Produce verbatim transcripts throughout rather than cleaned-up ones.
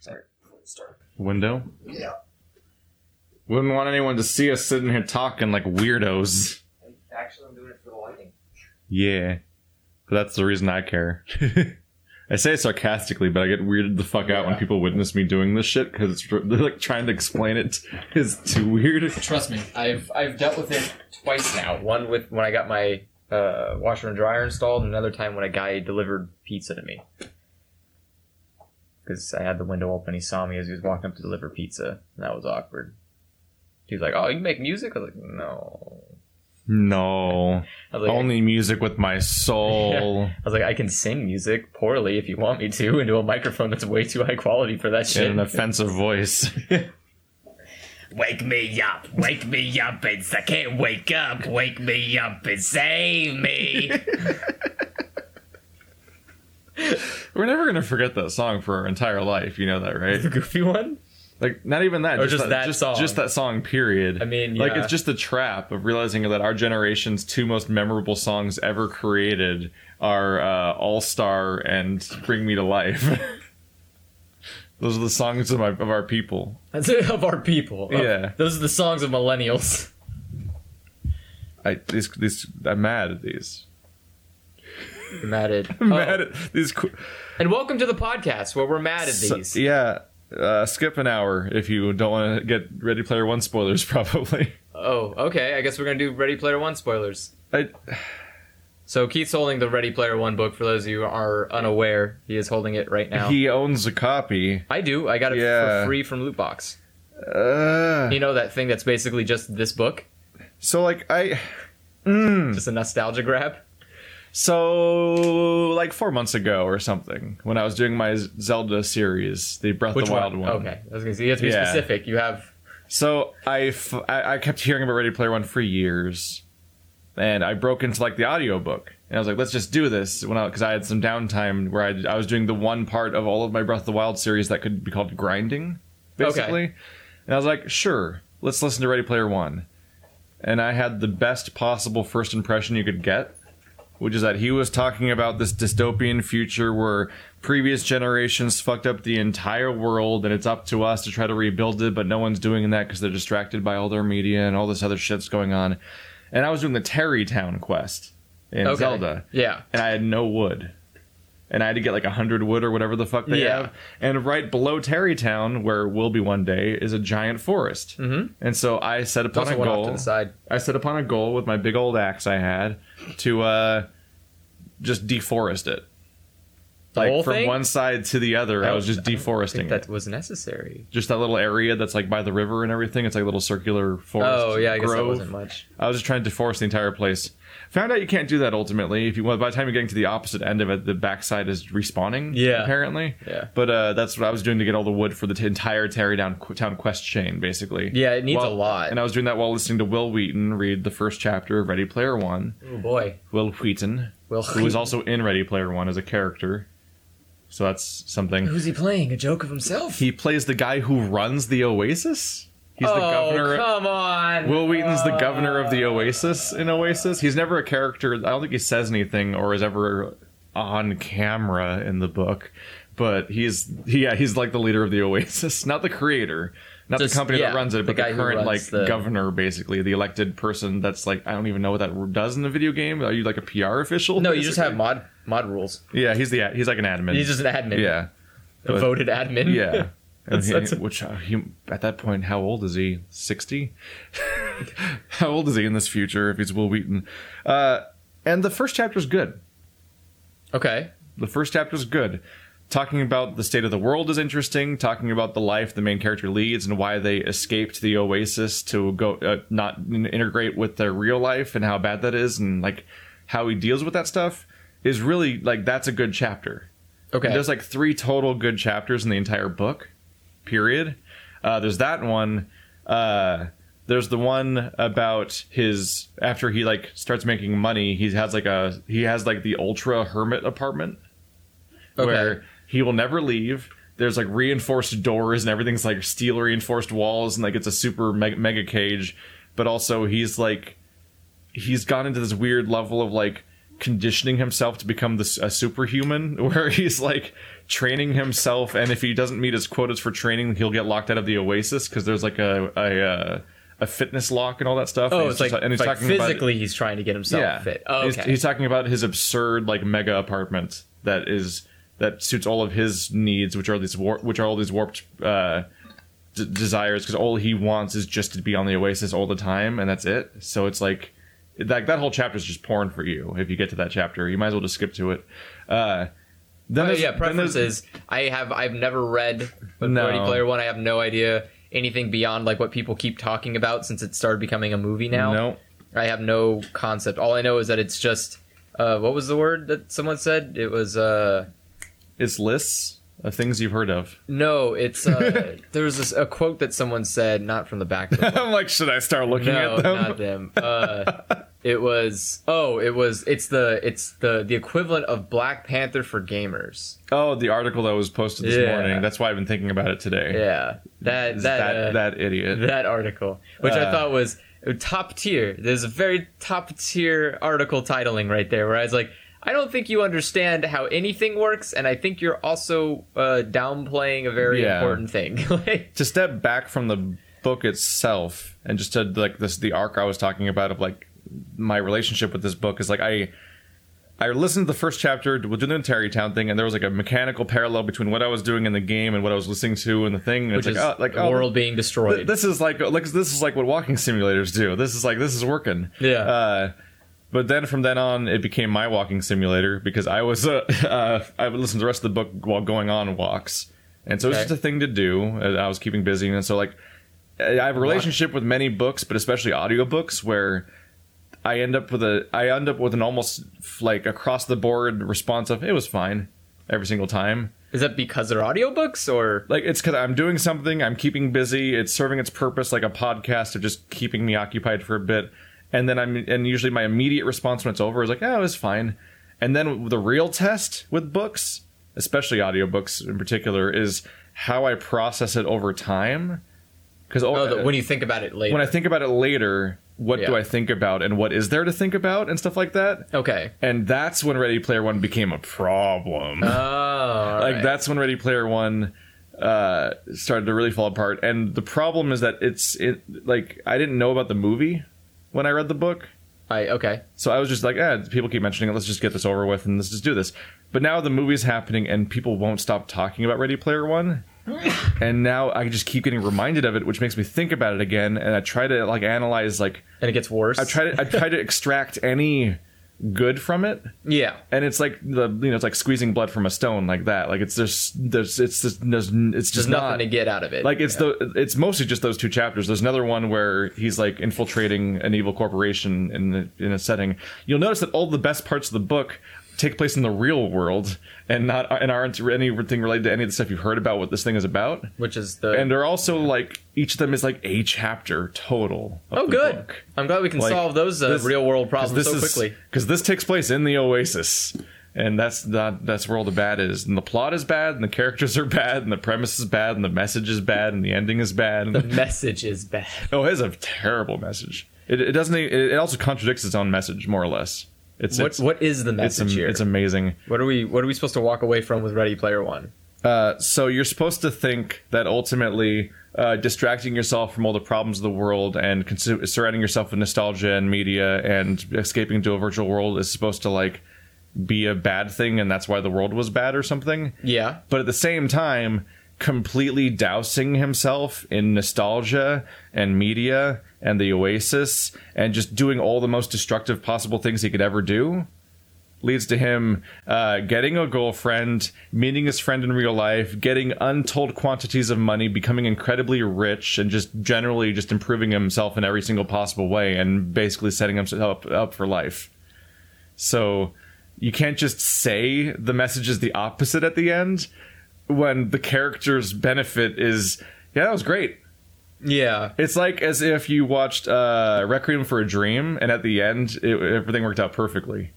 Sorry. Start. Window? Yeah. Wouldn't want anyone to see us sitting here talking like weirdos. Actually, I'm doing it for the lighting. Yeah. But that's the reason I care. I say it sarcastically, but I get weirded the fuck out yeah. when people witness me doing this shit because it's they're like trying to explain it is too weird. Trust me, I've I've dealt with it twice now. One with when I got my uh, washer and dryer installed, and another time when a guy delivered pizza to me because I had the window open. He saw me as he was walking up to deliver pizza, and that was awkward. He's like, "Oh, you make music?" I was like, "No." No. Like, only music with my soul. Yeah. I was like, I can sing music poorly if you want me to into a microphone that's way too high quality for that shit. In an offensive voice. Wake me up, wake me up, it's I can't wake up, wake me up and save me. We're never going to forget that song for our entire life, you know that, right? The goofy one? Like, not even that. Or just, just that, that just, song. Just that song, period. I mean, yeah. Like, it's just the trap of realizing that our generation's two most memorable songs ever created are uh, All Star and Bring Me to Life. Those are the songs of, my, of our people. That's it, of our people. Yeah. Oh, those are the songs of millennials. I, these, these, I'm mad at these. I'm mad at... I'm oh. mad at these... Qu- and welcome to the podcast where we're mad at so, these. Yeah. Uh, skip an hour if you don't want to get Ready Player One spoilers, probably. Oh, okay. I guess we're going to do Ready Player One spoilers. I... So Keith's holding the Ready Player One book. For those of you who are unaware, he is holding it right now. He owns a copy. I do. I got it yeah. for free from Lootbox. Uh... You know that thing that's basically just this book? So, like, I... Mm. Just a nostalgia grab? So, like four months ago or something, when I was doing my Zelda series, the Breath Which of the Wild one? one. Okay, I was going to say, you have to be yeah. specific. You have... So, I, f- I kept hearing about Ready Player One for years, and I broke into, like, the audiobook. And I was like, let's just do this, because I, I had some downtime where I, I was doing the one part of all of my Breath of the Wild series that could be called grinding, basically. Okay. And I was like, sure, let's listen to Ready Player One. And I had the best possible first impression you could get, which is that he was talking about this dystopian future where previous generations fucked up the entire world and it's up to us to try to rebuild it, but no one's doing that because they're distracted by all their media and all this other shit's going on. And I was doing the Terrytown quest in okay. Zelda. Yeah. And I had no wood. And I had to get like one hundred wood or whatever the fuck they yeah. have. And right below Terrytown, where we'll be one day, is a giant forest. Mm-hmm. And so I set upon also a goal. To the side. I set upon a goal with my big old axe I had to uh, just deforest it. The like from thing? one side to the other, I, I was just deforesting. I think that was necessary. Just that little area that's like by the river and everything. It's like a little circular forest. Oh yeah, I guess grove. That wasn't much. I was just trying to deforest the entire place. Found out you can't do that ultimately. If you want, by the time you're getting to the opposite end of it, the backside is respawning. Yeah, apparently. Yeah. But uh, that's what I was doing to get all the wood for the t- entire Terrytown quest chain, basically. Yeah, it needs while, a lot. And I was doing that while listening to Will Wheaton read the first chapter of Ready Player One. Oh boy, Will Wheaton. Will Wheaton. Who was also in Ready Player One as a character. So that's something. Who's he playing? A joke of himself? He plays the guy who runs the Oasis. He's oh, the governor. Come on. Will Wheaton's the governor of the Oasis in Oasis. He's never a character. I don't think he says anything or is ever on camera in the book. But he's yeah, he's like the leader of the Oasis. Not the creator. Not Just, the company yeah, that runs it, but the, the current like the... governor, basically the elected person. That's like I don't even know what that does in a video game. Are you like a P R official? No, basically? You just have mod mod rules. Yeah, he's the he's like an admin. He's just an admin. Yeah, a but, voted admin. Yeah, that's, he, that's a... which uh, he, at that point, how old is he? sixty How old is he in this future if he's Will Wheaton? Uh, and the first chapter's good. Okay, the first chapter's good. Talking about the state of the world is interesting. Talking about the life the main character leads and why they escaped the Oasis to go uh, not integrate with their real life and how bad that is and like how he deals with that stuff is really like that's a good chapter. Okay, and there's like three total good chapters in the entire book. Period. Uh, there's that one. Uh, there's the one about his after he like starts making money. He has like a he has like the ultra hermit apartment okay. where. He will never leave. There's like reinforced doors and everything's like steel reinforced walls and like it's a super me- mega cage. But also he's like, he's gone into this weird level of like conditioning himself to become this a superhuman, where he's like training himself, and if he doesn't meet his quotas for training, he'll get locked out of the Oasis because there's like a a. a a fitness lock and all that stuff. Oh, and it's like, just, and he's like talking physically about, he's trying to get himself yeah, fit. Oh, okay. He's, he's talking about his absurd like mega apartment that is that suits all of his needs, which are these war, which are all these warped uh, d- desires, because all he wants is just to be on the Oasis all the time, and that's it. So it's like that that whole chapter is just porn for you. If you get to that chapter, you might as well just skip to it. Uh, then oh, yeah, preferences. Then I have I've never read no. Ready Player One. I have no idea anything beyond like what people keep talking about since it started becoming a movie now. No. I have no concept. All I know is that it's just uh, what was the word that someone said? It was uh, it's lists of things you've heard of. No, it's uh, there was this, a quote that someone said, not from the back of the book. I'm like, should I start looking no, at them? No, not them. Uh, it was oh, it was it's the it's the the equivalent of Black Panther for gamers. Oh, the article that was posted this yeah. morning. That's why I've been thinking about it today. Yeah, that that that, uh, that idiot. That article, which uh, I thought was top tier. There's a very top tier article titling right there, where I was like, I don't think you understand how anything works, and I think you're also uh, downplaying a very yeah. important thing. Like, to step back from the book itself, and just to like this the arc I was talking about of like. My relationship with this book is like I I listened to the first chapter, we'll do the Tarrytown thing, and there was like a mechanical parallel between what I was doing in the game and what I was listening to in the thing, and which it's is like, oh, like the oh, world being destroyed. Th- this is like like this is like what walking simulators do. This is like this is working. Yeah. Uh, but then from then on, it became my walking simulator because I was uh, uh, I would listen to the rest of the book while going on walks, and so okay. It was just a thing to do. And I was keeping busy, and so like I have a relationship with many books, but especially audiobooks, where I end up with a I end up with an almost like across the board response of it was fine every single time. Is that because they're audiobooks or like it's because I'm doing something, I'm keeping busy, it's serving its purpose like a podcast of just keeping me occupied for a bit, and then I'm and usually my immediate response when it's over is like oh it was fine, and then the real test with books, especially audiobooks in particular, is how I process it over time. Because oh, when you think about it later, when I think about it later. What yeah. do I think about and what is there to think about and stuff like that? Okay. And that's when Ready Player One became a problem. Oh, Like right. That's when Ready Player One uh, started to really fall apart. And the problem is that it's it like I didn't know about the movie when I read the book. I Okay. So I was just like, eh, people keep mentioning it. Let's just get this over with and let's just do this. But now the movie's happening and people won't stop talking about Ready Player One. And now I just keep getting reminded of it, which makes me think about it again. And I try to like analyze, like, and it gets worse. I try to I try to extract any good from it. Yeah, and it's like the you know it's like squeezing blood from a stone, like that. Like it's just there's it's just, there's it's just there's nothing not, to get out of it. Like it's yeah. the it's mostly just those two chapters. There's another one where he's like infiltrating an evil corporation in the, in a setting. You'll notice that all the best parts of the book take place in the real world and not and aren't anything related to any of the stuff you've heard about what this thing is about, which is the and they're also yeah. like each of them is like a chapter total of oh the good book. I'm glad we can like, solve those uh, this, real world problems so is, quickly because this takes place in the Oasis, and that's not that's where all the bad is, and the plot is bad, and the characters are bad, and the premise is bad, and the message is bad, and the ending is bad, and the message is bad. Oh, it's a terrible message. It, it doesn't it also contradicts its own message more or less. It's, what, it's, what is the message it's, here? It's amazing. What are we What are we supposed to walk away from with Ready Player One? Uh, so you're supposed to think that ultimately uh, distracting yourself from all the problems of the world and consu- surrounding yourself with nostalgia and media and escaping into a virtual world is supposed to like be a bad thing, and that's why the world was bad or something. Yeah. But at the same time, completely dousing himself in nostalgia and media and the Oasis and just doing all the most destructive possible things he could ever do leads to him uh, getting a girlfriend, meeting his friend in real life, getting untold quantities of money, becoming incredibly rich, and just generally just improving himself in every single possible way and basically setting himself up, up for life. So you can't just say the message is the opposite at the end when the character's benefit is, yeah, that was great. Yeah. It's like as if you watched uh, Requiem for a Dream, and at the end, it, everything worked out perfectly.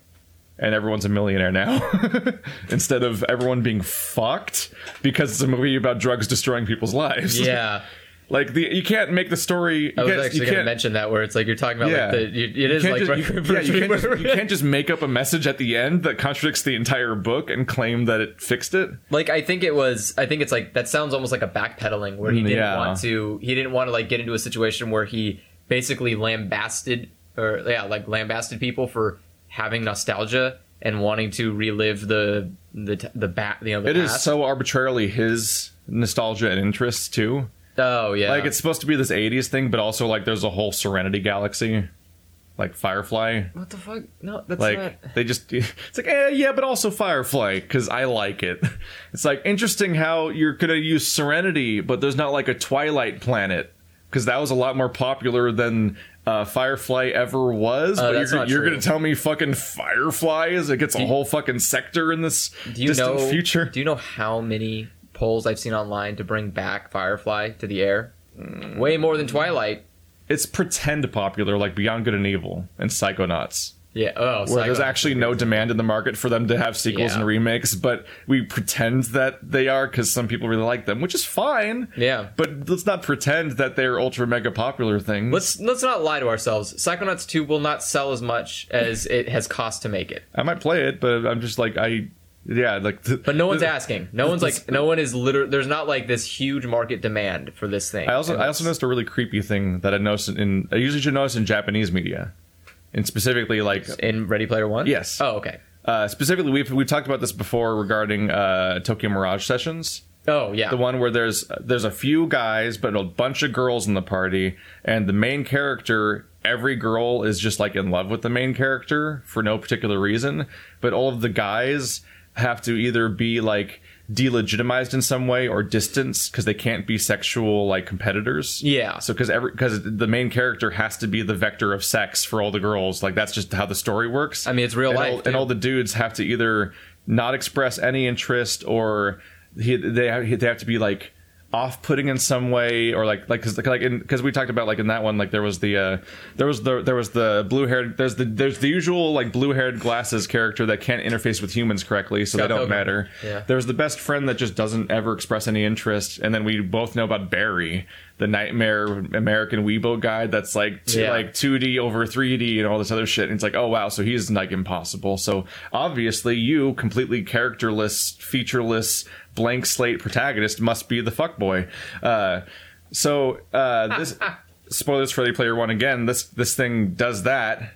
And everyone's a millionaire now. Instead of everyone being fucked because it's a movie about drugs destroying people's lives. Yeah. Like the you can't make the story. You I was actually you going to mention that where it's like you're talking about yeah. like the you, it you is like just, you, yeah, you, can't just, you can't just make up a message at the end that contradicts the entire book and claim that it fixed it. Like I think it was I think it's like that sounds almost like a backpedaling where he didn't yeah. want to he didn't want to like get into a situation where he basically lambasted or yeah like lambasted people for having nostalgia and wanting to relive the the the bat you know the it past. Is so arbitrarily his nostalgia and interests too. Oh, yeah. Like, it's supposed to be this eighties thing, but also, like, there's a whole Serenity Galaxy. Like, Firefly. What the fuck? No, that's like, not... Like, they just... It's like, eh, yeah, but also Firefly, because I like it. It's, like, interesting how you're going to use Serenity, but there's not, like, a Twilight planet. Because that was a lot more popular than uh, Firefly ever was. Uh, but you're, you're going to tell me fucking Firefly is? It gets do a whole fucking sector in this do you distant know, future. Do you know how many... polls I've seen online to bring back Firefly to the air? Way more than Twilight. It's pretend popular, like Beyond Good and Evil and Psychonauts. Yeah, oh, where Psychonauts. There's actually no demand in the market for them to have sequels yeah. and remakes, but we pretend that they are because some people really like them, which is fine. Yeah, but let's not pretend that they're ultra mega popular things. Let's let's not lie to ourselves. Psychonauts two will not sell as much as it has cost to make it. I might play it, but I'm just like I. Yeah, like, the, but no one's the, asking. No one's like, no one is literally. There's not like this huge market demand for this thing. I also, I also noticed a really creepy thing that I noticed in. I usually should notice in Japanese media, and specifically like in Ready Player One. Yes. Oh, okay. Uh, specifically, we've we've talked about this before regarding uh, Tokyo Mirage Sessions. Oh yeah, the one where there's there's a few guys but a bunch of girls in the party, and the main character. Every girl is just like in love with the main character for no particular reason, but all of the guys. Have to either be like delegitimized in some way or distanced because they can't be sexual like competitors. Yeah. So because every because the main character has to be the vector of sex for all the girls. Like that's just how the story works. I mean, it's real and life. All, and all the dudes have to either not express any interest or he, they they have to be like off-putting in some way or like like because like because we talked about like in that one like there was the uh there was the there was the blue-haired there's the there's the usual like blue-haired glasses character that can't interface with humans correctly so Scott they don't Pilgrim. matter yeah. There's the best friend that just doesn't ever express any interest, and then we both know about Barry, the nightmare American Weebo guy that's like two, yeah. like two D over three D and all this other shit, and it's like, oh wow, so he's like impossible. So obviously you completely characterless, featureless, blank slate protagonist must be the fuckboy. Uh, so uh, this spoilers for Ready Player One again. This this thing does that,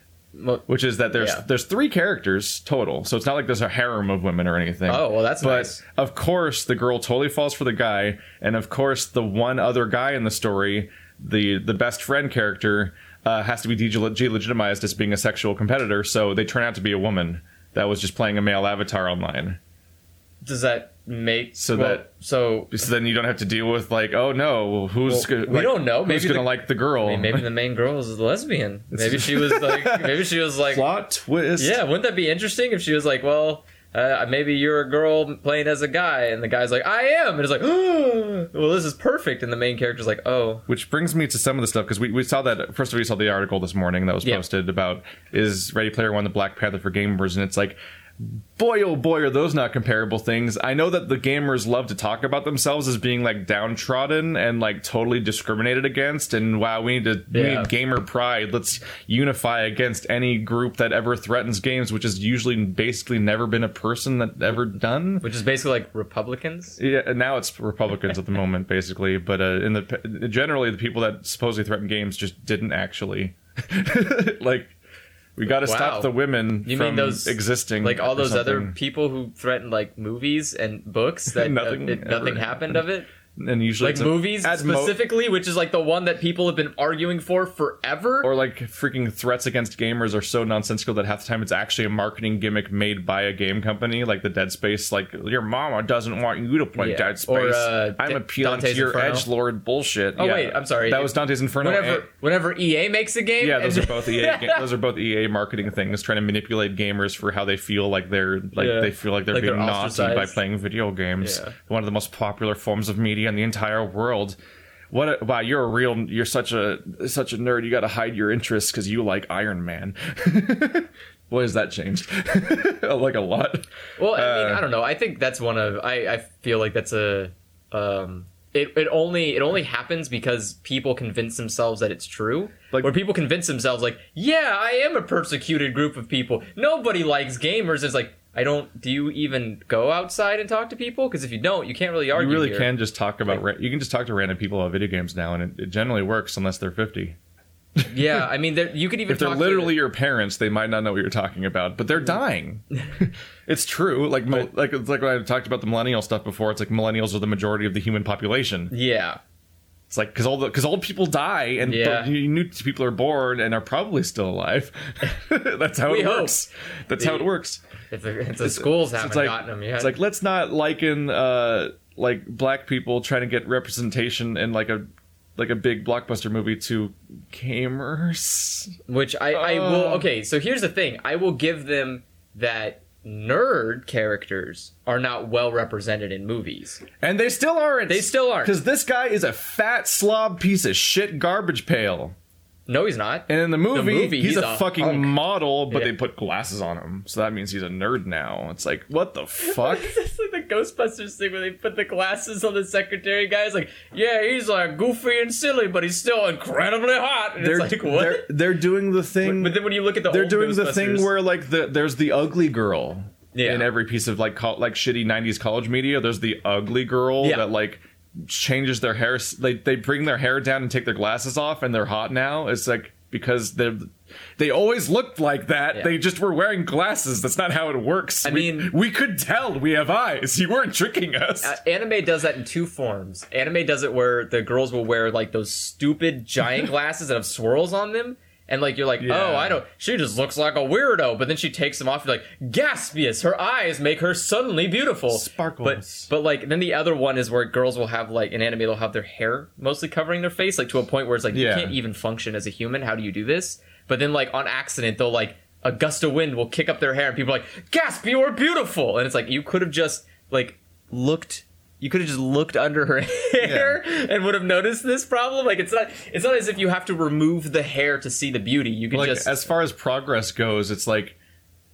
which is that there's yeah. there's three characters total. So it's not like there's a harem of women or anything. Oh well, that's but nice. Of course the girl totally falls for the guy, and of course the one other guy in the story, the the best friend character, uh, has to be delegitimized as being a sexual competitor. So they turn out to be a woman that was just playing a male avatar online. Does that make so well, that so so then you don't have to deal with like, oh no, who's well, like, we don't know maybe who's the, gonna like the girl I mean, maybe the main girl is a lesbian, maybe she was like maybe she was like plot twist. Yeah, wouldn't that be interesting if she was like, well uh, maybe you're a girl playing as a guy, and the guy's like, I am, and it's like, oh well, this is perfect, and the main character's like, oh. Which brings me to some of the stuff, because we, we saw that first of all, we saw the article this morning that was yeah. posted about is Ready Player One the Black Panther for gamers, and it's like, boy oh boy are those not comparable things. I know that the gamers love to talk about themselves as being like downtrodden and like totally discriminated against, and wow, we need to yeah. we need gamer pride, let's unify against any group that ever threatens games, which is usually basically never been a person that ever done, which is basically like Republicans. Yeah, and now it's Republicans at the moment basically, but uh, in the generally the people that supposedly threaten games just didn't actually like we got to wow. stop the women you from mean those, existing. Like all those something. Other people who threatened like movies and books that nothing, uh, it, nothing happened, happened of it. And usually like movies a, specifically, mo- which is like the one that people have been arguing for forever. Or like freaking threats against gamers are so nonsensical that half the time it's actually a marketing gimmick made by a game company, like the Dead Space. Like your mama doesn't want you to play yeah. Dead Space. Or, uh, I'm appealing Dante's to your edgelord bullshit. Oh yeah. Wait, I'm sorry. That was Dante's Inferno. Whenever, and, whenever E A makes a game, yeah, those are both E A. Ga- those are both E A marketing things trying to manipulate gamers for how they feel like they're like yeah. they feel like they're like being they're naughty by playing video games. Yeah. One of the most popular forms of media in the entire world. What a, wow, you're a real you're such a such a nerd, you got to hide your interests because you like Iron Man. Boy, has that changed. Like a lot. Well, I mean, uh, I don't know, I think that's one of I I feel like that's a um It, it only it only happens because people convince themselves that it's true. Like, where people convince themselves, like, yeah, I am a persecuted group of people. Nobody likes gamers. It's like, I don't. Do you even go outside and talk to people? Because if you don't, you can't really argue. You really here. can just talk about. Like, you can just talk to random people about video games now, and it, it generally works unless they're fifty. Yeah, I mean, you could even. If they're talk literally to, your parents, they might not know what you're talking about, but they're dying. It's true. Like, but, like, it's like when I talked about the millennial stuff before. It's like millennials are the majority of the human population. Yeah, it's like because all because old people die, and yeah. the, new people are born and are probably still alive. That's how we it hope. works. That's the, how it works. If the, if the it's, schools it's, haven't it's like, gotten them yet, it's like let's not liken uh, like black people trying to get representation in like a. like a big blockbuster movie to gamers. Which I, uh. I will... Okay, so here's the thing. I will give them that nerd characters are not well represented in movies. And they still aren't. They still aren't. Because this guy is a fat slob piece of shit garbage pail. No, he's not. And in the movie, the movie he's, he's a, a fucking hunk. model, but yeah. they put glasses on him. So that means he's a nerd now. It's like, what the fuck? It's like the Ghostbusters thing where they put the glasses on the secretary guy. It's like, yeah, he's like goofy and silly, but he's still incredibly hot. And they're, it's like, what? They're, they're doing the thing. But, but then when you look at the They're old doing the thing where, like, the, there's the ugly girl yeah. in every piece of, like, co- like shitty nineties college media. There's the ugly girl yeah. that, like... changes their hair, they they bring their hair down and take their glasses off and they're hot now. It's like because they they always looked like that. Yeah. They just were wearing glasses. That's not how it works. I we, mean, we could tell we have eyes. You weren't tricking us. Uh, anime does that in two forms. Anime does it where the girls will wear like those stupid giant glasses that have swirls on them. And, like, you're like, yeah. oh, I don't... She just looks like a weirdo. But then she takes them off. You're like, Gaspious! Her eyes make her suddenly beautiful. Sparkles. But, but, like, then the other one is where girls will have, like, in anime, they'll have their hair mostly covering their face. Like, to a point where it's like, yeah. you can't even function as a human. How do you do this? But then, like, on accident, they'll, like, a gust of wind will kick up their hair. And people are like, Gasp, you are beautiful! And it's like, you could have just, like, looked... You could have just looked under her hair yeah. and would have noticed this problem. Like, it's not it's not as if you have to remove the hair to see the beauty. You can like, just... As far as progress goes, it's like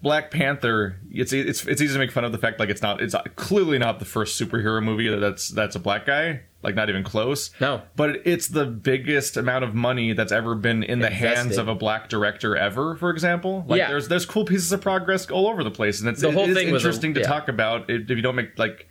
Black Panther, it's it's it's easy to make fun of the fact like it's not it's clearly not the first superhero movie that's that's a black guy. Like, not even close. No. But it's the biggest amount of money that's ever been in the Invested. hands of a black director ever, for example. Like, yeah. there's there's cool pieces of progress all over the place. And it's, the whole it is thing interesting a, to yeah. talk about if you don't make, like...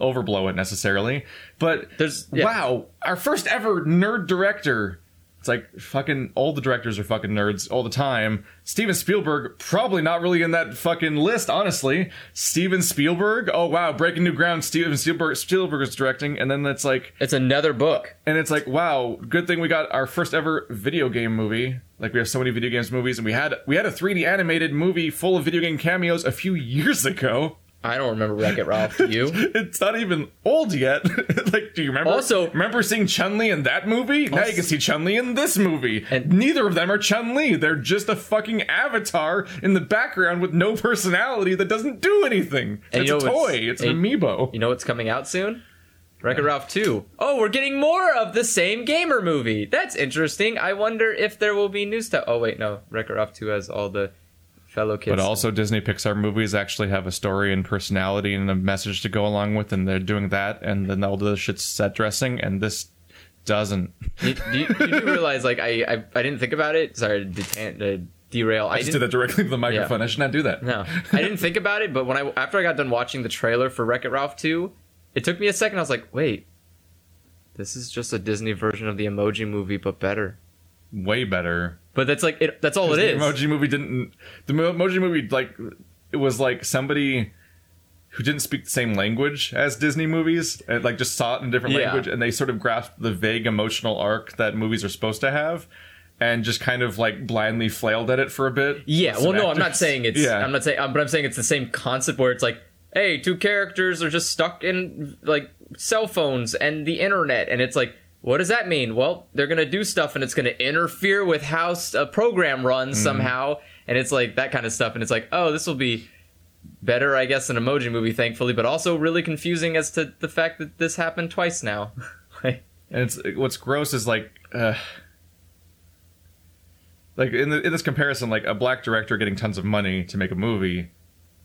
overblow it necessarily, but there's yeah. wow, our first ever nerd director. It's like fucking all the directors are fucking nerds all the time. Steven Spielberg probably not really in that fucking list, honestly. Steven Spielberg, oh wow, breaking new ground. Steven Spielberg, Spielberg is directing, and then it's like it's another book, and it's like wow, good thing we got our first ever video game movie. Like we have so many video games movies, and we had we had a three D animated movie full of video game cameos a few years ago. I don't remember Wreck-It Ralph. Do you? It's not even old yet. Like, do you remember? Also, remember seeing Chun-Li in that movie? Also, now you can see Chun-Li in this movie. And neither of them are Chun-Li. They're just a fucking avatar in the background with no personality that doesn't do anything. It's you know, a toy. It's, it's an amiibo. You know what's coming out soon? Wreck-It Ralph two. Oh, we're getting more of the same gamer movie. That's interesting. I wonder if there will be new stuff. Oh, wait, no. Wreck-It Ralph two has all the... fellow kids. But also Disney Pixar movies actually have a story and personality and a message to go along with, and they're doing that, and then all the shit's set dressing, and this doesn't. You do, you, do you realize, like, I, I I didn't think about it. Sorry to, detain, to derail. I, I just did that directly to the microphone. Yeah. I should not do that. No. I didn't think about it, but when I after I got done watching the trailer for Wreck-It Ralph two, it took me a second. I was like, wait, this is just a Disney version of the Emoji Movie, but better. Way better. But that's like it, that's all it is. The Emoji Movie didn't. The Emoji Movie like it was like somebody who didn't speak the same language as Disney movies, and like just saw it in a different yeah. language, and they sort of grasped the vague emotional arc that movies are supposed to have, and just kind of like blindly flailed at it for a bit. Yeah. Well, actors. no, I'm not saying it's. Yeah. I'm not saying, but I'm saying it's the same concept where it's like, hey, two characters are just stuck in like cell phones and the internet, and it's like. What does that mean? Well, they're going to do stuff and it's going to interfere with how a program runs mm. somehow. And it's like that kind of stuff. And it's like, oh, this will be better, I guess, an Emoji Movie, thankfully, but also really confusing as to the fact that this happened twice now. Like, and it's what's gross is like, uh, like in, the, in this comparison, like a black director getting tons of money to make a movie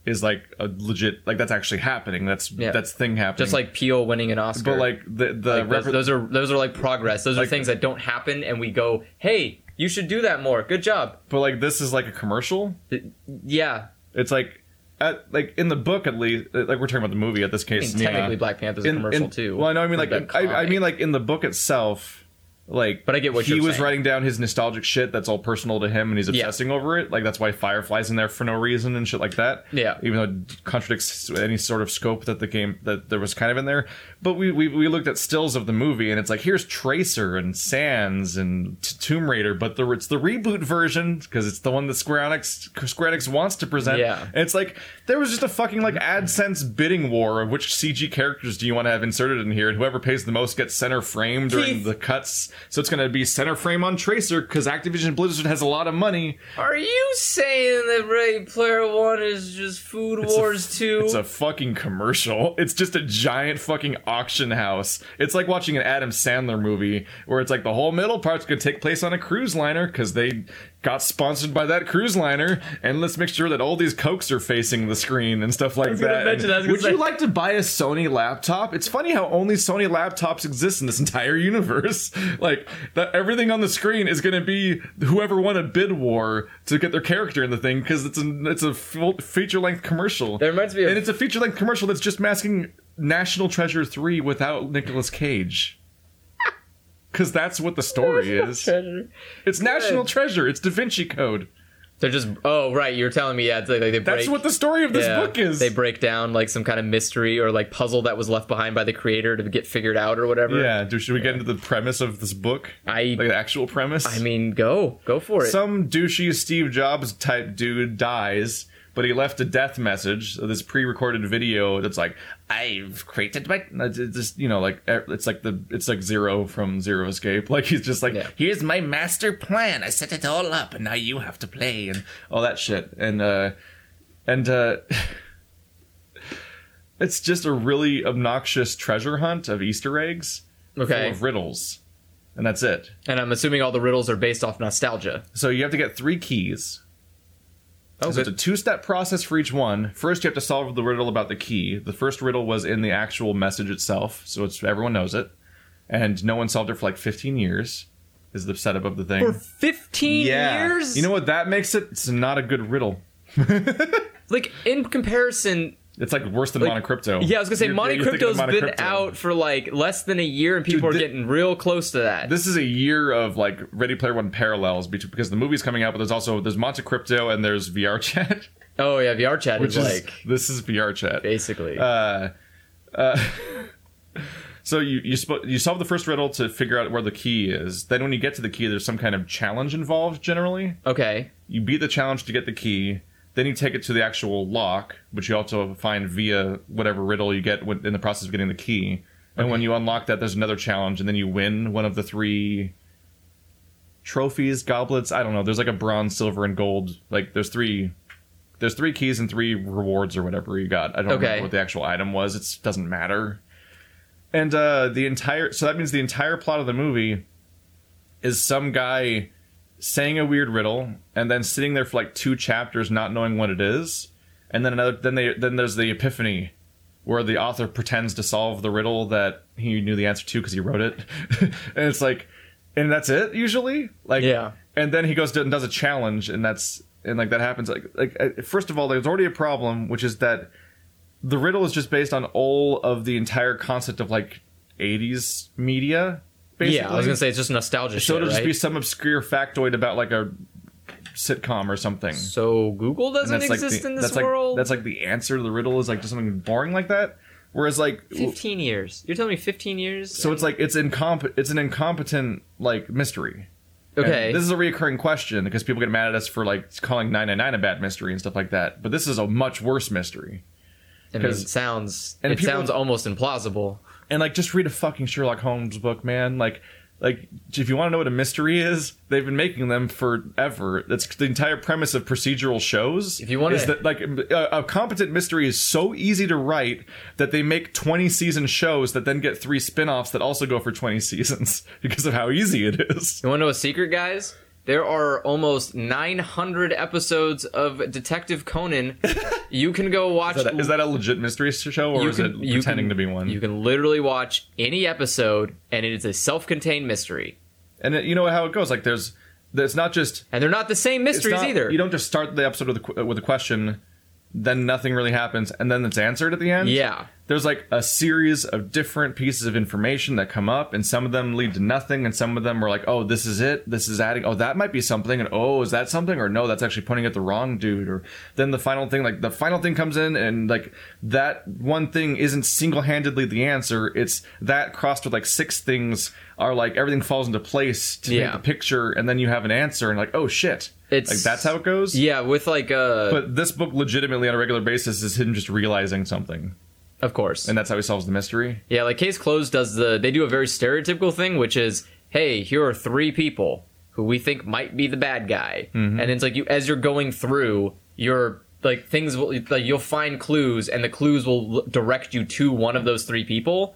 is like a legit, like that's actually happening. That's yeah. that's thing happening. Just like Peele winning an Oscar. But like the the like rep- those, those are those are like progress. Those like, are things that don't happen, and we go, hey, you should do that more. Good job. But like this is like a commercial. It, yeah. It's like at, like in the book at least. Like we're talking about the movie at this case. I mean, technically, yeah. Black Panther's a in, commercial in, too. Well, I know. I mean, like I, I mean, like in the book itself. Like, but I get what he you're was saying. Writing down his nostalgic shit that's all personal to him, and he's obsessing yeah. over it. Like that's why Firefly's in there for no reason and shit like that. Yeah, even though it contradicts any sort of scope that the game that there was kind of in there. But we we, we looked at stills of the movie, and it's like here's Tracer and Sans and T- Tomb Raider, but the, it's the reboot version because it's the one that Square Enix Square Enix wants to present. Yeah, and it's like there was just a fucking like AdSense bidding war of which C G characters do you want to have inserted in here, and whoever pays the most gets center frame during Jeez. the cuts. So it's going to be center frame on Tracer because Activision Blizzard has a lot of money. Are you saying that Ready Player One is just Food it's Wars f- two? It's a fucking commercial. It's just a giant fucking auction house. It's like watching an Adam Sandler movie where it's like the whole middle part's going to take place on a cruise liner because they got sponsored by that cruise liner, and let's make sure that all these Cokes are facing the screen and stuff like that. Mention, would say. you like to buy a Sony laptop? It's funny how only Sony laptops exist in this entire universe. Like that, everything on the screen is going to be whoever won a bid war to get their character in the thing because it's a it's a feature length commercial. There reminds me, of- and it's a feature length commercial that's just masking National Treasure three without Nicolas Cage. Because that's what the story National is. Treasure. It's Good. National Treasure. It's Da Vinci Code. They're just... Oh, right. You're telling me, yeah. It's like, like they break, that's what the story of this yeah, book is. They break down like some kind of mystery or like puzzle that was left behind by the creator to get figured out or whatever. Yeah. Do, should we yeah. get into the premise of this book? I, like the actual premise? I mean, go. Go for it. Some douchey Steve Jobs type dude dies, but he left a death message, this pre-recorded video that's like, I've created my, just, you know, like, it's like the, it's like Zero from Zero Escape. Like, he's just like, yeah. here's my master plan. I set it all up and now you have to play and all that shit. And, uh, and, uh, it's just a really obnoxious treasure hunt of Easter eggs. Okay. Full of riddles. And that's it. And I'm assuming all the riddles are based off nostalgia. So you have to get three keys. Oh, so good. It's a two-step process for each one. First, you have to solve the riddle about the key. The first riddle was in the actual message itself, so it's everyone knows it. And no one solved it for like fifteen years, is the setup of the thing. For fifteen yeah. years? You know what that makes it? It's not a good riddle. Like, in comparison... It's like worse than like, Monte Crypto. Yeah, I was going to say, you're, Monte Crypto's Monte been Crypto. out for like less than a year and people Dude, are th- getting real close to that. This is a year of like Ready Player One parallels because the movie's coming out, but there's also, there's Monte Crypto and there's V R Chat. Oh yeah, V R Chat is, is like... This is V R Chat. Basically. Uh, uh, so you you, sp- you solve the first riddle to figure out where the key is. Then when you get to the key, there's some kind of challenge involved generally. Okay. You beat the challenge to get the key. Then you take it to the actual lock, which you also find via whatever riddle you get in the process of getting the key. And okay. when you unlock that, there's another challenge, and then you win one of the three trophies, goblets. I don't know. There's like a bronze, silver, and gold. Like there's three, there's three keys and three rewards or whatever you got. I don't okay. remember what the actual item was. It doesn't matter. And uh, the entire so that means the entire plot of the movie is some guy saying a weird riddle and then sitting there for like two chapters not knowing what it is, and then another then they then there's the epiphany where the author pretends to solve the riddle that he knew the answer to because he wrote it. And it's like, and that's it usually, like yeah and then he goes to, and does a challenge, and that's and like that happens like like first of all, there's already a problem, which is that the riddle is just based on all of the entire concept of like eighties media. Basically. Yeah, I was going to say, it's just nostalgia so shit, So it'll just right? be some obscure factoid about, like, a sitcom or something. So Google doesn't exist like the, in this that's world? Like, that's, like, the answer to the riddle is, like, just something boring like that? Whereas, like... fifteen years. You're telling me fifteen years? So it's, like, it's incomp- it's an incompetent, like, mystery. Okay. And this is a reoccurring question, because people get mad at us for, like, calling nine nine nine a bad mystery and stuff like that. But this is a much worse mystery. I mean, it sounds, and it people, sounds almost implausible. And, like, just read a fucking Sherlock Holmes book, man. Like, like if you want to know what a mystery is, they've been making them forever. That's the entire premise of procedural shows. If you want to... That, like, a, a competent mystery is so easy to write that they make twenty-season shows that then get three spin-offs that also go for twenty seasons because of how easy it is. You want to know a secret, guys? There are almost nine hundred episodes of Detective Conan. You can go watch... Is that a, is that a legit mystery show, or can, is it pretending can, to be one? You can literally watch any episode, and it is a self-contained mystery. And it, you know how it goes. Like, there's... It's not just... And they're not the same mysteries not, either. You don't just start the episode with a, with a question, then nothing really happens, and then it's answered at the end. Yeah. There's like a series of different pieces of information that come up, and some of them lead to nothing, and some of them are like, oh, this is it, this is adding, oh, that might be something, and oh, is that something? Or no, that's actually pointing at the wrong dude. Or then the final thing, like the final thing comes in, and like that one thing isn't single-handedly the answer. It's that crossed with like six things are like everything falls into place to yeah. make the picture, and then you have an answer, and like, oh, shit. It's, like, that's how it goes? Yeah, with like a... But this book legitimately on a regular basis is him just realizing something. Of course. And that's how he solves the mystery? Yeah, like Case Closed does the... They do a very stereotypical thing, which is, hey, here are three people who we think might be the bad guy. Mm-hmm. And it's like, you as you're going through, you're... Like, things will... Like, you'll find clues, and the clues will direct you to one of those three people.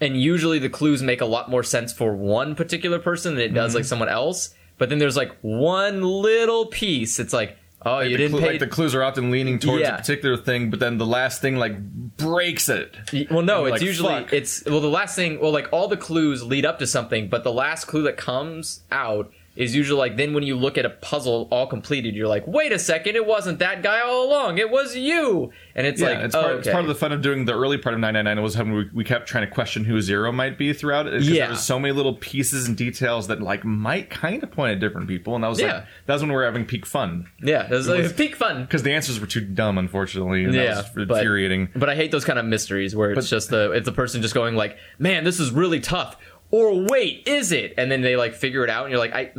And usually the clues make a lot more sense for one particular person than it does, mm-hmm. like, someone else. But then there's like one little piece. It's like, oh, like you didn't clue, pay... Like the clues are often leaning towards yeah. a particular thing, but then the last thing like breaks it. Well, no, it's like, usually fuck. it's well the last thing. Well, like all the clues lead up to something, but the last clue that comes out is usually like then when you look at a puzzle all completed, you're like, wait a second, it wasn't that guy all along. It was you. And it's yeah, like, it's, oh, part, okay. it's part of the fun of doing the early part of nine nine nine was when we, we kept trying to question who Zero might be throughout it. Yeah. There was so many little pieces and details that like might kind of point at different people. And that was yeah. like, that was when we were having peak fun. Yeah, it was, it was, it was peak fun. Because the answers were too dumb, unfortunately. And yeah, that was but, infuriating. But I hate those kind of mysteries where it's but, just the, it's the person just going like, man, this is really tough. Or wait, is it? And then they like figure it out, and you're like, "I,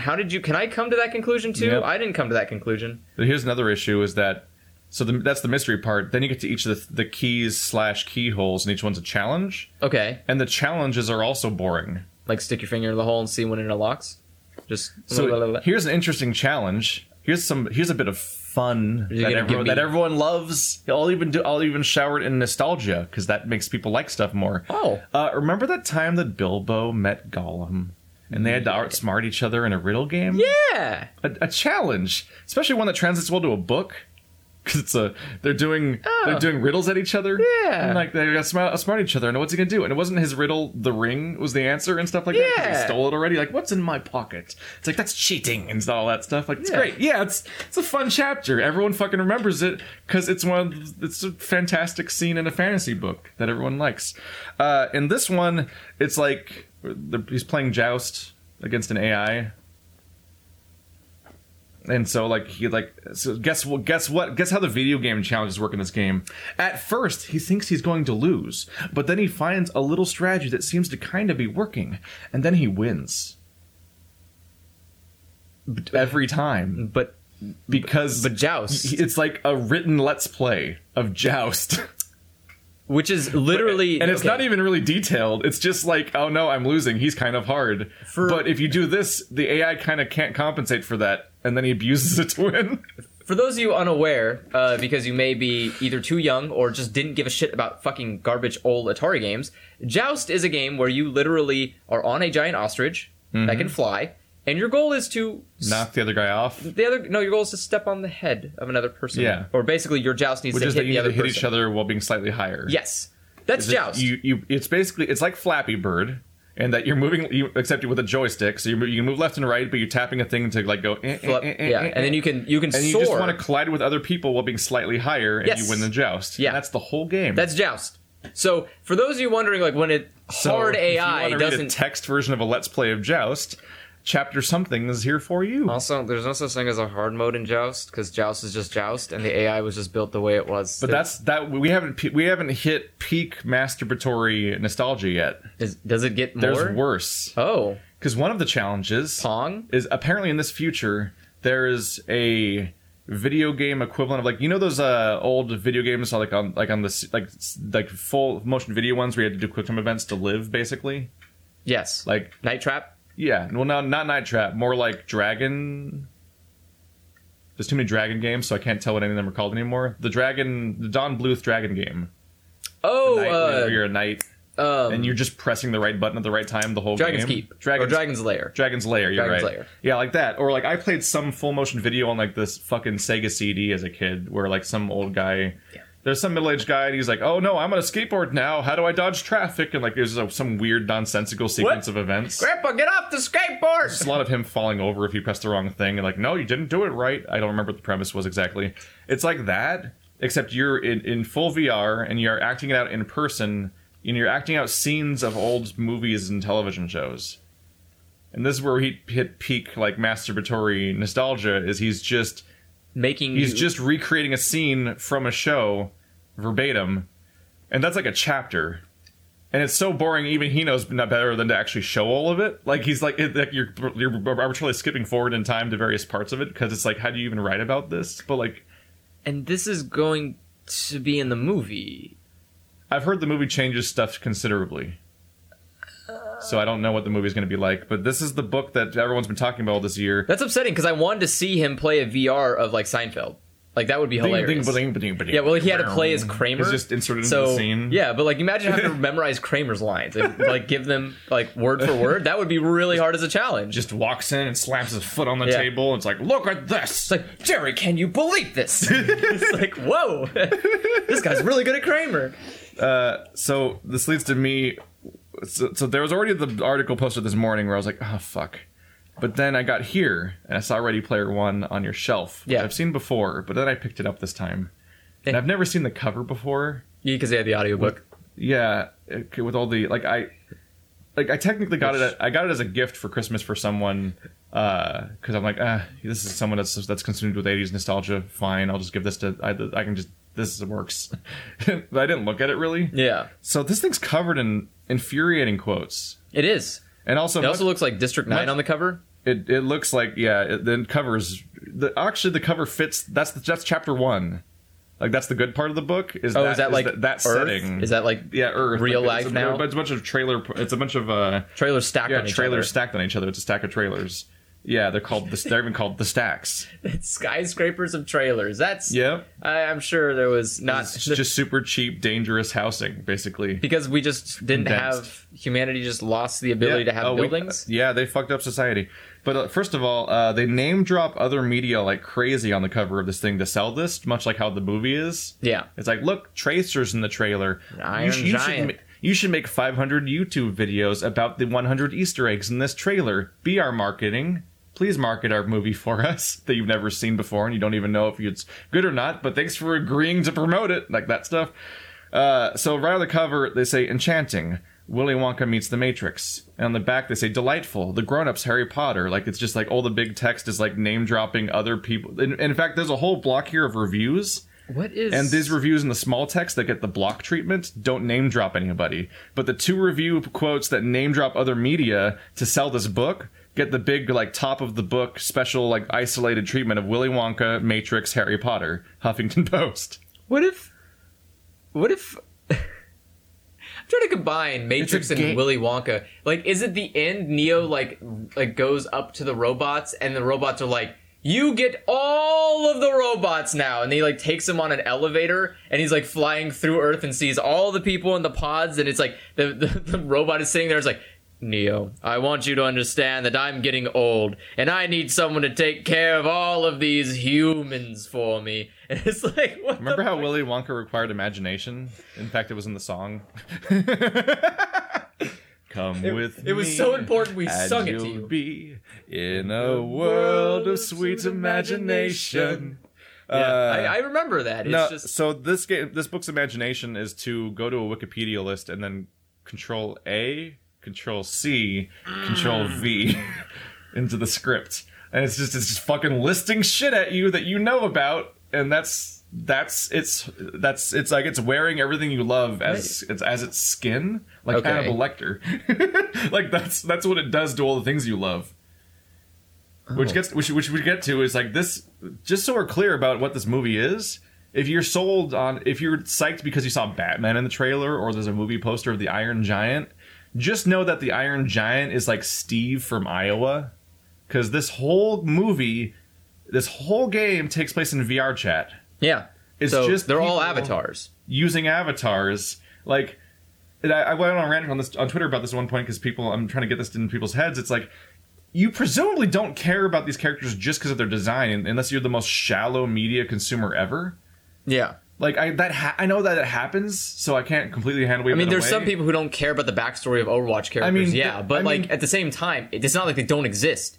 how did you? Can I come to that conclusion too? Yep. I didn't come to that conclusion." But here's another issue: is that so the, that's the mystery part. Then you get to each of the, the keys slash keyholes, and each one's a challenge. Okay. And the challenges are also boring. Like stick your finger in the hole and see when it unlocks. Just so blah, blah, blah. Here's an interesting challenge. Here's some. Here's a bit of fun that everyone, that everyone loves. I'll even do. I'll even shower it in nostalgia because that makes people like stuff more. Oh, uh, remember that time that Bilbo met Gollum and they had to outsmart each other in a riddle game? Yeah, a, a challenge, especially one that translates well to a book because it's a they're doing oh. they're doing riddles at each other. Yeah, and like they got to outsmart each other. And what's he gonna do? And it wasn't his riddle. The ring was the answer and stuff like yeah. that. Because he stole it already. Like, what's in my pocket? It's like that's cheating and all that stuff. Like, it's yeah. great. Yeah, it's it's a fun chapter. Everyone fucking remembers it because it's one. Of, it's a fantastic scene in a fantasy book that everyone likes. Uh, in this one, it's like he's playing Joust against an A I. And so, like, he, like, so guess what, guess what, guess how the video game challenges work in this game. At first, he thinks he's going to lose, but then he finds a little strategy that seems to kind of be working, and then he wins. Every time. But, because... But, but Joust. It's like a written Let's Play of Joust. Which is literally... And it's okay. not even really detailed. It's just like, oh no, I'm losing. He's kind of hard. For, but if you do this, the A I kind of can't compensate for that. And then he abuses it to win. For those of you unaware, uh, because you may be either too young or just didn't give a shit about fucking garbage old Atari games, Joust is a game where you literally are on a giant ostrich mm-hmm. that can fly. And your goal is to... Knock the other guy off? The other No, your goal is to step on the head of another person. Yeah. Or basically your joust needs Which to hit the other person. Which is that you need to hit each other while being slightly higher. Yes. That's is joust. It, you, you, it's basically... It's like Flappy Bird. And that you're moving... You, except with a joystick. So you, you can move left and right, but you're tapping a thing to like go... Eh, Flip, eh, eh, yeah. Eh, and then you can, you can and soar. And you just want to collide with other people while being slightly higher. And yes. you win the joust. Yeah. And that's the whole game. That's joust. So for those of you wondering, like when it... So hard A I if you doesn't... read a text version of a Let's Play of Joust... Chapter something is here for you. Also, there's no such thing as a hard mode in Joust because Joust is just Joust, and the A I was just built the way it was. But it, that's that we haven't we haven't hit peak masturbatory nostalgia yet. Is, does it get more? There's worse. Oh, because one of the challenges Pong is apparently in this future there is a video game equivalent of like you know those uh, old video games like on like on the like like full motion video ones where you had to do quick time events to live basically. Yes, like Night Trap. Yeah, well, no, not Night Trap, more like Dragon. There's too many Dragon games, so I can't tell what any of them are called anymore. The Dragon, the Don Bluth Dragon game. Oh, the night, uh, you're a knight. Um, and you're just pressing the right button at the right time the whole Dragon's game. Keep. Dragon's Keep. Or Dragon's Lair. Dragon's Lair, you're Dragon's right. Lair. Yeah, like that. Or, like, I played some full motion video on, like, this fucking Sega C D as a kid where, like, some old guy... Yeah. There's some middle-aged guy, and he's like, oh, no, I'm on a skateboard now. How do I dodge traffic? And, like, there's a, some weird, nonsensical sequence what? of events. Grandpa, get off the skateboard! There's a lot of him falling over if you press the wrong thing. And, like, no, you didn't do it right. I don't remember what the premise was exactly. It's like that, except you're in, in full V R, and you're acting it out in person, and you're acting out scenes of old movies and television shows. And this is where he hit peak, like, masturbatory nostalgia, is he's just... Making he's you... just recreating a scene from a show verbatim, and that's like a chapter, and it's so boring even he knows not better than to actually show all of it. Like he's like, it, like you're you're arbitrarily skipping forward in time to various parts of it because it's like, how do you even write about this? But like, and this is going to be in the movie. I've heard the movie changes stuff considerably. So I don't know what the movie's going to be like, but this is the book that everyone's been talking about all this year. That's upsetting because I wanted to see him play a V R of like Seinfeld. Like that would be hilarious. Ding, ding, ding, ding, ding, yeah, well, like, he had to play as Kramer. It's just inserted so, into the scene. Yeah, but like imagine having to memorize Kramer's lines and like give them like word for word. That would be really hard as a challenge. Just walks in and slaps his foot on the yeah. table. And it's like, look at this. It's like, Jerry, can you believe this? It's like, whoa, this guy's really good at Kramer. Uh, so this leads to me. So, so there was already the article posted this morning where I was like, oh, fuck. But then I got here, and I saw Ready Player One on your shelf, which yeah. I've seen before, but then I picked it up this time. And I've never seen the cover before. Yeah, because they had the audiobook. With, yeah, with all the... Like, I like I technically got Which... it at, I got it as a gift for Christmas for someone, because uh, I'm like, ah, this is someone that's that's consumed with eighties nostalgia. Fine, I'll just give this to... I, I can just... This works. But I didn't look at it, really. Yeah. So this thing's covered in infuriating quotes. It is. And also... It also much, looks like District nine much, on the cover. It it looks like, yeah, it, the covers... The, actually, the cover fits... That's the, that's chapter one. Like, that's the good part of the book. Is oh, that, is that is like that, that Earth? setting. Is that like yeah, Earth. real like, life it's a, now? It's a bunch of trailer... It's a bunch of... Uh, trailers stacked yeah, on each other. Yeah, trailers stacked on each other. It's a stack of trailers. Yeah, they're called. The, they're even called the stacks. It's skyscrapers of trailers. That's yeah. I, I'm sure there was not it's just the, super cheap, dangerous housing, basically. Because we just didn't condensed. have humanity. Just lost the ability yeah. to have oh, buildings. We, yeah, they fucked up society. But uh, first of all, uh, they name drop other media like crazy on the cover of this thing to sell this, much like how the movie is. Yeah, it's like look, Tracer's in the trailer. Iron you, you Giant. Should, You should make five hundred YouTube videos about the one hundred Easter eggs in this trailer. Be our marketing. Please market our movie for us that you've never seen before and you don't even know if it's good or not, but thanks for agreeing to promote it, like that stuff. Uh, so right on the cover, they say, enchanting, Willy Wonka meets the Matrix. And on the back, they say, delightful, the grown-ups Harry Potter. Like, it's just like all the big text is like name-dropping other people. And, and in fact, there's a whole block here of reviews. What is... And these reviews in the small text that get the block treatment don't name drop anybody. But the two review quotes that name drop other media to sell this book get the big, like, top of the book special, like, isolated treatment of Willy Wonka, Matrix, Harry Potter, Huffington Post. What if... What if... Trying to combine Matrix and Willy Wonka. Like, is it the end? Neo, like, like, goes up to the robots and the robots are like, you get all of the robots now. And he, like, takes him on an elevator, and he's, like, flying through Earth and sees all the people in the pods, and it's, like, the, the, the robot is sitting there. It's like, Neo, I want you to understand that I'm getting old, and I need someone to take care of all of these humans for me. And it's like, what Remember how fuck? Willy Wonka required imagination? In fact, it was in the song. Come it, with it me. It was so important we sung it to you. Be in a world of sweet imagination. Yeah, uh, I, I remember that. It's no, just... So this game, this book's imagination is to go to a Wikipedia list and then Control A, Control C, Control V into the script, and it's just it's just fucking listing shit at you that you know about, and that's that's it's that's it's like it's wearing everything you love as right. it's as its skin. Like okay. Hannibal Lecter, like that's that's what it does to all the things you love. Oh. Which gets which which we get to is like this. Just so we're clear about what this movie is. If you're sold on, if you're psyched because you saw Batman in the trailer, or there's a movie poster of the Iron Giant, just know that the Iron Giant is like Steve from Iowa, because this whole movie, this whole game takes place in V R chat. Yeah, it's so just they're all avatars using avatars like. and I, I went on ranting on this on Twitter about this at one point because people, I'm trying to get this in people's heads. It's like, you presumably don't care about these characters just because of their design, unless you're the most shallow media consumer ever. Yeah. Like, I that ha- I know that it happens, so I can't completely hand wave it away. I mean, there's some people who don't care about the backstory of Overwatch characters, I mean, yeah. Th- but, I like, mean, at the same time, it's not like they don't exist.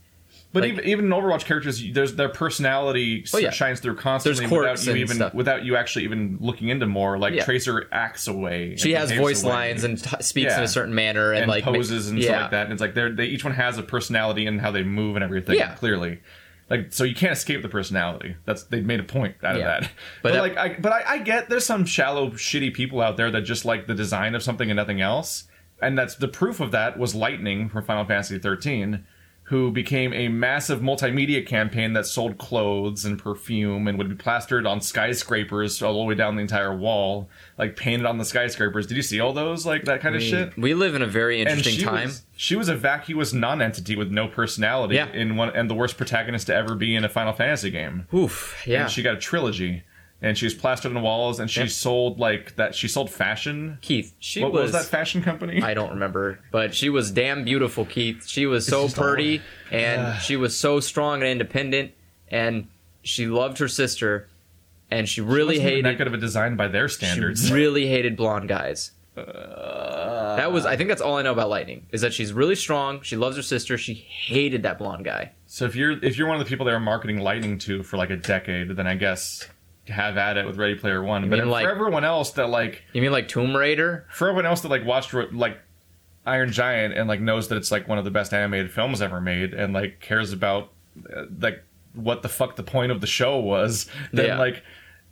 But like, even, even in Overwatch characters, there's their personality oh, yeah. shines through constantly without you even stuff. without you actually even looking into more. Like, yeah. Tracer acts away. She has voice away. lines and t- speaks yeah. in a certain manner. And, and like poses and yeah. stuff like that. And it's like, they each one has a personality and how they move and everything, yeah. clearly. Like, so you can't escape the personality. That's They've made a point out yeah. of that. But, but uh, like, I, but I, I get there's some shallow, shitty people out there that just like the design of something and nothing else. And that's the proof of that was Lightning from Final Fantasy thirteen, who became a massive multimedia campaign that sold clothes and perfume and would be plastered on skyscrapers all the way down the entire wall, like painted on the skyscrapers. Did you see all those, like that kind I mean, of shit? We live in a very interesting and she time. Was, she was a vacuous non-entity with no personality yeah. in one, and the worst protagonist to ever be in a Final Fantasy game. Oof, yeah. And she got a trilogy. And she was plastered on the walls, and she yep. sold like that. She sold fashion. Keith, she what, was, was that fashion company? I don't remember, but she was damn beautiful, Keith. She was so pretty, and yeah. she was so strong and independent, and she loved her sister, and she really she hated that good of a design by their standards. She really hated blonde guys. Uh, that was, I think that's all I know about Lightning, is that she's really strong. She loves her sister. She hated that blonde guy. So if you're if you're one of the people they were marketing Lightning to for like a decade, then I guess. Have at it with Ready Player One, you but mean like, for everyone else that like, you mean like Tomb Raider? For everyone else that like watched like Iron Giant and like knows that it's like one of the best animated films ever made and like cares about uh, like what the fuck the point of the show was, then yeah. like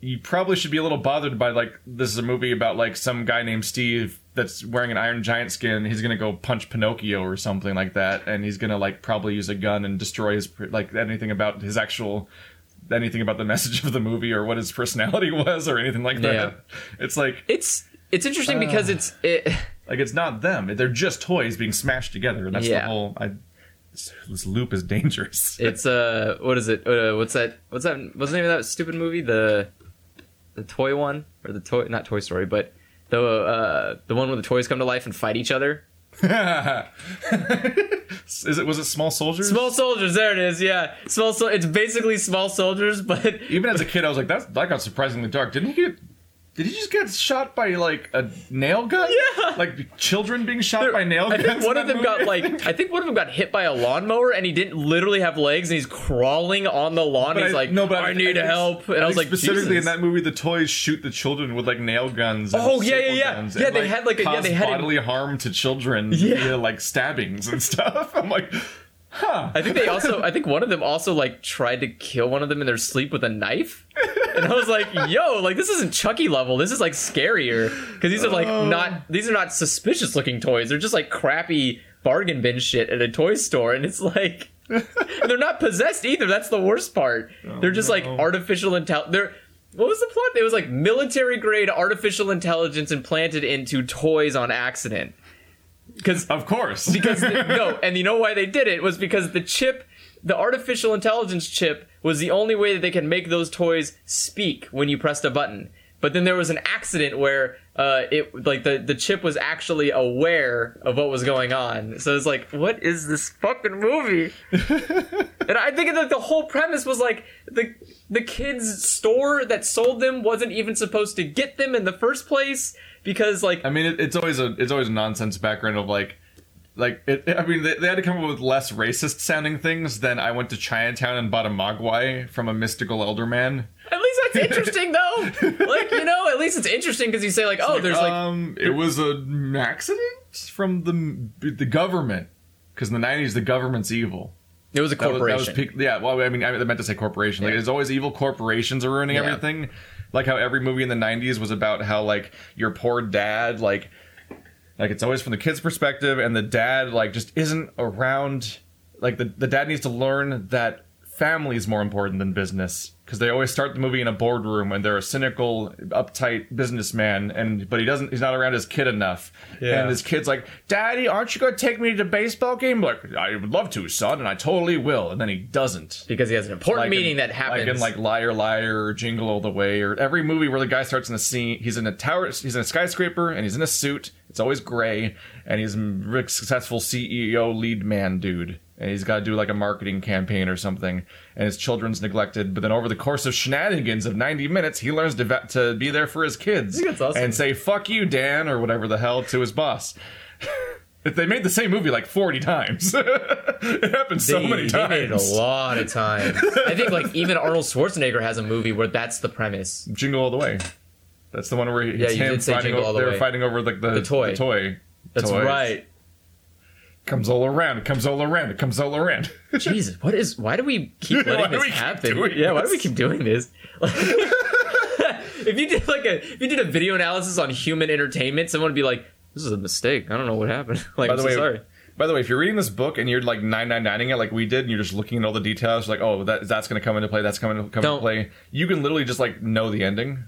you probably should be a little bothered by like this is a movie about like some guy named Steve that's wearing an Iron Giant skin. He's gonna go punch Pinocchio or something like that, and he's gonna like probably use a gun and destroy his like anything about his actual. Anything about the message of the movie or what his personality was or anything like that. Yeah. It's like it's it's interesting uh, because it's it, like it's not them. They're just toys being smashed together. And that's yeah. the whole. I, this, this loop is dangerous. It's uh, what is it? Uh, what's that? What's that? What's the name of that stupid movie? The the toy one or the toy? Not Toy Story, but the uh, the one where the toys come to life and fight each other. Is it was it Small Soldiers? Small Soldiers, there it is. Yeah, Small so it's basically Small Soldiers, but even as a kid, I was like, "That's that got surprisingly dark." Didn't he get? Did he just get shot by like a nail gun? Yeah, like children being shot there, by nail guns. I think one of them movie, got like I think. I think one of them got hit by a lawnmower, and he didn't literally have legs, and he's crawling on the lawn. And he's I, like, no, but I, I need I, help. And I, I was like, specifically Jesus. In that movie, the toys shoot the children with like nail guns. And oh yeah, yeah, yeah, guns yeah. And, they like, had like a, yeah, they had bodily a, harm to children yeah. via like stabbings and stuff. I'm like. Huh. I think they also, I think one of them also, like, tried to kill one of them in their sleep with a knife. And I was like, yo, like, this isn't Chucky level. This is, like, scarier. Because these are, like, not, these are not suspicious-looking toys. They're just, like, crappy bargain bin shit at a toy store. And it's like, and they're not possessed either. That's the worst part. Oh, they're just, no. like, artificial intelligence. They're, what was the plot? It was, like, military-grade artificial intelligence implanted into toys on accident. Because of course, because the, no, and you know why they did it was because the chip, the artificial intelligence chip, was the only way that they could make those toys speak when you pressed a button. But then there was an accident where uh, it like the, the chip was actually aware of what was going on. So it's like, what is this fucking movie? And I think that the whole premise was like the the kids' store that sold them wasn't even supposed to get them in the first place. Because, like, I mean, it, it's always a it's always a nonsense background of like, like it, I mean, they, they had to come up with less racist sounding things than I went to Chinatown and bought a mogwai from a mystical elder man. At least that's interesting, though. Like, you know, at least it's interesting because you say like, it's oh, like, there's like, um, it was an accident from the the government because in the nineties the government's evil. It was a corporation. That was, that was pe- yeah, well, I mean, I meant to say corporation. Like, yeah. It's always evil. Corporations are ruining yeah. everything. Like how every movie in the nineties was about how, like, your poor dad, like, like it's always from the kid's perspective, and the dad, like, just isn't around. Like, the, the dad needs to learn that family is more important than business, because they always start the movie in a boardroom and they're a cynical, uptight businessman, and but he doesn't he's not around his kid enough. Yeah. And his kid's like, "Daddy, aren't you going to take me to the baseball game?" Like, "I would love to, son, and I totally will." And then he doesn't, because he has an important like meeting in, that happens. Like in like Liar Liar or Jingle All the Way, or every movie where the guy starts in a scene, he's in a tower, he's in a skyscraper, and he's in a suit. It's always gray, and he's a successful C E O lead man dude. And he's got to do like a marketing campaign or something, and his children's neglected. But then over the course of shenanigans of ninety minutes, he learns to, ve- to be there for his kids. I think that's awesome. And say, "Fuck you, Dan," or whatever the hell to his boss. If they made the same movie like forty times. It happened so they, many times. They made it a lot of times. I think like even Arnold Schwarzenegger has a movie where that's the premise. Jingle All the Way. That's the one where he, yeah, you did say Jingle All the Way. They were fighting over the, the, the toy. The toy. That's toys. Right. Comes all around. It comes all around. It comes all around. Jesus, what is? Why do we keep letting this happen? Yeah, why do we keep doing this? If you did like a, if you did a video analysis on human entertainment, someone would be like, "This is a mistake. I don't know what happened." Like, by the way, sorry. By the way, if you're reading this book and you're like nine nine nine-ing it like we did, and you're just looking at all the details, like, "Oh, that that's going to come into play. That's coming to come into play." You can literally just like know the ending.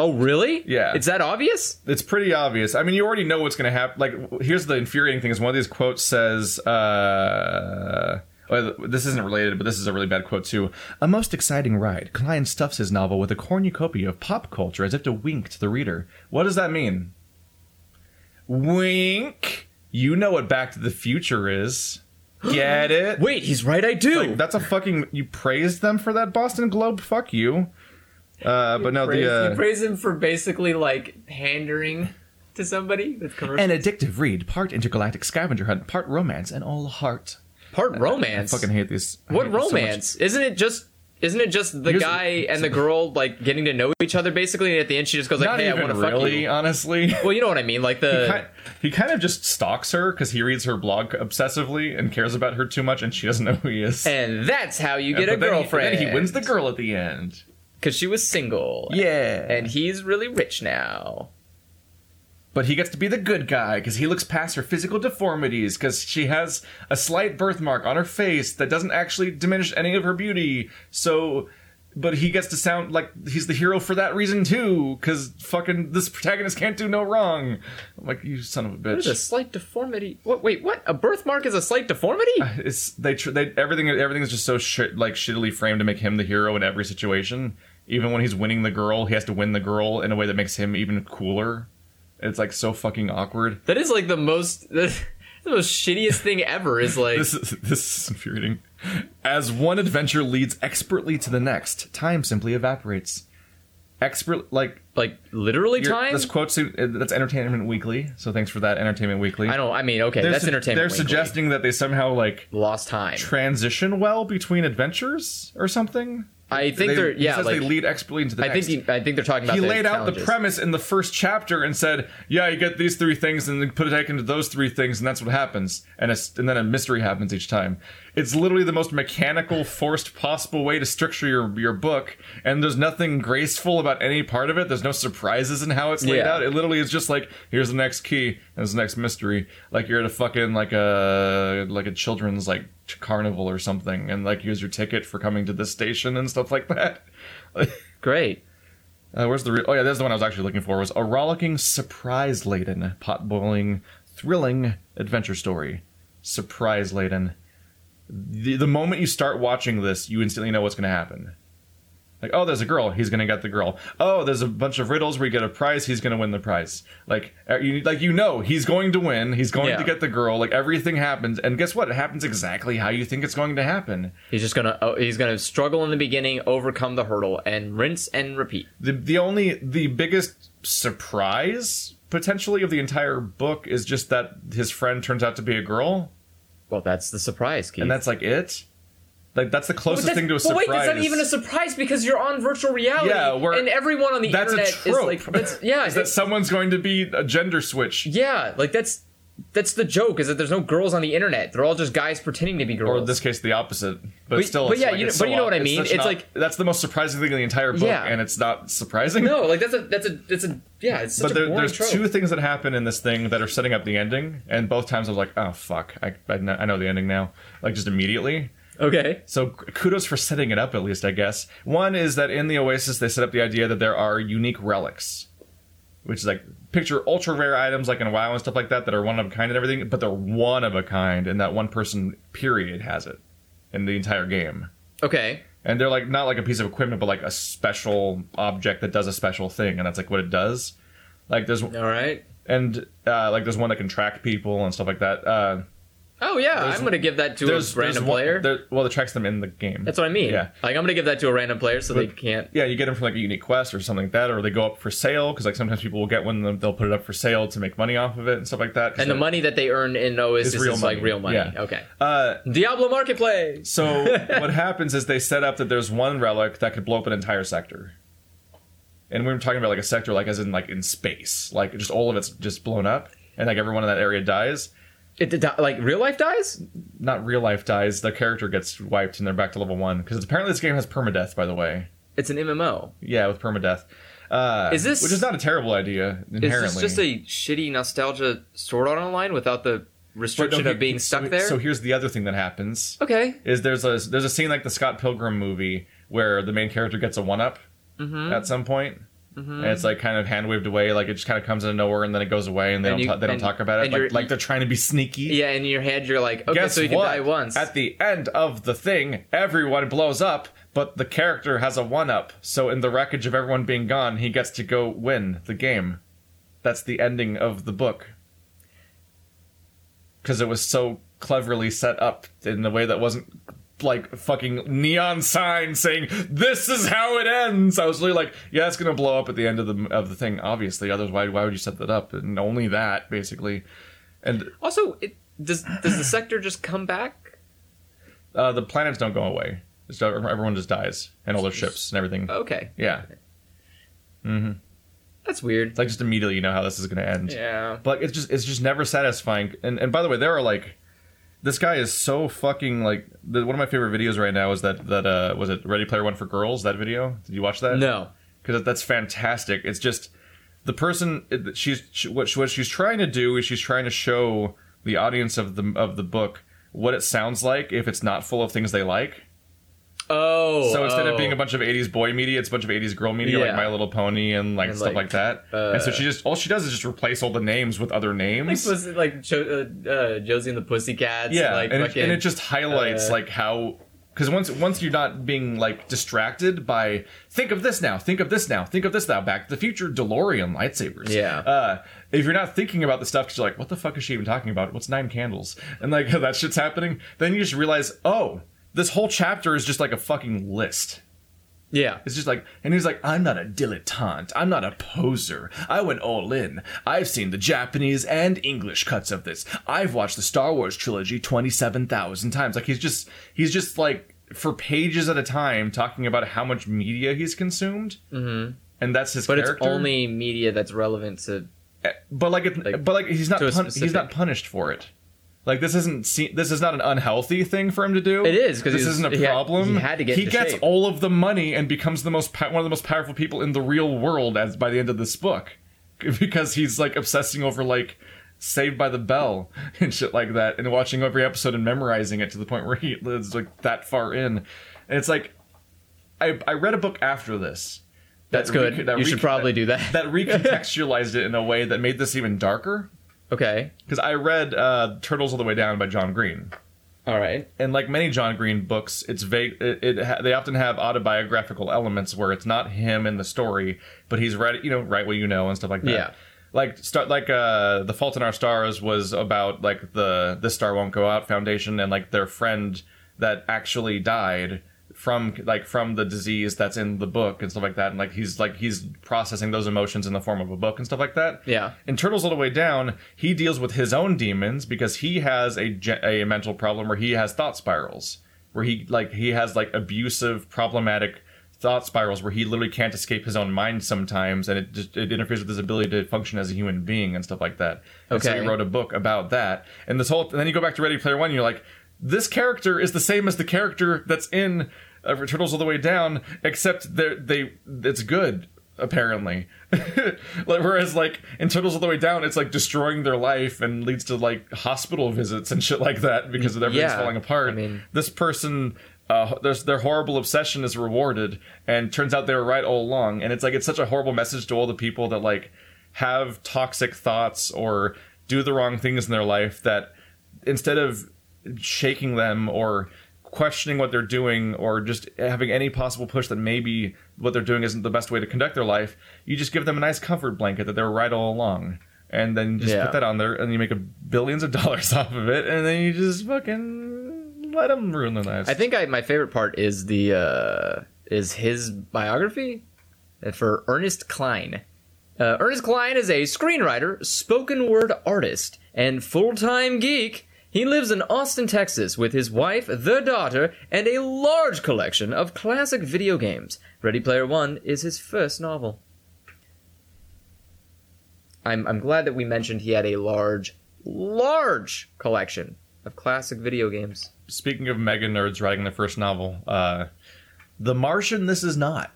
Oh, really? Yeah. It's that obvious? It's pretty obvious. I mean, you already know what's going to happen. Like, here's the infuriating thing is one of these quotes says, uh, well, this isn't related, but this is a really bad quote, too. "A most exciting ride. Klein stuffs his novel with a cornucopia of pop culture as if to wink to the reader." What does that mean? Wink. You know what Back to the Future is. Get it? Wait, he's right, I do. Like, that's a fucking... You praised them for that, Boston Globe? Fuck you. Uh, but no, praise, the uh, you praise him for basically like pandering to somebody. That's commercial. An addictive read, part intergalactic scavenger hunt, part romance, and all heart. Part I, romance. I, I fucking hate these. I what hate romance? So isn't it just? Isn't it just the Here's guy a, and the girl like getting to know each other basically? And at the end, she just goes like, "Hey, I want to really, fuck you." Honestly, well, you know what I mean. Like the he kind, he kind of just stalks her because he reads her blog obsessively and cares about her too much, and she doesn't know who he is. And that's how you get and, a then girlfriend. He, then he wins the girl at the end. Because she was single. Yeah. And he's really rich now. But he gets to be the good guy because he looks past her physical deformities because she has a slight birthmark on her face that doesn't actually diminish any of her beauty. So, but he gets to sound like he's the hero for that reason, too, because fucking this protagonist can't do no wrong. I'm like, you son of a bitch. What is a slight deformity? What? Wait, what? A birthmark is a slight deformity? Uh, it's they, tr- they everything everything is just so shit, like shittily framed to make him the hero in every situation. Even when he's winning the girl, he has to win the girl in a way that makes him even cooler. It's, like, so fucking awkward. That is, like, the most... The, the most shittiest thing ever is, like... this, is, this is infuriating. As one adventure leads expertly to the next, time simply evaporates. Expert, like... Like, literally time? This quote, that's Entertainment Weekly, so thanks for that, Entertainment Weekly. I don't, I mean, okay, they're that's su- Entertainment they're Weekly. They're suggesting that they somehow, like... Lost time. Transition well between adventures or something? I think they, they're yeah. He says like, they lead expertly into the I next. Think he, I think they're talking about. He laid challenges. Out the premise in the first chapter and said, "Yeah, you get these three things, and then put it back into those three things, and that's what happens." And a, and then a mystery happens each time. It's literally the most mechanical, forced possible way to structure your your book, and there's nothing graceful about any part of it. There's no surprises in how it's laid yeah. out. It literally is just like, "Here's the next key, and the next mystery." Like you're at a fucking like a like a children's like. carnival or something, and like here's your ticket for coming to this station and stuff like that. Great. Uh, where's the? Re- oh yeah, that's the one I was actually looking for. Was a rollicking, surprise-laden, pot-boiling, thrilling adventure story. Surprise-laden. The, the moment you start watching this, you instantly know what's going to happen. Like, oh, there's a girl. He's going to get the girl. Oh, there's a bunch of riddles where you get a prize. He's going to win the prize. Like, you, like you know, he's going to win. He's going yeah. to get the girl. Like, everything happens. And guess what? It happens exactly how you think it's going to happen. He's just going to oh, he's going to struggle in the beginning, overcome the hurdle, and rinse and repeat. The, the only, the biggest surprise, potentially, of the entire book is just that his friend turns out to be a girl. Well, that's the surprise, Keith. And that's, like, it. Like, that's the closest thing to a surprise. But wait, it's not even a surprise because you're on virtual reality. Yeah, and everyone on the internet is like... That's a trope. Yeah, is that someone's going to be a gender switch. Yeah, like, that's that's the joke, is that there's no girls on the internet. They're all just guys pretending to be girls. Or in this case, the opposite. But, but still, but it's yeah, like, you know, it's so But you know what I mean? It's, it's not, like... That's the most surprising thing in the entire book, yeah. and it's not surprising. No, like, that's a... that's a it's a yeah, it's such but a there, there's trope. Two things that happen in this thing that are setting up the ending, and both times I was like, oh, fuck, I I know the ending now. Like, just immediately... Okay. So kudos for setting it up, at least, I guess. One is that in the Oasis, they set up the idea that there are unique relics, which is like, picture ultra rare items like in WoW and stuff like that that are one of a kind and everything, but they're one of a kind, and that one person, period, has it in the entire game. Okay. And they're like not like a piece of equipment, but like a special object that does a special thing, and that's like what it does. Like there's all right, and uh, like there's one that can track people and stuff like that. Uh, oh yeah, I'm gonna give that to a random one, player. There, well, it tracks them in the game. That's what I mean. Yeah, like I'm gonna give that to a random player so but, they can't. Yeah, you get them from like a unique quest or something like that, or they go up for sale because like sometimes people will get one, they'll put it up for sale to make money off of it and stuff like that. And the money that they earn in Oasis is, real is like real money. Yeah. Okay. Uh, Diablo Marketplace. So what happens is they set up that there's one relic that could blow up an entire sector. And we were talking about like a sector, like as in like in space, like just all of it's just blown up, and like everyone in that area dies. It did, like real life dies? Not real life dies. The character gets wiped, and they're back to level one. Because apparently this game has permadeath. By the way, it's an M M O. Yeah, with permadeath. Uh, is this which is not a terrible idea inherently? Is this just a shitty nostalgia Sword Art Online without the restriction no, of being stuck so, there? So here's the other thing that happens. Okay, is there's a there's a scene like the Scott Pilgrim movie where the main character gets a one up. Mm-hmm. At some point, mm-hmm. and it's like kind of hand waved away, like it just kind of comes out of nowhere and then it goes away, and they and don't you, ta- they and, don't talk about it, like, like they're trying to be sneaky. Yeah, in your head you're like, okay, guess so you what? Can die once. At the end of the thing, everyone blows up, but the character has a one up. So in the wreckage of everyone being gone, he gets to go win the game. That's the ending of the book. Because it was so cleverly set up in a way that wasn't. Like fucking neon sign saying this is how it ends. I was really like, yeah, it's gonna blow up at the end of the of the thing, obviously. Otherwise, why why would you set that up? And only that basically. And also, it, does does the sector just come back? Uh, the planets don't go away. Just, everyone just dies, and all their ships and everything. Okay. Yeah. Mm-hmm. That's weird. It's like just immediately, you know how this is gonna end. Yeah. But it's just it's just never satisfying. And and by the way, there are like. This guy is so fucking, like, the, one of my favorite videos right now is that, that uh, was it Ready Player One for Girls, that video? Did you watch that? No. Because that's fantastic. It's just, the person, it, she's she, what, she, what she's trying to do is she's trying to show the audience of the of the book what it sounds like if it's not full of things they like. Oh. So instead oh. of being a bunch of eighties boy media, it's a bunch of eighties girl media, yeah. like My Little Pony and like and stuff like, like that. Uh, and so she just all she does is just replace all the names with other names, like like jo- uh, uh, Josie and the Pussycats. Yeah, and, like, and, fucking, it, and it just highlights uh, like how because once once you're not being like distracted by think of this now, think of this now, think of this now, Back to the Future, DeLorean, lightsabers. Yeah. Uh, if you're not thinking about the stuff because you're like, what the fuck is she even talking about? What's nine candles? And like that shit's happening. Then you just realize, oh. This whole chapter is just like a fucking list. Yeah. It's just like, and he's like, I'm not a dilettante. I'm not a poser. I went all in. I've seen the Japanese and English cuts of this. I've watched the Star Wars trilogy twenty-seven thousand times. Like he's just, he's just like for pages at a time talking about how much media he's consumed. Mm-hmm. And that's his but character. But it's only media that's relevant to. But like, it, like but like he's not, pun- he's not punished for it. Like this isn't this is not an unhealthy thing for him to do. It is because this isn't a problem. He, had, he, had to get he gets shape. all of the money and becomes the most one of the most powerful people in the real world as by the end of this book, because he's like obsessing over like Saved by the Bell and shit like that, and watching every episode and memorizing it to the point where he lives like that far in. And it's like, I I read a book after this. That's that good. Re- that you re- should probably that, do that. That recontextualized it in a way that made this even darker. Okay. Because I read uh, Turtles All the Way Down by John Green. All right. And like many John Green books, it's vague. It, it ha- they often have autobiographical elements where it's not him in the story, but he's right, you know, right what you know and stuff like that. Yeah. Like start like uh, The Fault in Our Stars was about like the This Star Won't Go Out Foundation and like their friend that actually died from like from the disease that's in the book and stuff like that, and like he's like he's processing those emotions in the form of a book and stuff like that. Yeah. In Turtles All the Way Down, he deals with his own demons because he has a a mental problem where he has thought spirals, where he like he has like abusive, problematic thought spirals where he literally can't escape his own mind sometimes, and it just it interferes with his ability to function as a human being and stuff like that. Okay. And so he wrote a book about that, and this whole and then you go back to Ready Player One, and you're like, this character is the same as the character that's in. Of Turtles All the Way Down, except they it's good. apparently. Like, whereas like in Turtles All the Way Down, it's like destroying their life and leads to like hospital visits and shit like that because of everything's yeah, falling apart. I mean, this person, uh, there's their horrible obsession is rewarded, and turns out they were right all along. And it's like, it's such a horrible message to all the people that like have toxic thoughts or do the wrong things in their life, that instead of shaking them or questioning what they're doing or just having any possible push that maybe what they're doing isn't the best way to conduct their life, you just give them a nice comfort blanket that they're right all along, and then just yeah. put that on there and you make a billions of dollars off of it, and then you just fucking let them ruin their lives. I think I, my favorite part is the uh is his biography for Ernest Cline. Uh, Ernest Cline is a screenwriter, spoken word artist, and full-time geek. He lives in Austin, Texas, with his wife, their daughter, and a large collection of classic video games. Ready Player One is his first novel. I'm I'm glad that we mentioned he had a large, large collection of classic video games. Speaking of mega nerds writing their first novel, uh, The Martian This Is Not.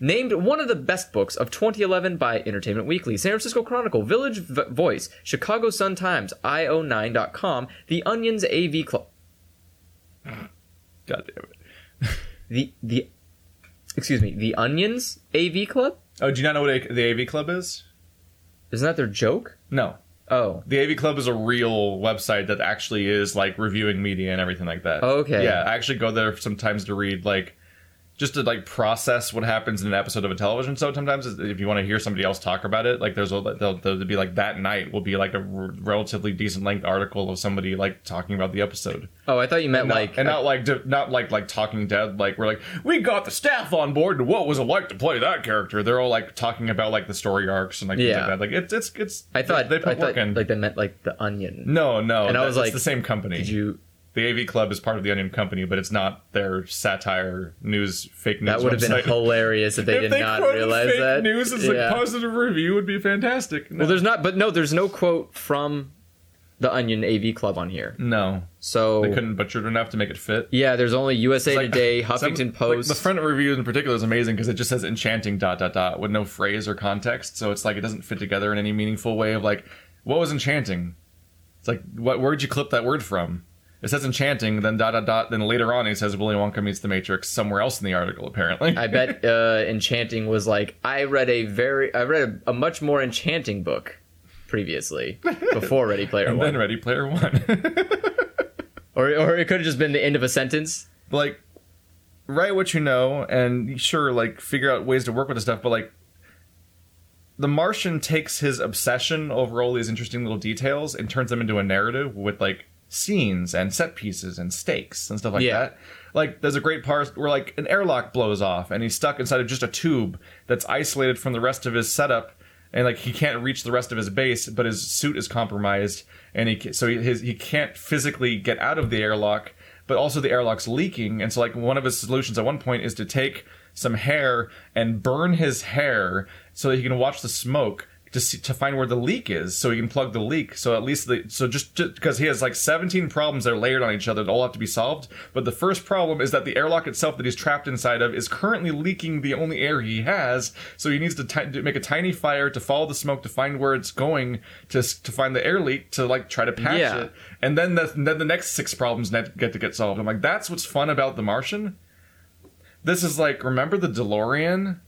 Named one of the best books of twenty eleven by Entertainment Weekly, San Francisco Chronicle, Village v- Voice, Chicago Sun-Times, I O nine dot com, The Onion's A V Club. God damn it. the, the, excuse me, The Onion's A V Club? Oh, do you not know what a, the A V Club is? Isn't that their joke? No. Oh. The A V Club is a real website that actually is, like, reviewing media and everything like that. Oh, okay. Yeah, I actually go there sometimes to read, like, just to like process what happens in an episode of a television show. Sometimes if you want to hear somebody else talk about it, like there's a, they'll, they'll be like that night will be like a r- relatively decent length article of somebody like talking about the episode. Oh, I thought you meant and like, not, and I, not like, de- not like, like Talking Dead. Like we're like, we got the staff on board and what was it like to play that character? They're all like talking about like the story arcs and like, yeah. things like that. Like it's, it's, it's, I thought they, they put I work thought, in. Like they meant like The Onion. No, no. And that, I was like, it's the same company. Did you, The A V Club is part of the Onion Company, but it's not their satire news, fake news. That would have website. been hilarious if they if did they not realize fake that. News is yeah. like positive review would be fantastic. No. Well, there's not, but no, there's no quote from the Onion A V Club on here. No, so they couldn't butcher it enough to make it fit. Yeah, there's only U S A like, Today, Huffington some, Post. Like the front review in particular is amazing because it just says enchanting dot dot dot with no phrase or context, so it's like it doesn't fit together in any meaningful way. Of like, what was enchanting? It's like, what? Where'd you clip that word from? It says enchanting, then dot, dot, dot. Then later on, he says Willy Wonka meets the Matrix somewhere else in the article, apparently. I bet uh, enchanting was like, I read a very, I read a, a much more enchanting book previously before Ready Player and One. And then Ready Player One. or, or it could have just been the end of a sentence. Like, write what you know and sure, like, figure out ways to work with this stuff, but like, The Martian takes his obsession over all these interesting little details and turns them into a narrative with like, scenes and set pieces and stakes and stuff like yeah. that. Like there's a great part where like an airlock blows off and he's stuck inside of just a tube that's isolated from the rest of his setup, and like he can't reach the rest of his base, but his suit is compromised and he so he, his, he can't physically get out of the airlock, but also the airlock's leaking. And so like one of his solutions at one point is to take some hair and burn his hair so that he can watch the smoke To, see, to find where the leak is, so he can plug the leak. So at least, the, so just because he has like seventeen problems that are layered on each other that all have to be solved. But the first problem is that the airlock itself that he's trapped inside of is currently leaking the only air he has. So he needs to t- make a tiny fire to follow the smoke to find where it's going to to find the air leak to like try to patch yeah. it. And then the then the next six problems net, get to get solved. I'm like, that's what's fun about The Martian. This is like, remember the DeLorean?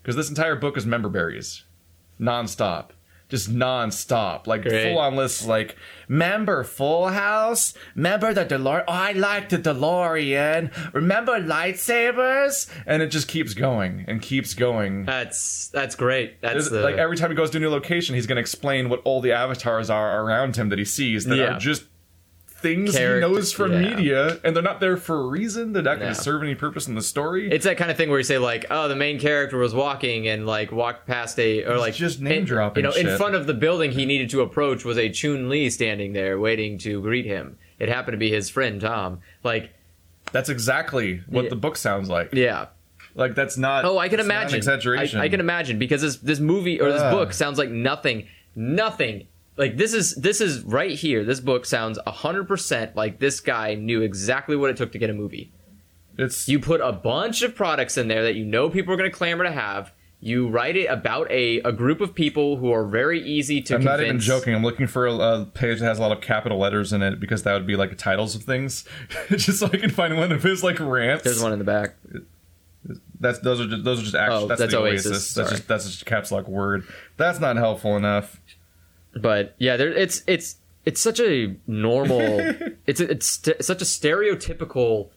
Because this entire book is member berries. Non-stop. Just non-stop. Like, great. Full-on lists. Like, remember Full House? Remember the DeLorean? Oh, I like the DeLorean. Remember lightsabers? And it just keeps going and keeps going. That's that's great. That's the... Like, every time he goes to a new location, he's going to explain what all the avatars are around him that he sees that yeah. are just things Character, he knows from yeah. media, and they're not there for a reason. They're not no. going to serve any purpose in the story. It's that kind of thing where you say like, "Oh, the main character was walking and like walked past a or it's like just name dropping." You know, shit. In front of the building he needed to approach was a Chun-Li standing there waiting to greet him. It happened to be his friend Tom. Like, that's exactly what yeah. the book sounds like. Yeah, like that's not. Oh, I can imagine. An exaggeration. I, I can imagine because this this movie or this uh. book sounds like nothing, nothing. Like, this is this is right here. This book sounds one hundred percent like this guy knew exactly what it took to get a movie. It's you put a bunch of products in there that you know people are going to clamor to have. You write it about a, a group of people who are very easy to I'm convince. Not even joking. I'm looking for a, a page that has a lot of capital letters in it because that would be like titles of things. Just so I can find one of his like rants. There's one in the back. That's those are just, those are just actually oh, that's, that's the Oasis. Oasis. That's just that's just a caps lock word. That's not helpful enough. But yeah, there, it's it's it's such a normal. it's it's st- such a stereotypical.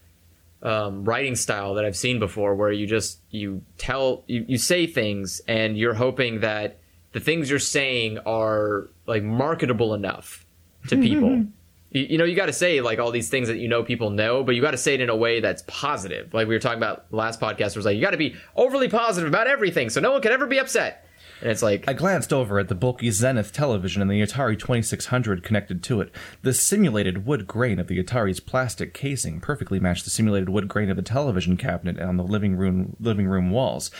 Um, writing style that I've seen before, where you just you tell you, you say things and you're hoping that the things you're saying are like marketable enough to people. you, you know, you got to say like all these things that you know people know, but you got to say it in a way that's positive. Like we were talking about last podcast, was like you got to be overly positive about everything, so no one can ever be upset. And it's like I glanced over at the bulky Zenith television and the Atari twenty-six hundred connected to it. The simulated wood grain of the Atari's plastic casing perfectly matched the simulated wood grain of the television cabinet on the living room living room walls.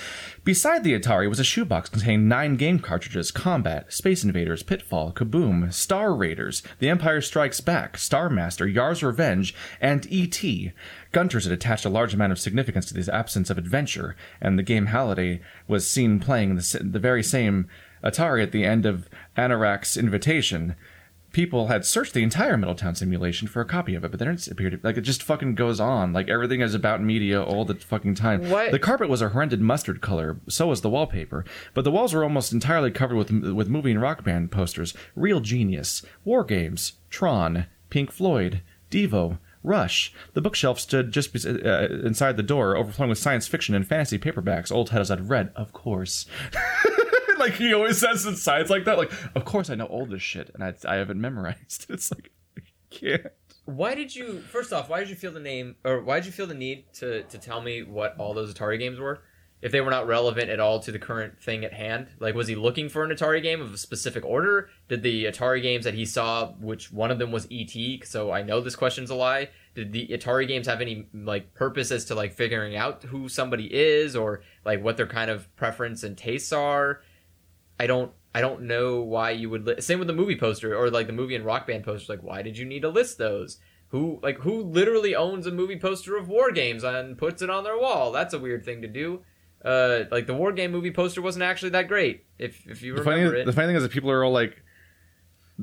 Beside the Atari was a shoebox containing nine game cartridges: Combat, Space Invaders, Pitfall, Kaboom, Star Raiders, The Empire Strikes Back, Star Master, Yar's Revenge, and E T. Gunters had attached a large amount of significance to the absence of adventure, and the game Halliday was seen playing the, the very same Atari at the end of Anorak's invitation. People had searched the entire Middletown simulation for a copy of it, but there didn't appear to be. Like, it just fucking goes on. Like, everything is about media all the fucking time. What? The carpet was a horrendous mustard color, so was the wallpaper, but the walls were almost entirely covered with, with movie and rock band posters. Real Genius, War Games, Tron, Pink Floyd, Devo, Rush. The bookshelf stood just be- uh, inside the door, overflowing with science fiction and fantasy paperbacks, old titles I'd read, of course. Like, he always says in sides like that, like, of course I know all this shit, and I, I haven't memorized. It's like, I can't. Why did you, first off, why did you feel the name, or why did you feel the need to, to tell me what all those Atari games were? If they were not relevant at all to the current thing at hand? Like, was he looking for an Atari game of a specific order? Did the Atari games that he saw, which one of them was E T, so I know this question's a lie, did the Atari games have any, like, purpose as to, like, figuring out who somebody is or, like, what their kind of preference and tastes are? I don't I don't know why you would... Li- Same with the movie poster or, like, the movie and rock band poster. Like, why did you need to list those? Who, like, who literally owns a movie poster of War Games and puts it on their wall? That's a weird thing to do. Uh, like the War Game movie poster wasn't actually that great. If if you remember the funny, it, the funny thing is that people are all like,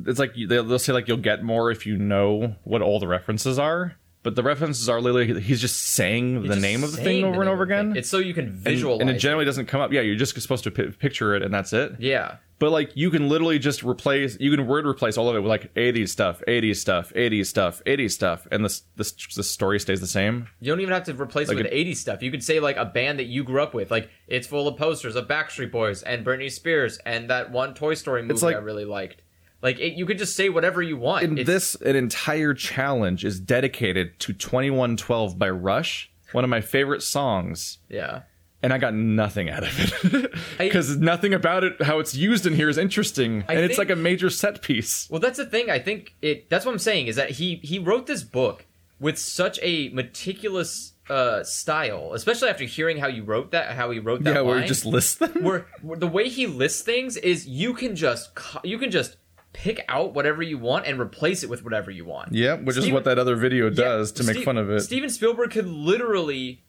it's like they'll, they'll say like you'll get more if you know what all the references are, but the references are literally he's just saying the just name of the thing over the and over again. It's so you can visualize, and, and it generally it. doesn't come up. Yeah, you're just supposed to p- picture it, and that's it. Yeah, but like you can literally just replace, you can word replace all of it with like eighties stuff, eighties stuff, eighties stuff, eighties stuff, and the the, the story stays the same. You don't even have to replace like it with eighties stuff. You could say like a band that you grew up with, like it's full of posters of Backstreet Boys and Britney Spears and that one Toy Story movie like, I really liked. Like it, you could just say whatever you want. In this, an entire challenge is dedicated to twenty-one twelve by Rush, one of my favorite songs. Yeah. And I got nothing out of it because nothing about it, how it's used in here is interesting. I and think, it's like a major set piece. Well, that's the thing. I think it that's what I'm saying is that he he wrote this book with such a meticulous uh, style, especially after hearing how you wrote that, how he wrote that. Yeah, line, where he just lists them. Where, where the way he lists things is you can just you can just. pick out whatever you want and replace it with whatever you want. Yeah, which Steven, is what that other video does yeah, to Steve, make fun of it. Steven Spielberg could literally...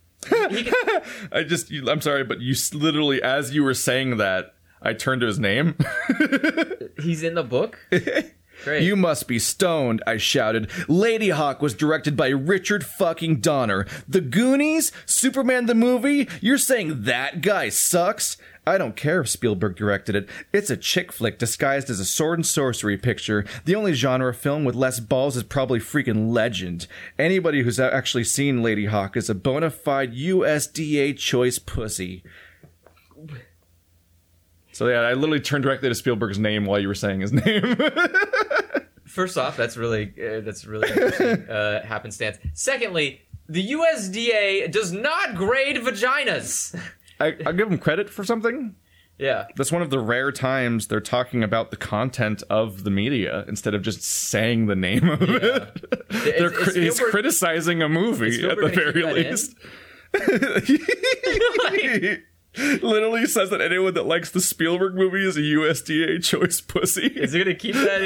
He could, I just... You, I'm sorry, but you literally, as you were saying that, I turned to his name. He's in the book? Great. You must be stoned, I shouted. Lady Hawk was directed by Richard fucking Donner. The Goonies? Superman the movie? You're saying that guy sucks? I don't care if Spielberg directed it. It's a chick flick disguised as a sword and sorcery picture. The only genre film with less balls is probably freaking Legend. Anybody who's actually seen Lady Hawk is a bona fide U S D A choice pussy. So yeah, I literally turned directly to Spielberg's name while you were saying his name. First off, that's really uh, that's really interesting uh, happenstance. Secondly, the U S D A does not grade vaginas. I, I'll give them credit for something. Yeah. That's one of the rare times they're talking about the content of the media instead of just saying the name of yeah. it. They're, it's, it's he's criticizing a movie at the very least. like, literally says that anyone that likes the Spielberg movie is a U S D A choice pussy. Is he going to keep that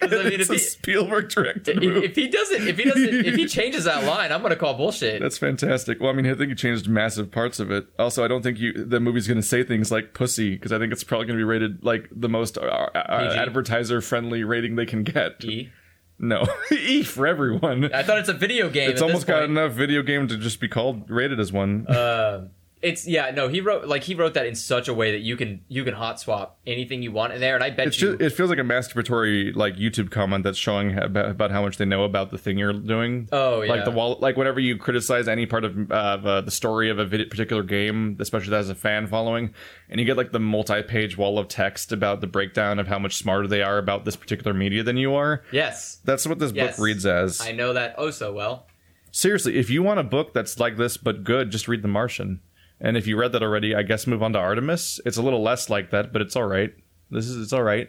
in? I mean, it's if a he, Spielberg directed. If, if he doesn't, if he doesn't, if he changes that line, I'm gonna call bullshit. That's fantastic. Well, I mean, I think he changed massive parts of it. Also, I don't think you the movie's gonna say things like "pussy" because I think it's probably gonna be rated like the most uh, uh, advertiser-friendly rating they can get. E? No, E for everyone. I thought it's a video game. It's at almost this got point. Enough video game to just be called rated as one. Uh, It's yeah no he wrote like he wrote that in such a way that you can you can hot swap anything you want in there, and I bet it's you just, it feels like a masturbatory like YouTube comment that's showing about, about how much they know about the thing you're doing. Oh yeah, like the wall, like whenever you criticize any part of, uh, of uh, the story of a vid- particular game, especially that has a fan following, and you get like the multi-page wall of text about the breakdown of how much smarter they are about this particular media than you are. Yes, that's what this yes. book reads as. I know that oh so well. Seriously, if you want a book that's like this but good, just read The Martian. And if you read that already, I guess move on to Artemis. It's a little less like that, but it's all right. This is it's all right.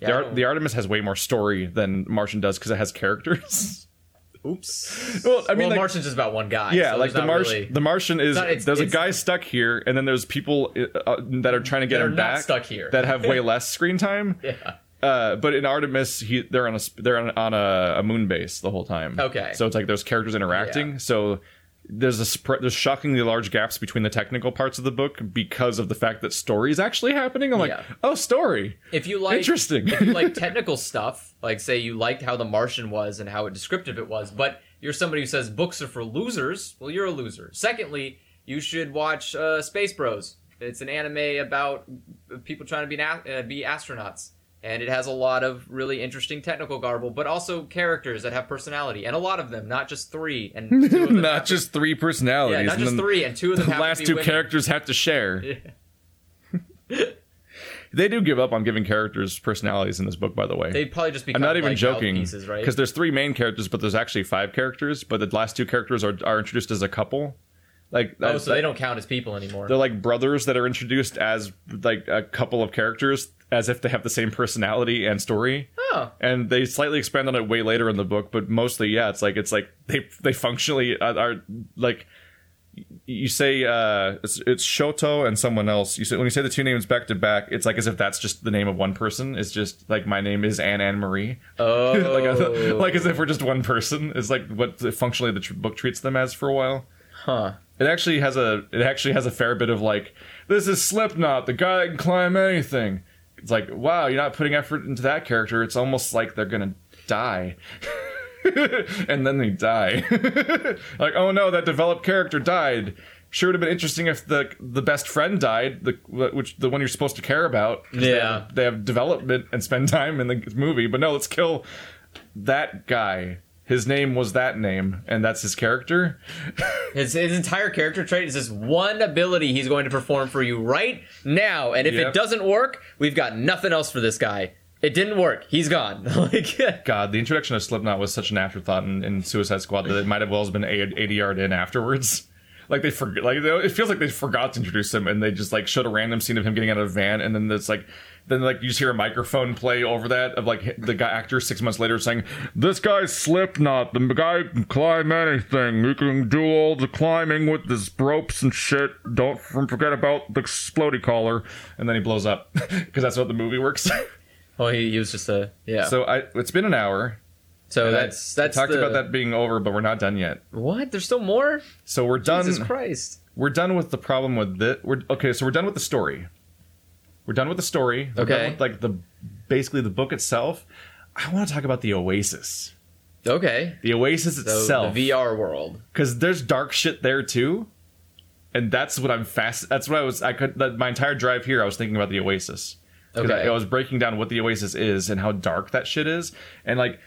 Yeah, the, Ar- the Artemis has way more story than Martian does because it has characters. Oops. Well, I mean, well, like, Martian's just about one guy. Yeah, so like the Martian. Really... The Martian is it's not, it's, there's it's, a guy stuck here, and then there's people uh, that are trying to get him back. Stuck here. That have way less screen time. Yeah. Uh, but in Artemis, he, they're on a they're on, on a, a moon base the whole time. Okay. So it's like those characters interacting. Yeah. So. There's a sp- there's shockingly large gaps between the technical parts of the book because of the fact that story is actually happening. I'm like, yeah. oh, story. If you like interesting, if you like technical stuff, like say you liked how The Martian was and how descriptive it was, but you're somebody who says books are for losers. Well, you're a loser. Secondly, you should watch uh, Space Bros. It's an anime about people trying to be na- uh, be astronauts, and it has a lot of really interesting technical garble, but also characters that have personality, and a lot of them, not just three and two of them not just to... three personalities. Yeah, not and just three and two of them. The have last to be two women. Characters have to share. Yeah. They do give up on giving characters personalities in this book, by the way. They probably just become. I'm not even like, joking because right? There's three main characters, but there's actually five characters. But the last two characters are are introduced as a couple. Like, oh, so like, they don't count as people anymore. They're like brothers that are introduced as like a couple of characters, as if they have the same personality and story. Oh. And they slightly expand on it way later in the book, but mostly, yeah, it's like it's like they they functionally are, are like you say uh, it's, it's Shoto and someone else. You say when you say the two names back to back, it's like as if that's just the name of one person. It's just like my name is Anne Anne Marie. Oh, like, like as if we're just one person. It's like what functionally the tr- book treats them as for a while. Huh. It actually has a it actually has a fair bit of like, this is Slipknot, the guy that can climb anything. It's like, wow, you're not putting effort into that character. It's almost like they're gonna die. And then they die. Like, oh no, that developed character died. Sure would have been interesting if the the best friend died, the which the one you're supposed to care about. Yeah. They have, they have development and spend time in the movie, but no, let's kill that guy. His name was that name, and that's his character. his, his entire character trait is this one ability he's going to perform for you right now. And if yep. it doesn't work, we've got nothing else for this guy. It didn't work. He's gone. Like, God, the introduction of Slipknot was such an afterthought in, in Suicide Squad that it might have well been A D R'd in afterwards. Like, they forget, like it feels like they forgot to introduce him, and they just, like, showed a random scene of him getting out of a van, and then it's like... Then, like, you just hear a microphone play over that of, like, the guy actor six months later saying, this guy's Slipknot, the guy can climb anything. You can do all the climbing with his ropes and shit. Don't forget about the explodey collar. And then he blows up, because that's how the movie works. Oh, he, he was just a... Yeah. So, I, it's been an hour. So, that's... I, that's I talked the... about that being over, but we're not done yet. What? There's still more? So, we're done... Jesus Christ. We're done with the problem with this. We're, okay, so we're done with the story. We're done with the story. We're okay. Done with, like, the basically the book itself. I want to talk about the Oasis. Okay. The Oasis so itself. The V R world. Because there's dark shit there too, and that's what I'm fast. That's what I was. I could. That, my entire drive here, I was thinking about the Oasis. Okay. I, I was breaking down what the Oasis is and how dark that shit is, and like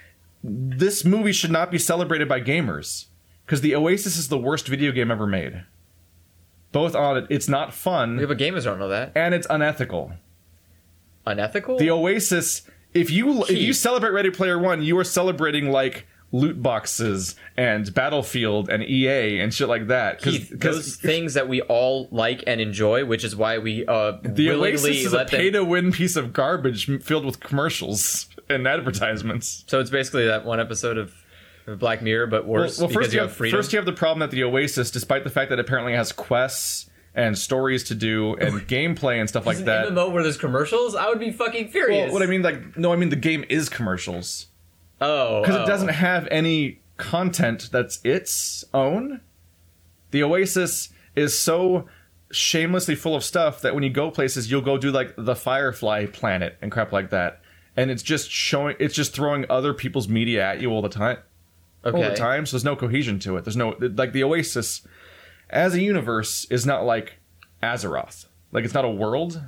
this movie should not be celebrated by gamers because the Oasis is the worst video game ever made. Both on it, it's not fun. Yeah, but gamers don't know that, and it's unethical. Unethical? The Oasis. If you Jeez. if you celebrate Ready Player One, you are celebrating like loot boxes and Battlefield and E A and shit like that. Because those things that we all like and enjoy, which is why we uh, the Oasis is a pay-to-win piece of garbage filled with commercials and advertisements. So it's basically that one episode of. Black Mirror, but worse well, well, because first you have, have freedom. First you have the problem that the Oasis, despite the fact that it apparently has quests and stories to do and gameplay and stuff like an that. M M O where there's commercials? I would be fucking furious. Well, what I mean, like, no, I mean the game is commercials. Oh. Because oh. it doesn't have any content that's its own. The Oasis is so shamelessly full of stuff that when you go places, you'll go do like the Firefly planet and crap like that. And it's just showing, it's just throwing other people's media at you all the time. Okay. All the time, so there's no cohesion to it. There's no, like, the Oasis as a universe is not like Azeroth. Like, it's not a world.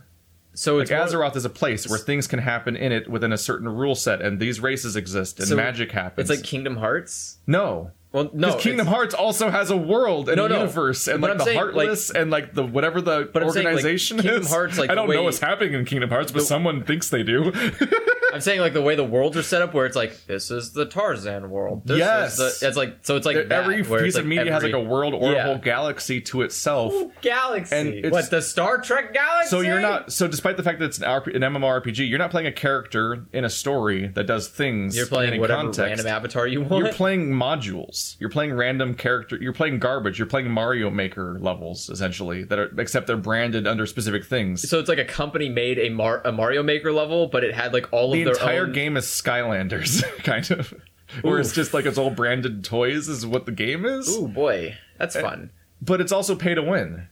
So it's like more, Azeroth is a place where things can happen in it within a certain rule set, and these races exist, and so magic happens. It's like Kingdom Hearts? No. Well, no. Because Kingdom Hearts also has a world and no, a no. universe, and, but like, I'm the saying, Heartless, like, and, like, the whatever the but organization I'm saying, like, is. Kingdom Hearts, like, I don't way, know what's happening in Kingdom Hearts, but the, someone thinks they do. I'm saying, like, the way the worlds are set up, where it's like, this is the Tarzan world. This yes. Is the, it's like, so it's like that, every piece of like media every, has, like, a world or yeah. a whole galaxy to itself. Ooh, galaxy. And what, the Star Trek galaxy? So you're not, so despite the fact that it's an, an MMORPG, you're not playing a character in a story that does things. You're playing in whatever context. Random avatar you want. You're playing modules. You're playing random character. You're playing garbage. You're playing Mario Maker levels, essentially, that are, except they're branded under specific things. So it's like a company made a, Mar- a Mario Maker level, but it had like all the of their own. The entire game is Skylanders, kind of. Where it's just like it's all branded toys is what the game is. Ooh, boy. That's and, fun. But it's also pay to win.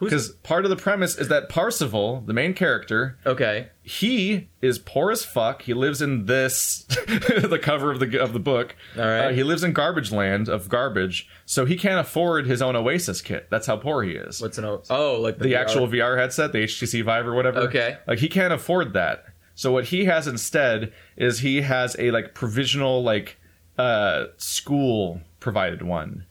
Because part of the premise is that Parzival, the main character, okay, he is poor as fuck. He lives in this, the cover of the of the book. All right, uh, he lives in garbage land of garbage, so he can't afford his own Oasis kit. That's how poor he is. What's an Oasis? Oh, like the, the V R? Actual V R headset, the H T C Vive or whatever. Okay, like he can't afford that. So what he has instead is he has a like provisional like uh, school provided one.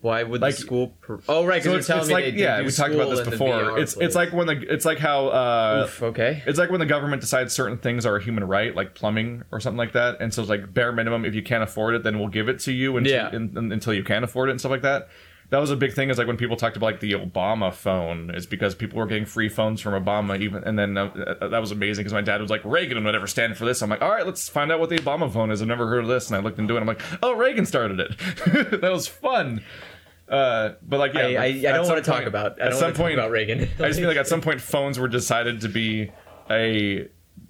Why would like, the school? Per- oh, right. Because so it's, you're telling it's me like, they do yeah, do we talked about this before. It's place. It's like when the it's like how uh, Oof, okay. It's like when the government decides certain things are a human right, like plumbing or something like that. And so it's like bare minimum. If you can't afford it, then we'll give it to you until, yeah. in, in, until you can afford it and stuff like that. That was a big thing. Is like when people talked about like the Obama phone. It's because people were getting free phones from Obama. Even and then uh, that was amazing because my dad was like, Reagan would ever stand for this. I'm like, all right, let's find out what the Obama phone is. I've never heard of this. And I looked into it. I'm like, oh, Reagan started it. That was fun. Uh, but like, yeah, I, I, I don't want to talk about. I don't at some point about Reagan. I just feel like at some point phones were decided to be a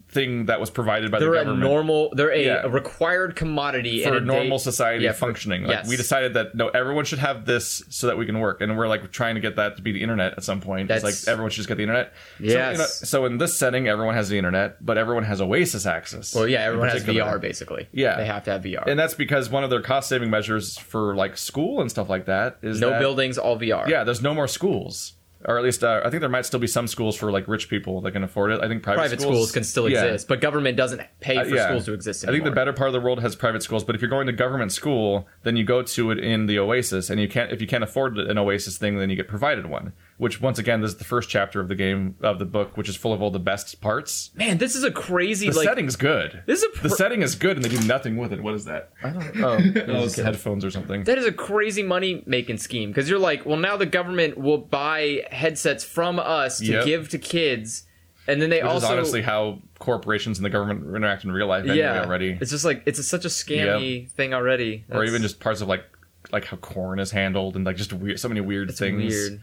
thing that was provided by they're the government. They're a normal, they're a, yeah. a required commodity for a normal day, society yeah, functioning. For, like, yes. We decided that no, everyone should have this so that we can work, and we're like trying to get that to be the internet at some point. That's, it's like everyone should just get the internet. Yes. So, you know, so in this setting, everyone has the internet, but everyone has Oasis access. Well, yeah, everyone has V R basically. Yeah, they have to have V R, and that's because one of their cost-saving measures for like school and stuff like that is no that, buildings, all V R. Yeah, there's no more schools. Or at least, uh, I think there might still be some schools for, like, rich people that can afford it. I think private, private schools, schools can still exist, yeah. but government doesn't pay for uh, yeah. schools to exist anymore. I think the better part of the world has private schools, but if you're going to government school, then you go to it in the Oasis, and you can't if you can't afford an Oasis thing, then you get provided one. Which, once again, this is the first chapter of the game, of the book, which is full of all the best parts. Man, this is a crazy, the like... The setting's good. This is a pr- the setting is good, and they do nothing with it. What is that? I don't know. Oh, headphones or something. That is a crazy money-making scheme, because you're like, well, now the government will buy headsets from us to yep. give to kids, and then they which also... Which is honestly how corporations and the government interact in real life anyway yeah. already. It's just like, it's a, such a scammy yep. thing already. That's... Or even just parts of, like, like how corn is handled, and, like, just weird, so many weird it's things. Weird.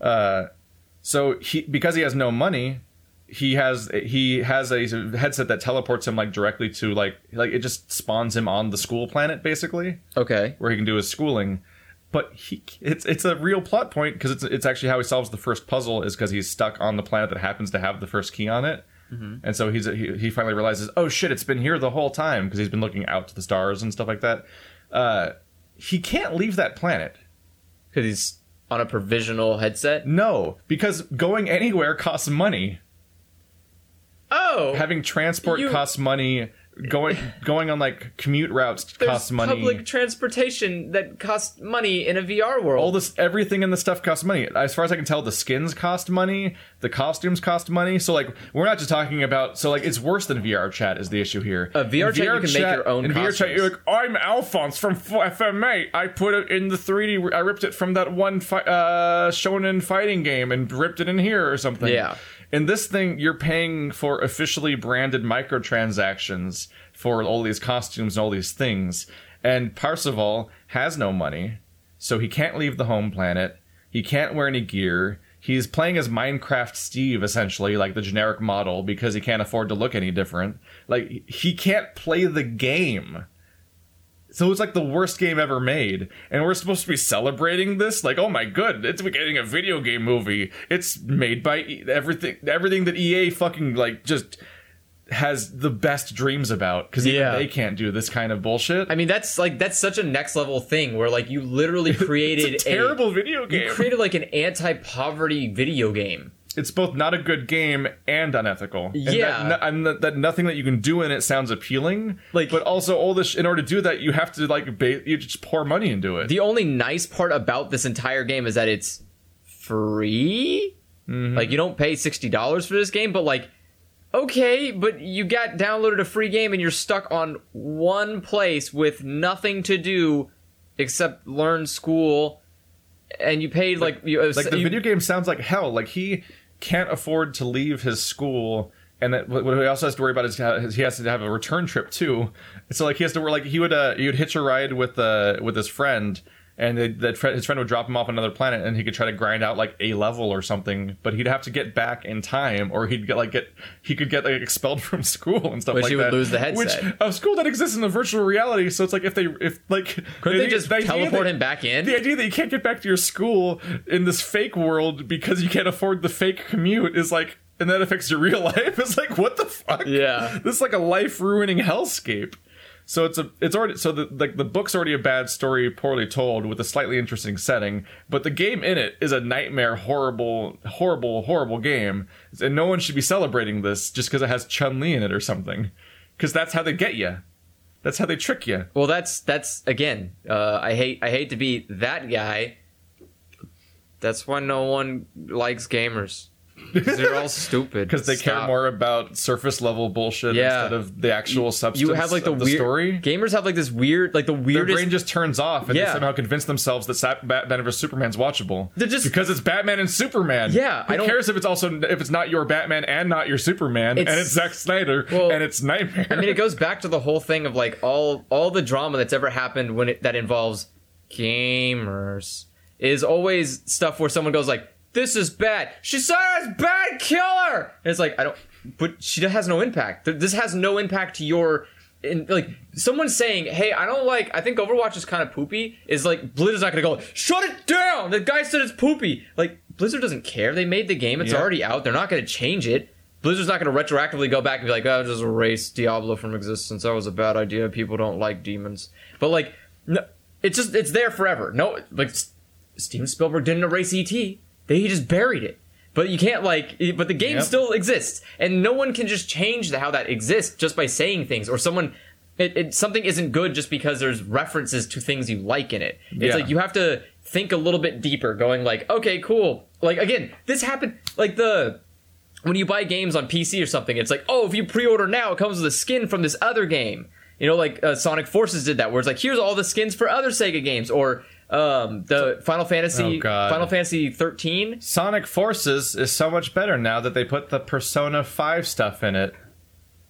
Uh, so he, because he has no money, he has, he has a headset that teleports him like directly to like, like it just spawns him on the school planet basically. Okay. Where he can do his schooling. But he, it's, it's a real plot point because it's, it's actually how he solves the first puzzle is because he's stuck on the planet that happens to have the first key on it. Mm-hmm. And so he's, he, he finally realizes, oh shit, it's been here the whole time. Cause he's been looking out to the stars and stuff like that. Uh, he can't leave that planet. Cause he's. On a provisional headset? No, because going anywhere costs money. Oh, having transport you... costs money. Going going on like commute routes There's costs money. Public transportation that costs money in a V R world. All this, everything in the stuff costs money. As far as I can tell, the skins cost money, the costumes cost money. So like, we're not just talking about. So like, it's worse than V R chat is the issue here. A V R chat, you can make your own. In V R chat, you're like, I'm Alphonse from F M A. I put it in the three D. I ripped it from that one fi- uh, shonen fighting game and ripped it in here or something. Yeah. In this thing, you're paying for officially branded microtransactions for all these costumes and all these things. And Parzival has no money, so he can't leave the home planet. He can't wear any gear. He's playing as Minecraft Steve, essentially, like the generic model, because he can't afford to look any different. Like, he can't play the game. So it's like the worst game ever made. And we're supposed to be celebrating this? Like, oh my god, it's getting a video game movie. It's made by e- everything everything that E A fucking, like, just has the best dreams about, because even yeah. they can't do this kind of bullshit. I mean, that's like that's such a next level thing where, like, you literally created it's a terrible a, video game. You created like an anti-poverty video game. It's both not a good game and unethical. And yeah, that, and that nothing that you can do in it sounds appealing. Like, but also all this. In order to do that, you have to like ba- you just pour money into it. The only nice part about this entire game is that it's free. Mm-hmm. Like, you don't pay sixty dollars for this game, but like. Okay, but you got downloaded a free game and you're stuck on one place with nothing to do except learn school, and you paid like... Like, you, uh, like the you, video game sounds like hell. Like, he can't afford to leave his school, and that, what he also has to worry about is how he has to have a return trip, too. So, like, he has to... Like, he would uh, he would hitch a ride with, uh, with his friend, and they, that friend, his friend would drop him off on another planet, and he could try to grind out like a level or something, but he'd have to get back in time, or he'd get like get he could get like expelled from school and stuff which like he that. Which he would lose the headset. Which a school that exists in the virtual reality, so it's like if they if like could they just the teleport that, him back in? The idea that you can't get back to your school in this fake world because you can't afford the fake commute is like, and that affects your real life. It's like, what the fuck? Yeah, this is like a life ruining hellscape. So it's a, it's already, so the, like the book's already a bad story, poorly told, with a slightly interesting setting, but the game in it is a nightmare, horrible, horrible, horrible game, and no one should be celebrating this just because it has Chun-Li in it or something, because that's how they get you, that's how they trick you. Well, that's that's again, uh, I hate I hate to be that guy. That's why no one likes gamers. Because they're all stupid. Because they Stop. care more about surface level bullshit yeah. instead of the actual you, substance. You have like the, of the weird story. Gamers have like this weird, like the weirdest. Their brain just turns off, and yeah. they somehow convince themselves that Batman versus Superman's watchable. They're just because it's Batman and Superman. Yeah, who I don't, cares if it's also if it's not your Batman and not your Superman, it's, and it's Zack Snyder well, and it's Nightmare. I mean, it goes back to the whole thing of like all all the drama that's ever happened when it, that involves gamers is always stuff where someone goes like, this is bad. She said it's bad, kill her. And it's like, I don't, but she has no impact. This has no impact to your, in, like, someone saying, hey, I don't like, I think Overwatch is kind of poopy, is like, Blizzard's not going to go, shut it down. The guy said it's poopy. Like, Blizzard doesn't care. They made the game. It's yeah. already out. They're not going to change it. Blizzard's not going to retroactively go back and be like, oh, just erase Diablo from existence. That was a bad idea. People don't like demons. But, like, no, it's just, it's there forever. No, like, Steven Spielberg didn't erase E T They, he just buried it. But you can't, like... But the game yep. still exists. And no one can just change the, how that exists just by saying things. Or someone... It, it, something isn't good just because there's references to things you like in it. It's yeah. like you have to think a little bit deeper, going like, okay, cool. Like, again, this happened... Like, the... When you buy games on P C or something, it's like, oh, if you pre-order now, it comes with a skin from this other game. You know, like uh, Sonic Forces did that, where it's like, here's all the skins for other Sega games. Or... Um, the so, Final Fantasy, oh Final Fantasy thirteen. Sonic Forces is so much better now that they put the Persona five stuff in it.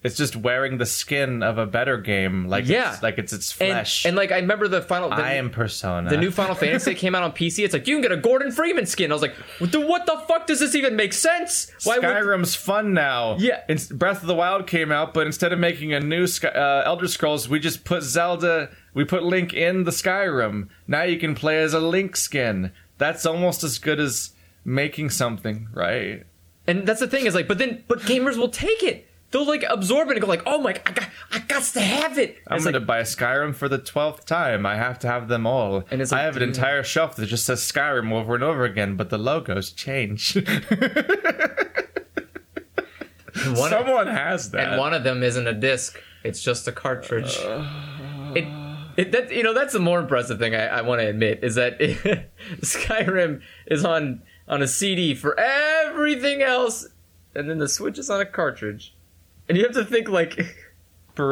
It's just wearing the skin of a better game, like yeah. it's, like it's its flesh. And, and like I remember the final, the, I am Persona. The new Final Fantasy that came out on P C. It's like you can get a Gordon Freeman skin. I was like, what the, what the fuck does this even make sense? Why Skyrim's would... fun now. Yeah, it's, Breath of the Wild came out, but instead of making a new Sky, uh, Elder Scrolls, we just put Zelda. We put Link in the Skyrim. Now you can play as a Link skin. That's almost as good as making something, right? And that's the thing is like, but then, but gamers will take it. They'll like absorb it and go like, oh my, I got, I got to have it. I'm gonna like, buy Skyrim for the twelfth time. I have to have them all. And it's like, I have an entire dude. shelf that just says Skyrim over and over again, but the logos change. One Someone of, has that, and one of them isn't a disc. It's just a cartridge. Uh, It, it that you know that's the more impressive thing I, I want to admit is that it, Skyrim is on on a C D for everything else, and then the Switch is on a cartridge, and you have to think like so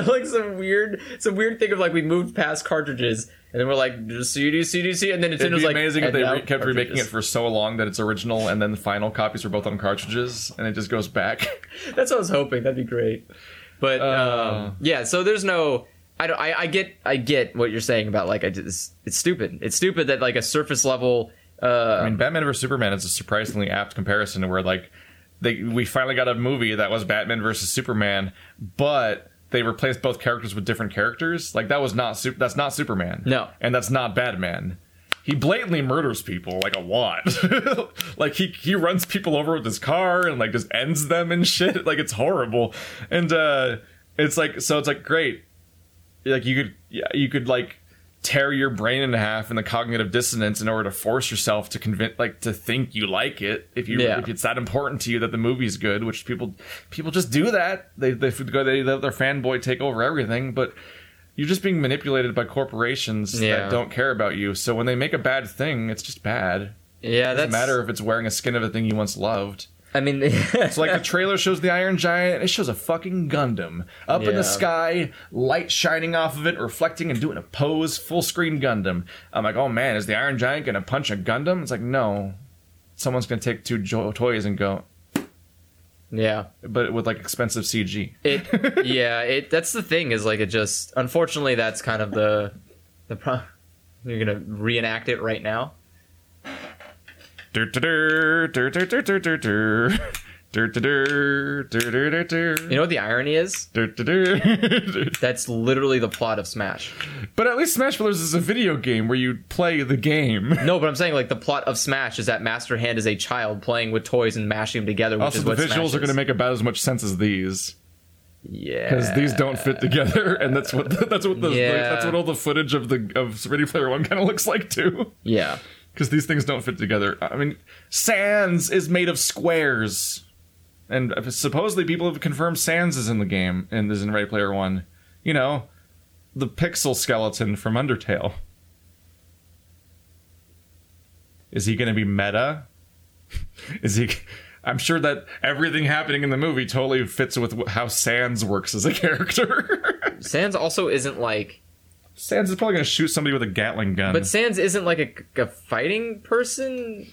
like some weird some weird thing of like we moved past cartridges and then we're like just C D C D C and then Nintendo's like it'd be amazing if they re- kept cartridges. remaking it for so long that it's original and then the final copies were both on cartridges and it just goes back. That's what I was hoping. That'd be great, but uh, um, yeah. So there's no. I, don't, I I get I get what you're saying about like I just, it's stupid. It's stupid that like a surface level Uh, I mean, Batman versus Superman is a surprisingly apt comparison to where, like, they, we finally got a movie that was Batman versus Superman, but they replaced both characters with different characters. Like, that was not super, that's not Superman. No. And that's not Batman. He blatantly murders people, like, a lot. Like, he, he runs people over with his car and, like, just ends them and shit. Like, it's horrible. And uh, it's like, so it's like, great. Like, you could, yeah, you could, like, tear your brain in half in the cognitive dissonance in order to force yourself to convince, like, to think you like it. If you, yeah. if it's that important to you that the movie's good, which people, people just do that. They, they go, they let their fanboy take over everything, but you're just being manipulated by corporations yeah. that don't care about you. So when they make a bad thing, it's just bad. Yeah. It doesn't that's... matter if it's wearing a skin of a thing you once loved. I mean, it's like the trailer shows the Iron Giant. It shows a fucking Gundam up yeah. in the sky, light shining off of it, reflecting and doing a pose, full screen Gundam. I'm like, oh man, is the Iron Giant going to punch a Gundam? It's like, no, someone's going to take two jo- toys and go. Yeah. But with like expensive C G. It, yeah. It, that's the thing is like, it just, unfortunately, that's kind of the, the pro- you're going to reenact it right now. You know what the irony is? That's literally the plot of Smash. But at least Smash Brothers is a video game where you play the game. No, but I'm saying like the plot of Smash is that Master Hand is a child playing with toys and mashing them together, which also, is what Smash is. Also, the visuals are going to make about as much sense as these. Yeah, because these don't fit together, and that's what the, that's what the, yeah. the, that's what all the footage of the of Ready Player One kind of looks like too. Yeah. Because these things don't fit together. I mean, Sans is made of squares. And supposedly people have confirmed Sans is in the game and is in Ready Player One. You know, the pixel skeleton from Undertale. Is he going to be meta? Is he... I'm sure that everything happening in the movie totally fits with how Sans works as a character. Sans also isn't like... Sans is probably going to shoot somebody with a Gatling gun. But Sans isn't like a, a fighting person,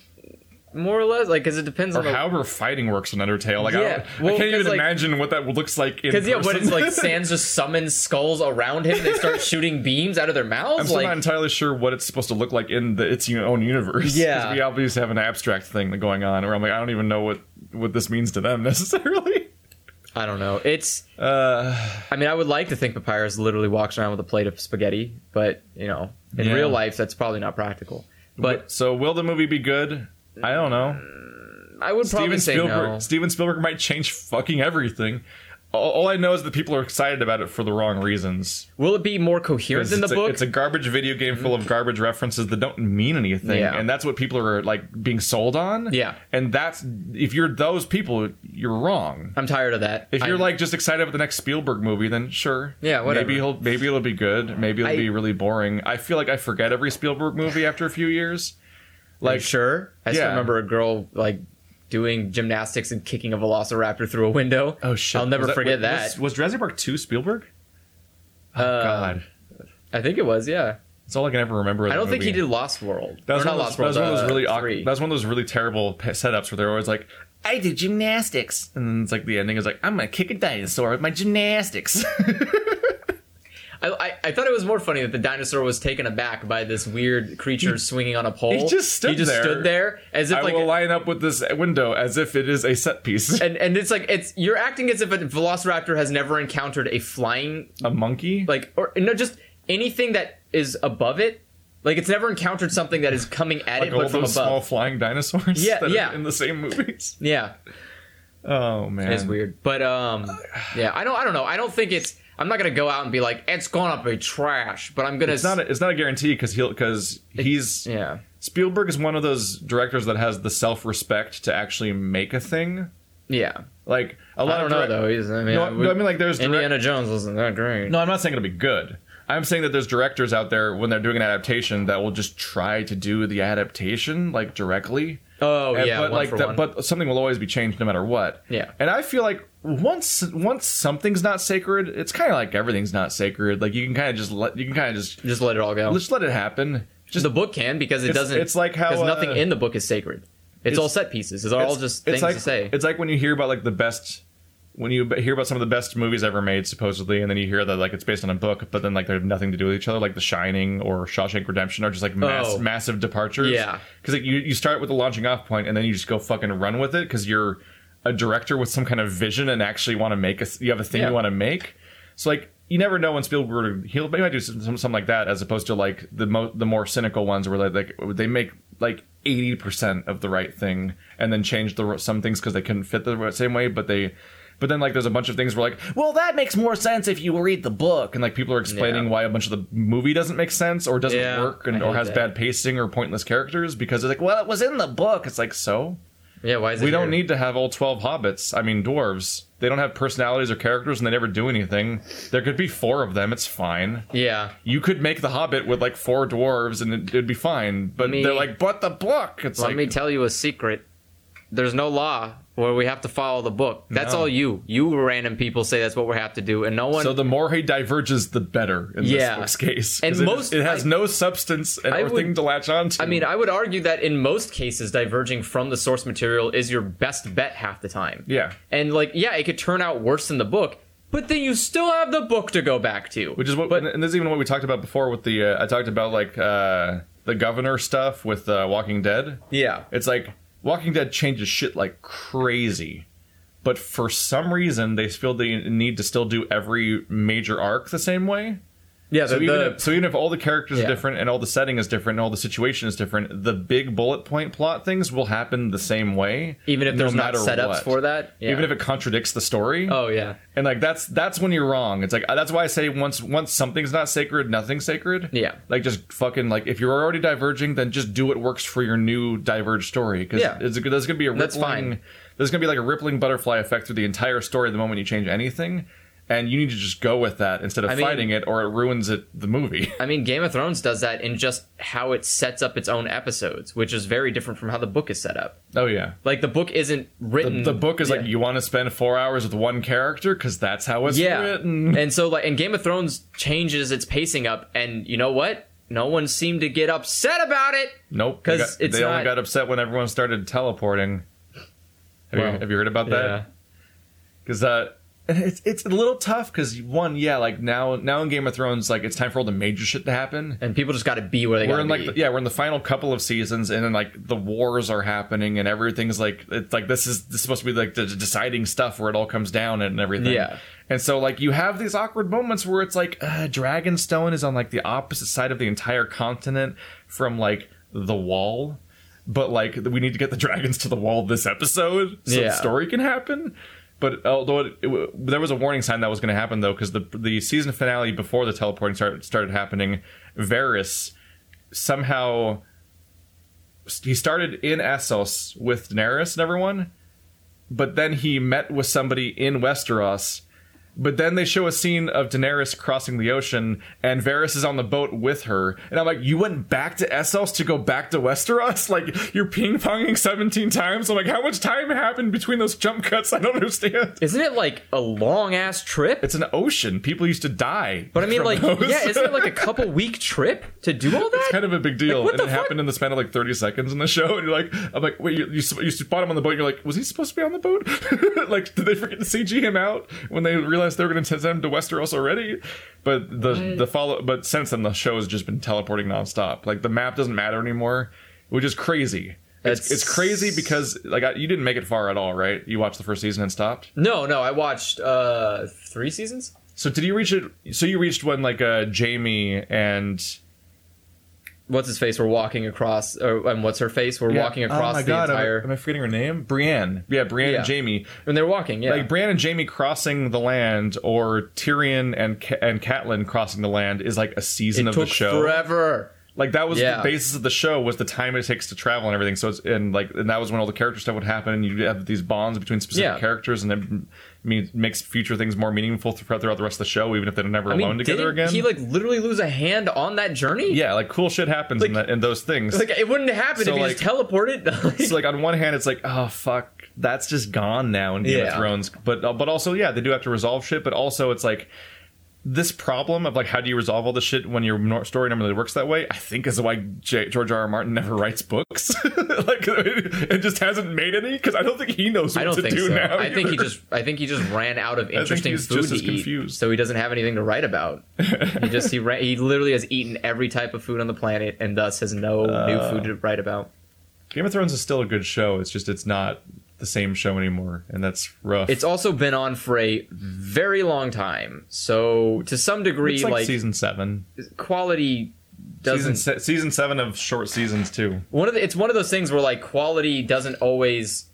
more or less? Like, because it depends or on... Or however like, fighting works in Undertale. Like, yeah. I, well, I can't even like, imagine what that looks like in Because, yeah, what it's like Sans just summons skulls around him and they start shooting beams out of their mouths? I'm still like, not entirely sure what it's supposed to look like in the, its own universe. Yeah. Because we obviously have an abstract thing going on where I'm like, I don't even know what, what this means to them necessarily. I don't know. It's. Uh, I mean, I would like to think Papyrus literally walks around with a plate of spaghetti, but you know, in yeah. real life, that's probably not practical. But so, will the movie be good? I don't know. I would probably Steven say Spielberg, no. Steven Spielberg might change fucking everything. All, all I know is that people are excited about it for the wrong reasons. Will it be more coherent than the a, book? It's a garbage video game full of garbage references that don't mean anything, yeah. and that's what people are like being sold on. Yeah, and that's if you're those people, you're wrong. I'm tired of that. If you're I'm, like just excited about the next Spielberg movie, then sure, yeah, whatever. Maybe he'll, maybe it'll be good. Maybe it'll I, be really boring. I feel like I forget every Spielberg movie after a few years. Like, sure, I yeah. still remember a girl like. doing gymnastics and kicking a velociraptor through a window. Oh shit! I'll never that, forget wait, that. Was, was Jurassic Park two Spielberg? Oh uh, God, I think it was. Yeah, it's all I can ever remember. Of I don't movie. think he did Lost World. That was, one, not those, Lost World, that was uh, one of those really awkward, that was one of those really terrible setups where they're always like, "I did gymnastics," and then it's like the ending is like, "I'm gonna kick a dinosaur with my gymnastics." I, I, I thought it was more funny that the dinosaur was taken aback by this weird creature he, swinging on a pole. He just stood there. He just there. stood there as if I like I will line up with this window as if it is a set piece. And and it's like it's you're acting as if a velociraptor has never encountered a flying a monkey, like or no, just anything that is above it. Like it's never encountered something that is coming at like it, but from above. All those small flying dinosaurs. Yeah, that yeah. are in the same movies. Yeah. Oh man, it's weird. But um, yeah, I don't I don't know. I don't think it's. I'm not gonna go out and be like it's gonna be trash, but I'm gonna. It's not. A, it's not a guarantee because he'll because he's yeah. Spielberg is one of those directors that has the self-respect to actually make a thing. Yeah, like a lot. I don't of direct, know though. He's, I mean, no, I, we, I mean, like there's direct, Indiana Jones wasn't that great. No, I'm not saying it'll be good. I'm saying that there's directors out there when they're doing an adaptation that will just try to do the adaptation like directly. Oh and, yeah, but one like for that, one. But something will always be changed no matter what. Yeah, and I feel like. Once once something's not sacred, it's kind of like everything's not sacred. Like you can kind of just let you can kind of just just let it all go. Just let it happen. Just the book can because it it's, doesn't. It's like how because uh, nothing in the book is sacred. It's, it's all set pieces. It's all it's, just things it's like, to say. It's like when you hear about like the best when you hear about some of the best movies ever made, supposedly, and then you hear that like it's based on a book, but then like they have nothing to do with each other, like The Shining or Shawshank Redemption are just like mass, oh. massive departures. Yeah, because like you, you start with the launching off point, and then you just go fucking run with it because you're a director with some kind of vision and actually want to make a you have a thing yeah. you want to make. So like you never know when Spielberg he'll maybe I do some, some, something like that as opposed to like the mo- the more cynical ones where like, like they make like eighty percent of the right thing and then change the some things because they couldn't fit the same way, but they. But then, like, there's a bunch of things where, like, well, that makes more sense if you read the book. And, like, people are explaining yeah. why a bunch of the movie doesn't make sense or doesn't yeah, work and or has that. bad pacing or pointless characters because it's like, well, it was in the book. It's like, so? Yeah, why is it We here? Don't need to have all twelve hobbits. I mean, dwarves. They don't have personalities or characters and they never do anything. There could be four of them. It's fine. Yeah. You could make the Hobbit with, like, four dwarves and it, it'd be fine. But me, they're like, but the book. It's Let like, me tell you a secret. There's no law where we have to follow the book. That's no. all you. You random people say that's what we have to do, and no one... So the more he diverges, the better in yeah. this book's case. And it, most, it has I, no substance and or would, thing to latch on to. I mean, I would argue that in most cases, diverging from the source material is your best bet half the time. Yeah. And, like, yeah, it could turn out worse than the book, but then you still have the book to go back to. Which is what... But, and this is even what we talked about before with the... Uh, I talked about, like, uh, the governor stuff with uh, Walking Dead. Yeah. It's like... Walking Dead changes shit like crazy, but for some reason they feel the need to still do every major arc the same way. Yeah. So, the, even, the, if, so even if all the characters yeah. are different and all the setting is different and all the situation is different, the big bullet point plot things will happen the same way. Even if there's no not setups what. for that. Yeah. Even if it contradicts the story. Oh yeah. And like that's that's when you're wrong. It's like that's why I say once once something's not sacred, nothing's sacred. Yeah. Like just fucking like if you're already diverging, then just do what works for your new diverged story because yeah. there's going to be a rippling. That's fine. There's going to be like a rippling butterfly effect through the entire story the moment you change anything. And you need to just go with that instead of I mean, fighting it, or it ruins it, the movie. I mean, Game of Thrones does that in just how it sets up its own episodes, which is very different from how the book is set up. Oh, yeah. Like, the book isn't written... The, the book is yeah. like, you want to spend four hours with one character? Because that's how it's yeah. written. And so, like, and Game of Thrones changes its pacing up, and you know what? No one seemed to get upset about it! Nope. Because They, got, they not... only got upset when everyone started teleporting. Have, well, you, have you heard about that? Yeah. Because that... Uh, And it's it's a little tough because one yeah like now now in Game of Thrones like it's time for all the major shit to happen and people just got to be where they got to be. Like the, yeah we're in the final couple of seasons and then like the wars are happening and everything's like it's like this is this is supposed to be like the deciding stuff where it all comes down and everything yeah and so like you have these awkward moments where it's like uh, Dragonstone is on like the opposite side of the entire continent from like the Wall but like we need to get the dragons to the Wall this episode so yeah. the story can happen. But although it, it, there was a warning sign that was going to happen, though, because the the season finale before the teleporting started started happening, Varys somehow he started in Essos with Daenerys and everyone, but then he met with somebody in Westeros. But then they show a scene of Daenerys crossing the ocean, and Varys is on the boat with her. And I'm like, you went back to Essos to go back to Westeros? Like, you're ping-ponging seventeen times? I'm like, how much time happened between those jump cuts? I don't understand. Isn't it, like, a long-ass trip? It's an ocean. People used to die. But I mean, like, those. yeah, isn't it, like, a couple-week trip to do all that? It's kind of a big deal. Like, and it fuck? happened in the span of, like, thirty seconds in the show. And you're like, I'm like, wait, you, you, you spot him on the boat, and you're like, was he supposed to be on the boat? Like, did they forget to C G him out when they realized they're going to send them to Westeros already, but the what? the follow. But since then, the show has just been teleporting nonstop. Like the map doesn't matter anymore, which is crazy. It's, it's crazy because like I, you didn't make it far at all, right? You watched the first season and stopped. No, no, I watched uh, three seasons. So did you reach it? So you reached when like uh, Jamie and. What's his face? We're walking across, uh, and what's her face? We're yeah. walking across oh my God, the entire. Am I, am I forgetting her name? Brienne. Yeah, Brienne yeah. and Jamie. And they're walking. Yeah, like Brienne and Jamie crossing the land, or Tyrion and Ka- and Catelyn crossing the land is like a season it of took the show. Forever. Like that was yeah. the basis of the show was the time it takes to travel and everything. So it's and like and that was when all the character stuff would happen. And you have these bonds between specific yeah. characters, and it mean, makes future things more meaningful throughout the rest of the show, even if they're never I alone mean, together again. He like literally lose a hand on that journey. Yeah, like cool shit happens like, in, that, in those things. Like it wouldn't happen so, if he like, just teleported. So like on one hand, it's like oh fuck, that's just gone now in Game yeah. of Thrones. But uh, but also yeah, they do have to resolve shit. But also it's like. this problem of like, how do you resolve all this shit when your story normally works that way, I think is why J- George R. R. Martin never writes books. Like, it, it just hasn't made any, because I don't think he knows what to do so. now. I either. think he just, I think he just ran out of interesting food to eat, so he doesn't have anything to write about. He just, he ra- he literally has eaten every type of food on the planet and thus has no uh, new food to write about. Game of Thrones is still a good show. It's just, it's not the same show anymore, and that's rough. It's also been on for a very long time, so to some degree, it's like, like season seven quality doesn't season, se- season seven of short seasons too. One of the, it's one of those things where like quality doesn't always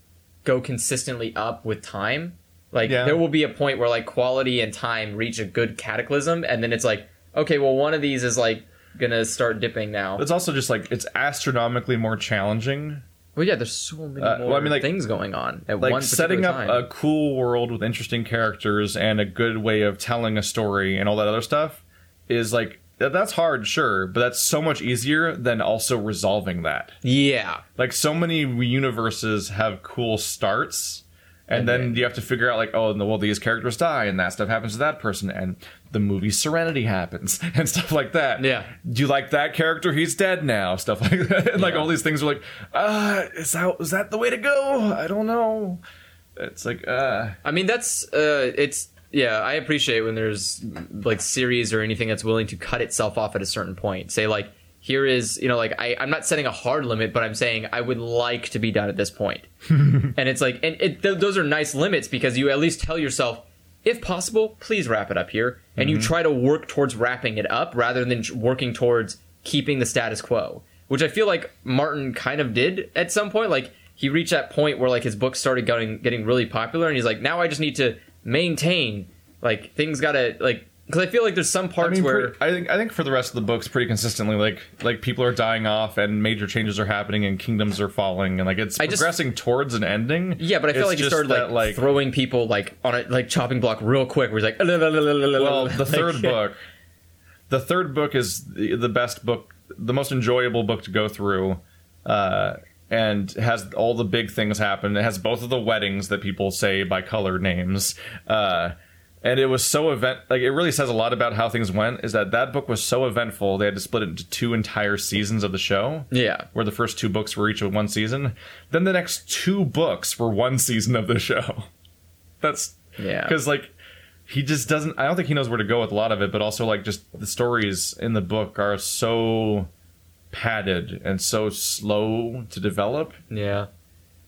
go consistently up with time. Like yeah. there will be a point where like quality and time reach a good cataclysm, and then it's like, okay, well, one of these is like gonna start dipping now. It's also just like, it's astronomically more challenging. Well, yeah, there's so many uh, more well, I mean, like, things going on at like one particular time. Like, setting up a cool world with interesting characters and a good way of telling a story and all that other stuff is, like, that's hard, sure, but that's so much easier than also resolving that. Yeah. Like, so many universes have cool starts, and okay. then you have to figure out, like, oh, well, these characters die, and that stuff happens to that person, and the movie Serenity happens, and stuff like that. Yeah. Do you like that character? He's dead now. Stuff like that. And yeah. like all these things are like, ah, uh, is that is that the way to go? I don't know. It's like, uh. I mean, that's uh, it's yeah. I appreciate when there's like series or anything that's willing to cut itself off at a certain point. Say like, here is, you know, like I I'm not setting a hard limit, but I'm saying I would like to be done at this point. And it's like, and it th- those are nice limits, because you at least tell yourself, if possible, please wrap it up here. And mm-hmm. you try to work towards wrapping it up rather than working towards keeping the status quo, which I feel like Martin kind of did at some point. Like, he reached that point where, like, his books started getting, getting really popular, and he's like, now I just need to maintain, like, things gotta, like... Because I feel like there's some parts I mean, where... Pretty, I think I think for the rest of the books, pretty consistently, like, like people are dying off and major changes are happening and kingdoms are falling. And, like, it's I progressing just, towards an ending. Yeah, but I feel it's like you started, that, like, like, throwing people, like, on a like chopping block real quick. Where he's like... Well, the third like, book... The third book is the, the best book, the most enjoyable book to go through. Uh, and has all the big things happen. It has both of the weddings that people say by color names. Uh... And it was so event... Like, it really says a lot about how things went, is that that book was so eventful, they had to split it into two entire seasons of the show. Yeah. Where the first two books were each of one season. Then the next two books were one season of the show. That's... Yeah. Because, like, he just doesn't... I don't think he knows where to go with a lot of it, but also, like, just the stories in the book are so padded and so slow to develop. Yeah.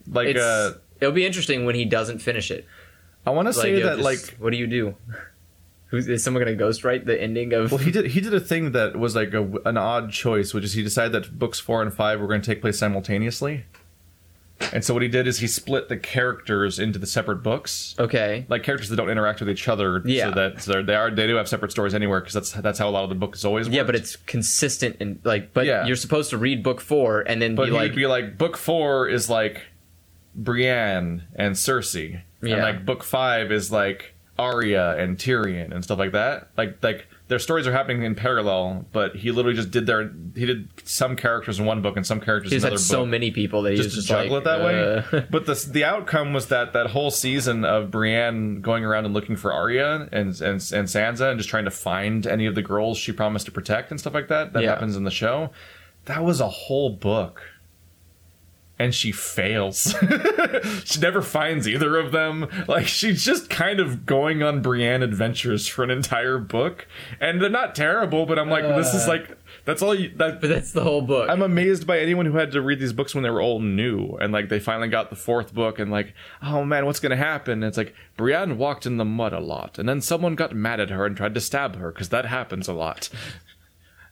Like, it's, uh... it'll be interesting when he doesn't finish it. I want to say like, that, just, like... What do you do? Who's, is someone going to ghostwrite the ending of... Well, he did He did a thing that was, like, a, an odd choice, which is he decided that books four and five were going to take place simultaneously. And so what he did is he split the characters into the separate books. Okay. Like, characters that don't interact with each other. Yeah. So that so they are they do have separate stories anywhere, because that's, that's how a lot of the book is always worked. Yeah, but it's consistent and, like... But yeah. you're supposed to read book four and then but be, like... But be like, book four is, like, Brienne and Cersei... Yeah. And, like, book five is, like, Arya and Tyrion and stuff like that. Like, like their stories are happening in parallel, but he literally just did their... He did some characters in one book and some characters in another book. He's had so many people that he just... Just to juggle it that uh... way. But the the outcome was that that whole season of Brienne going around and looking for Arya and, and, and Sansa and just trying to find any of the girls she promised to protect and stuff like that. That yeah. happens in the show. That was a whole book. And she fails. She never finds either of them. Like, she's just kind of going on Brienne adventures for an entire book. And they're not terrible, but I'm like, uh, this is like, that's all you... That, but that's the whole book. I'm amazed by anyone who had to read these books when they were all new. And, like, they finally got the fourth book and, like, oh, man, what's going to happen? And it's like, Brienne walked in the mud a lot. And then someone got mad at her and tried to stab her, because that happens a lot.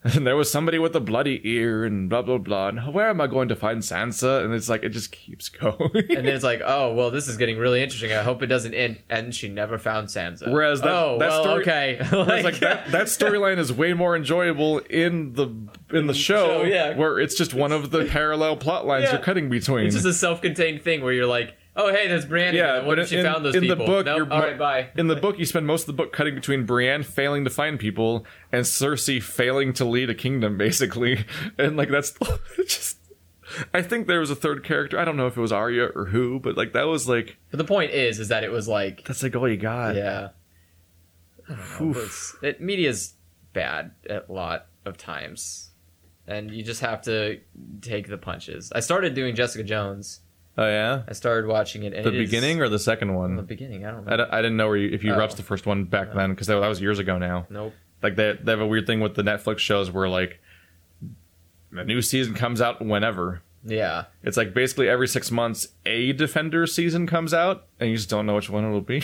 And there was somebody with a bloody ear and blah, blah, blah. And where am I going to find Sansa? And it's like, it just keeps going. And then it's like, oh, well, this is getting really interesting. I hope it doesn't end. And she never found Sansa. Whereas that, oh, that well, story, okay. Like, like that, that storyline is way more enjoyable in the in the show, show yeah. where it's just one of the parallel plot lines yeah. you're cutting between. It's just a self-contained thing where you're like, oh, hey, there's Brienne. Yeah, what if she in, found those in people? The book, nope. All right, bye. In the book, you spend most of the book cutting between Brienne failing to find people and Cersei failing to lead a kingdom, basically. And, like, that's just... I think there was a third character. I don't know if it was Arya or who, but, like, that was, like... But the point is, is that it was, like... That's, like, all you got. Yeah. I don't know. It, media's bad a lot of times, and you just have to take the punches. I started doing Jessica Jones. Oh yeah, I started watching it. And the it beginning is, or the second one? The beginning. I don't know. I, d- I didn't know where you, if you oh. repped the first one back no. then, because that, that was years ago now. Nope. Like they they have a weird thing with the Netflix shows where like a new season comes out whenever. Yeah. It's like basically every six months a Defender season comes out, and you just don't know which one it'll be.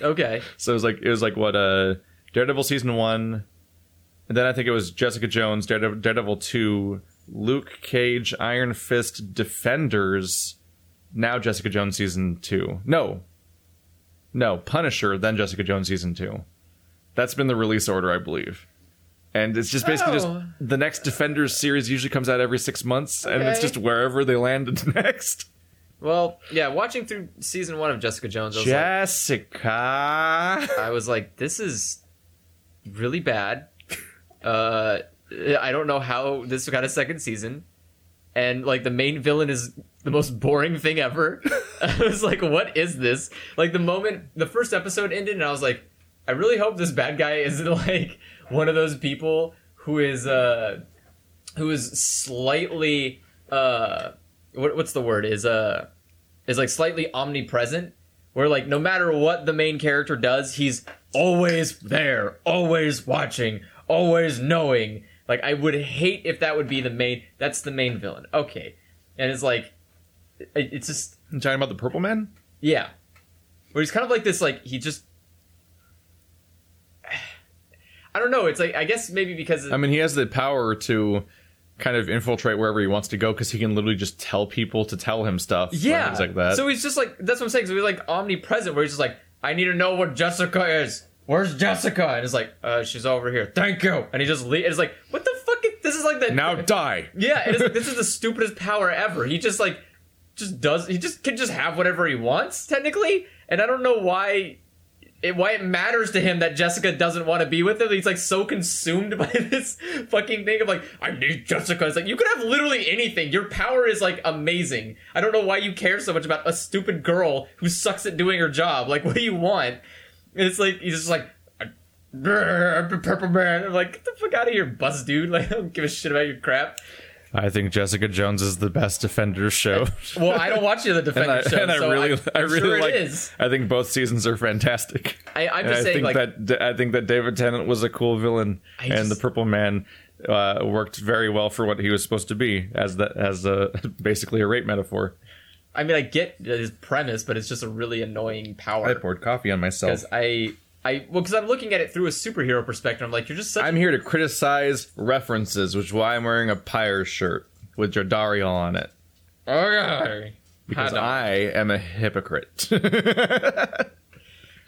Okay. So it was like it was like what uh Daredevil season one, and then I think it was Jessica Jones, Daredevil, Daredevil two, Luke Cage, Iron Fist, Defenders, now Jessica Jones season two. No. No, Punisher, then Jessica Jones season two. That's been the release order, I believe. And it's just basically oh. just the next Defenders series usually comes out every six months, okay. and it's just wherever they landed next. Well, yeah, watching through season one of Jessica Jones, I was Jessica. Like, I was like, this is really bad. Uh, I don't know how this got a second season, and like the main villain is the most boring thing ever. I was like, what is this? Like the moment the first episode ended, and I was like, I really hope this bad guy isn't like one of those people who is uh, who is slightly uh, what, what's the word is uh, is like slightly omnipresent, where like no matter what the main character does, he's always there, always watching, always knowing. Like I would hate if that would be the main. That's the main villain. Okay, and it's like it, it's just. You're talking about the Purple Man? Yeah, where he's kind of like this. Like he just. I don't know. It's like, I guess maybe because... It, I mean, he has the power to kind of infiltrate wherever he wants to go because he can literally just tell people to tell him stuff. Yeah. Things like that. So he's just like... That's what I'm saying. So he's like omnipresent where he's just like, I need to know where Jessica is. Where's Jessica? And it's like, uh, she's over here. Thank you. And he just leaves. It's like, what the fuck? Is, this is like the... Now die. Yeah. It's like, this is the stupidest power ever. He just like... Just does... He just can just have whatever he wants, technically. And I don't know why... It, why it matters to him that Jessica doesn't want to be with him. He's like so consumed by this fucking thing of like, I need Jessica. It's like, you could have literally anything. Your power is like amazing. I don't know why you care so much about a stupid girl who sucks at doing her job. Like, what do you want? And it's like, he's just like, Purple Man. I'm like, get the fuck out of here, bus dude. Like, I don't give a shit about your crap. I think Jessica Jones is the best Defenders show. Well, I don't watch the Defenders show, and I, and I so really, I'm, I really sure like. It is. I think both seasons are fantastic. I, I'm just I saying, think like, that I think that David Tennant was a cool villain, I and just, the Purple Man uh, worked very well for what he was supposed to be, as that as a, basically a rape metaphor. I mean, I get his premise, but it's just a really annoying power. I poured coffee on myself because I. I, well, because I'm looking at it through a superhero perspective. I'm like, you're just such I'm a- here to criticize references, which is why I'm wearing a Pyre shirt with Jardariel on it. Okay. Because I am a hypocrite.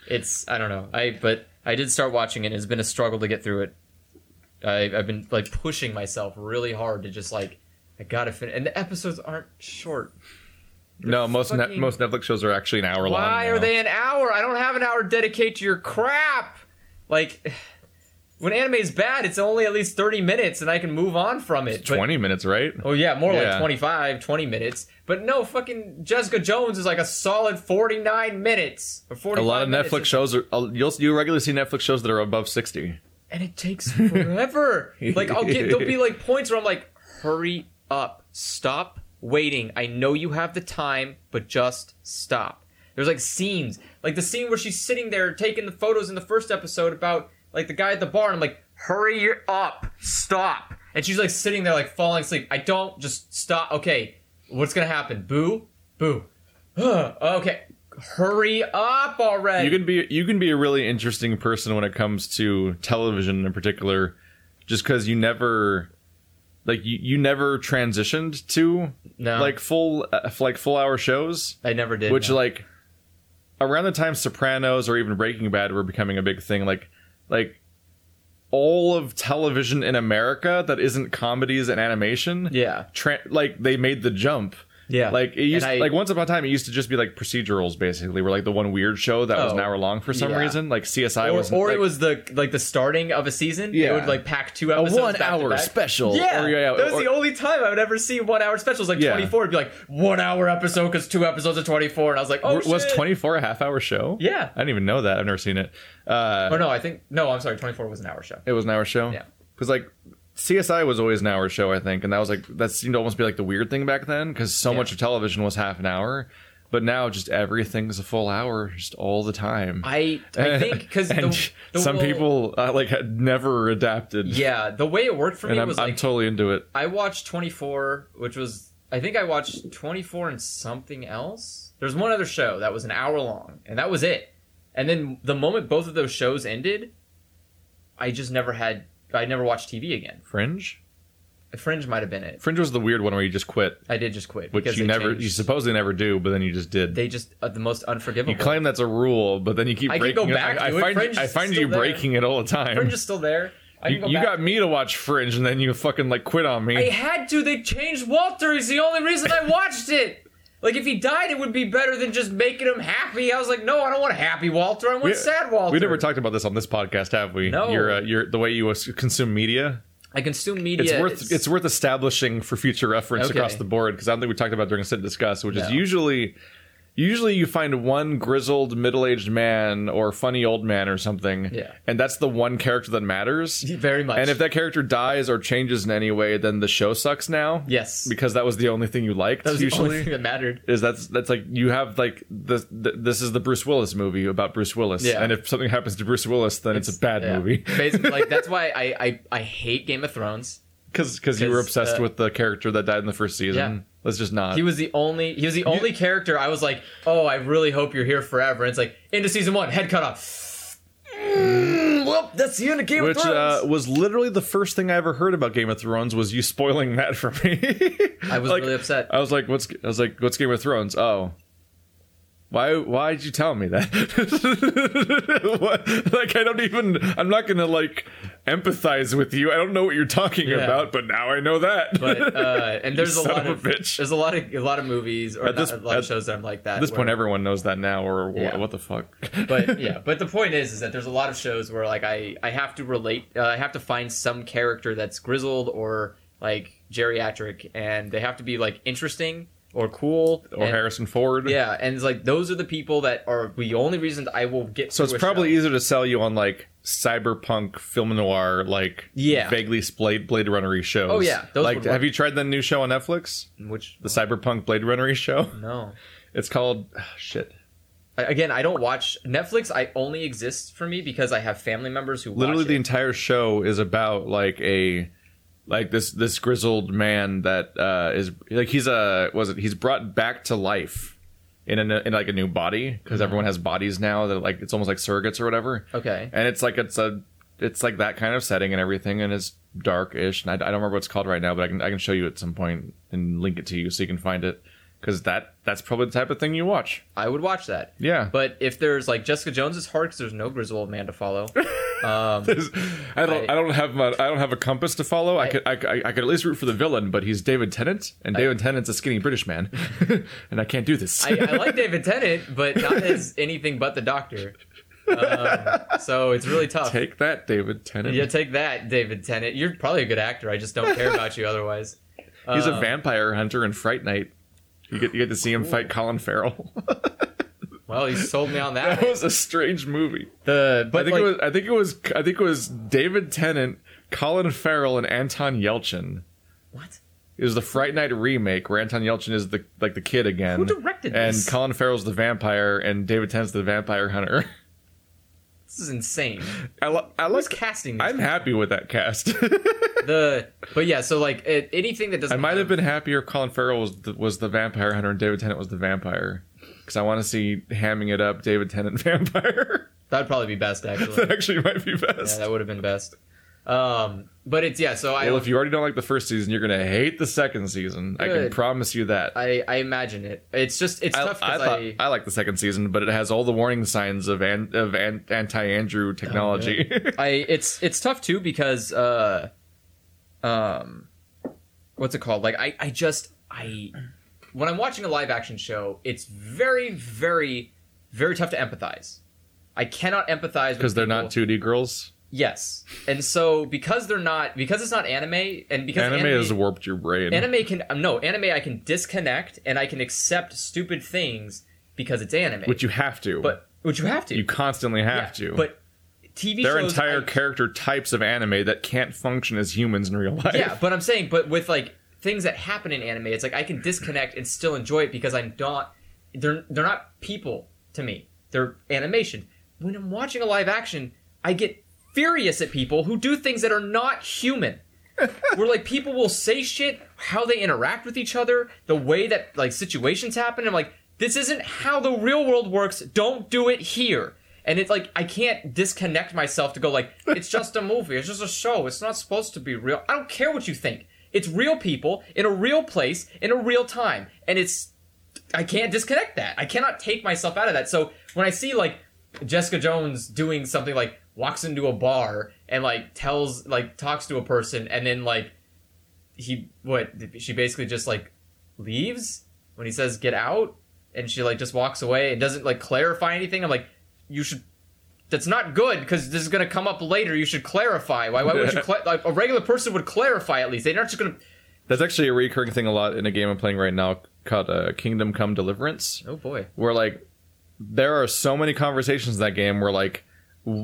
It's, I don't know. I But I did start watching it. It's been a struggle to get through it. I, I've been, like, pushing myself really hard to just, like, I gotta finish. And the episodes aren't short. They're no, most fucking... ne- most Netflix shows are actually an hour long. Why now. Are they an hour? I don't have an hour dedicated to your crap. Like, when anime is bad, it's only at least thirty minutes, and I can move on from it. It's but... twenty minutes, right? Oh, yeah, more yeah. like twenty-five, twenty minutes. But no, fucking Jessica Jones is like a solid forty-nine minutes. Or forty-five a lot of Netflix shows, are. You'll, you'll regularly see Netflix shows that are above sixty. And it takes forever. Like, I'll get, there'll be like points where I'm like, hurry up, stop. Waiting. I know you have the time, but just stop. There's like scenes, like the scene where she's sitting there taking the photos in the first episode about like the guy at the bar. And I'm like, hurry up, stop. And she's like sitting there, like falling asleep. I don't just stop. Okay, what's gonna happen? Boo, boo. Okay, hurry up already. You can be you can be a really interesting person when it comes to television in particular, just because you never. Like you, you never transitioned to no. like full uh, like full hour shows. I never did. Which no. like around the time Sopranos or even Breaking Bad were becoming a big thing, like like all of television in America that isn't comedies and animation. Yeah, tra- like they made the jump Yeah. Like it used I, like once upon a time it used to just be like procedurals basically, were like the one weird show that oh, was an hour long for some yeah. reason. Like C S I was Or, or like, it was the like the starting of a season. Yeah. It would like pack two episodes. A one back hour to back. special. Yeah. Or, yeah, yeah. That was or, the only time I would ever see one hour specials, like yeah. twenty-four it'd be like one hour episode because two episodes of twenty-four and I was like, oh w- shit. Was twenty-four a half hour show? Yeah. I didn't even know that. I've never seen it. Uh, oh no, I think no, I'm sorry, twenty-four was an hour show. It was an hour show? Yeah. Because like C S I was always an hour show, I think, and that was like that seemed to almost be like the weird thing back then because so yeah. much of television was half an hour, but now just everything's a full hour, just all the time. I I think because some will, people uh, like had never adapted. Yeah, the way it worked for and me I'm, was I'm like, totally into it. I watched twenty-four, which was I think I watched twenty-four and something else. There's one other show that was an hour long, and that was it. And then the moment both of those shows ended, I just never had. I never watched T V again. Fringe? Fringe might have been it. Fringe was the weird one where you just quit. I did just quit. Which you never, changed. you supposedly never do, but then you just did. They just, uh, the most unforgivable. You claim that's a rule, but then you keep I breaking can go back it. To I, I it. Find, I find you there. breaking it all the time. Fringe is still there. I you, go you got me to watch Fringe, and then you fucking like quit on me. I had to. They changed Walter. He's the only reason I watched it. Like, if he died, it would be better than just making him happy. I was like, no, I don't want happy Walter. I want we, sad Walter. We never talked about this on this podcast, have we? No. You're, uh, you're, the way you consume media. I consume media. It's worth, it's, it's worth establishing for future reference okay. across the board, because I don't think we talked about during Sit and Discuss, which no. is usually... Usually you find one grizzled middle-aged man or funny old man or something, yeah. and that's the one character that matters. Very much. And if that character dies or changes in any way, then the show sucks now. Yes. Because that was the only thing you liked, that was usually. the only thing that mattered. Is that's, that's like, you have, like, this, this is the Bruce Willis movie about Bruce Willis. Yeah. And if something happens to Bruce Willis, then it's, it's a bad yeah. movie. Basically, like, that's why I, I, I hate Game of Thrones. Because you were obsessed uh, with the character that died in the first season. Yeah. Let's just not. He was the only he was the only character I was like, oh, I really hope you're here forever. And it's like, into season one, head cut off. Mm, well, that's the end of Game Which, of Thrones. Which uh, was literally the first thing I ever heard about Game of Thrones was you spoiling that for me. I was like, really upset. I was like, what's I was like, what's Game of Thrones? Oh. Why? Why did you tell me that? Like, I don't even. I'm not gonna like empathize with you. I don't know what you're talking yeah. about, but now I know that. But uh, and there's a lot of, of there's a lot of a lot of movies or this, not, a lot at, of shows that I'm like that. At this where, point, everyone knows that now, or yeah. what the fuck. But yeah, but the point is, is that there's a lot of shows where like I I have to relate. Uh, I have to find some character that's grizzled or like geriatric, and they have to be like interesting. Or cool. Or and, Harrison Ford. Yeah, and it's like, those are the people that are the only reason I will get So it's probably show. easier to sell you on, like, cyberpunk, film noir, like, yeah. vaguely splayed Blade Runner-y shows. Oh, yeah. Those like, have you tried the new show on Netflix? Which? The one? Cyberpunk Blade Runner-y show? No. It's called... Oh, shit. I, again, I don't watch... Netflix, I only exist for me because I have family members who Literally watch Literally the it. entire show is about, like, a... Like this, this grizzled man that uh, is like he's a was it he's brought back to life in a, in like a new body because mm-hmm. everyone has bodies now that like it's almost like surrogates or whatever. Okay, and it's like it's a it's like that kind of setting and everything, and it's dark-ish. And I, I don't remember what it's called right now, but I can I can show you at some point and link it to you so you can find it because that that's probably the type of thing you watch. I would watch that. Yeah, but if there's like Jessica Jones, it's hard because there's no grizzled man to follow. Um, I don't. I, I don't have. My, I don't have a compass to follow. I, I could. I, I could at least root for the villain, but he's David Tennant, and David I, Tennant's a skinny British man, and I can't do this. I, I like David Tennant, but not as anything but the Doctor. Um, so it's really tough. Take that, David Tennant. Yeah, take that, David Tennant. You're probably a good actor. I just don't care about you otherwise. Um, he's a vampire hunter in Fright Night. You get. You get to see him cool. fight Colin Farrell. Well, he sold me on that. That was a strange movie. The but I think like, it was I think it was I think it was David Tennant, Colin Farrell, and Anton Yelchin. What? It was the Fright Night remake where Anton Yelchin is the like the kid again. Who directed and this? And Colin Farrell's the vampire, and David Tennant's the vampire hunter. This is insane. I lo- I like casting. This I'm people? happy with that cast. the but yeah, so like it, anything that doesn't. I might have, have been happier if Colin Farrell was the, was the vampire hunter and David Tennant was the vampire. Because I want to see hamming it up David Tennant vampire. That'd probably be best, actually. That actually might be best. Yeah, that would have been best. Um, but it's, yeah, so I... Well, if you already don't like the first season, you're going to hate the second season. Good. I can promise you that. I, I imagine it. It's just, it's I, tough because I, I... I like the second season, but it has all the warning signs of an, of an, anti-Andrew technology. Oh, I It's it's tough, too, because... Uh, um, what's it called? Like, I, I just... I... when I'm watching a live action show, it's very, very, very tough to empathize. I cannot empathize because they're not two D girls. Yes, and so because they're not, because it's not anime, and because anime, anime has warped your brain. Anime can no anime. I can disconnect and I can accept stupid things because it's anime, which you have to. But which you have to. You constantly have yeah, to. But T V their shows, entire I, character types of anime that can't function as humans in real life. Yeah, but I'm saying, but with like things that happen in anime, it's like I can disconnect and still enjoy it because I'm not. They're they're not people to me. They're animation. When I'm watching a live action, I get furious at people who do things that are not human. Where like people will say shit, how they interact with each other, the way that like situations happen. I'm like, this isn't how the real world works. Don't do it here. And it's like I can't disconnect myself to go like, it's just a movie. It's just a show. It's not supposed to be real. I don't care what you think. It's real people in a real place in a real time. And it's I can't disconnect that. I cannot take myself out of that. So when I see like Jessica Jones doing something like walks into a bar and like tells like talks to a person and then like he what she basically just like leaves when he says get out and she like just walks away and doesn't like clarify anything. I'm like, you should, that's not good because this is going to come up later. You should clarify. Why Why would you cl- like a regular person would clarify at least. They're not just going to. That's actually a recurring thing a lot in a game I'm playing right now called uh, Kingdom Come Deliverance. Oh boy. Where like there are so many conversations in that game where like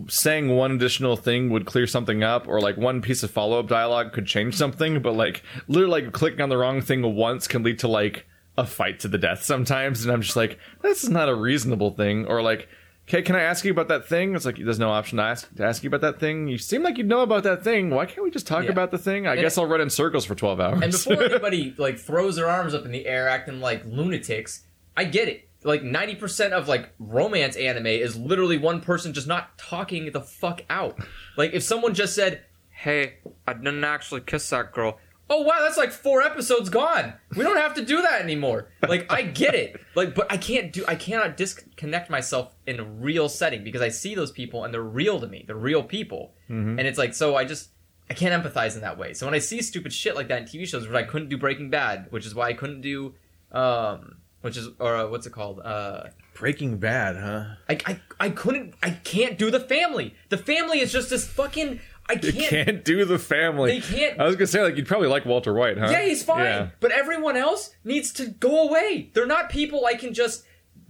saying one additional thing would clear something up, or like one piece of follow-up dialogue could change something, but like literally like clicking on the wrong thing once can lead to like a fight to the death sometimes, and I'm just like, this is not a reasonable thing. Or like, okay, can I ask you about that thing? It's like, there's no option to ask, to ask you about that thing. You seem like you know about that thing. Why can't we just talk yeah. about the thing? I and guess it, I'll run in circles for twelve hours. And before anybody like throws their arms up in the air acting like lunatics, I get it. Like, ninety percent of, like, romance anime is literally one person just not talking the fuck out. Like, if someone just said, hey, I didn't actually kiss that girl. Oh, wow, that's like four episodes gone. We don't have to do that anymore. Like, I get it. Like, but I can't do, I cannot disconnect myself in a real setting because I see those people and they're real to me. They're real people. Mm-hmm. And it's like, so I just, I can't empathize in that way. So when I see stupid shit like that in T V shows, which I couldn't do Breaking Bad, which is why I couldn't do, um... Which is, or uh, what's it called? Uh, Breaking Bad, huh? I, I I couldn't, I can't do The Family. The Family is just this fucking, I can't. You can't do The Family. They can't. I was going to say, like, you'd probably like Walter White, huh? Yeah, he's fine. Yeah. But everyone else needs to go away. They're not people I can just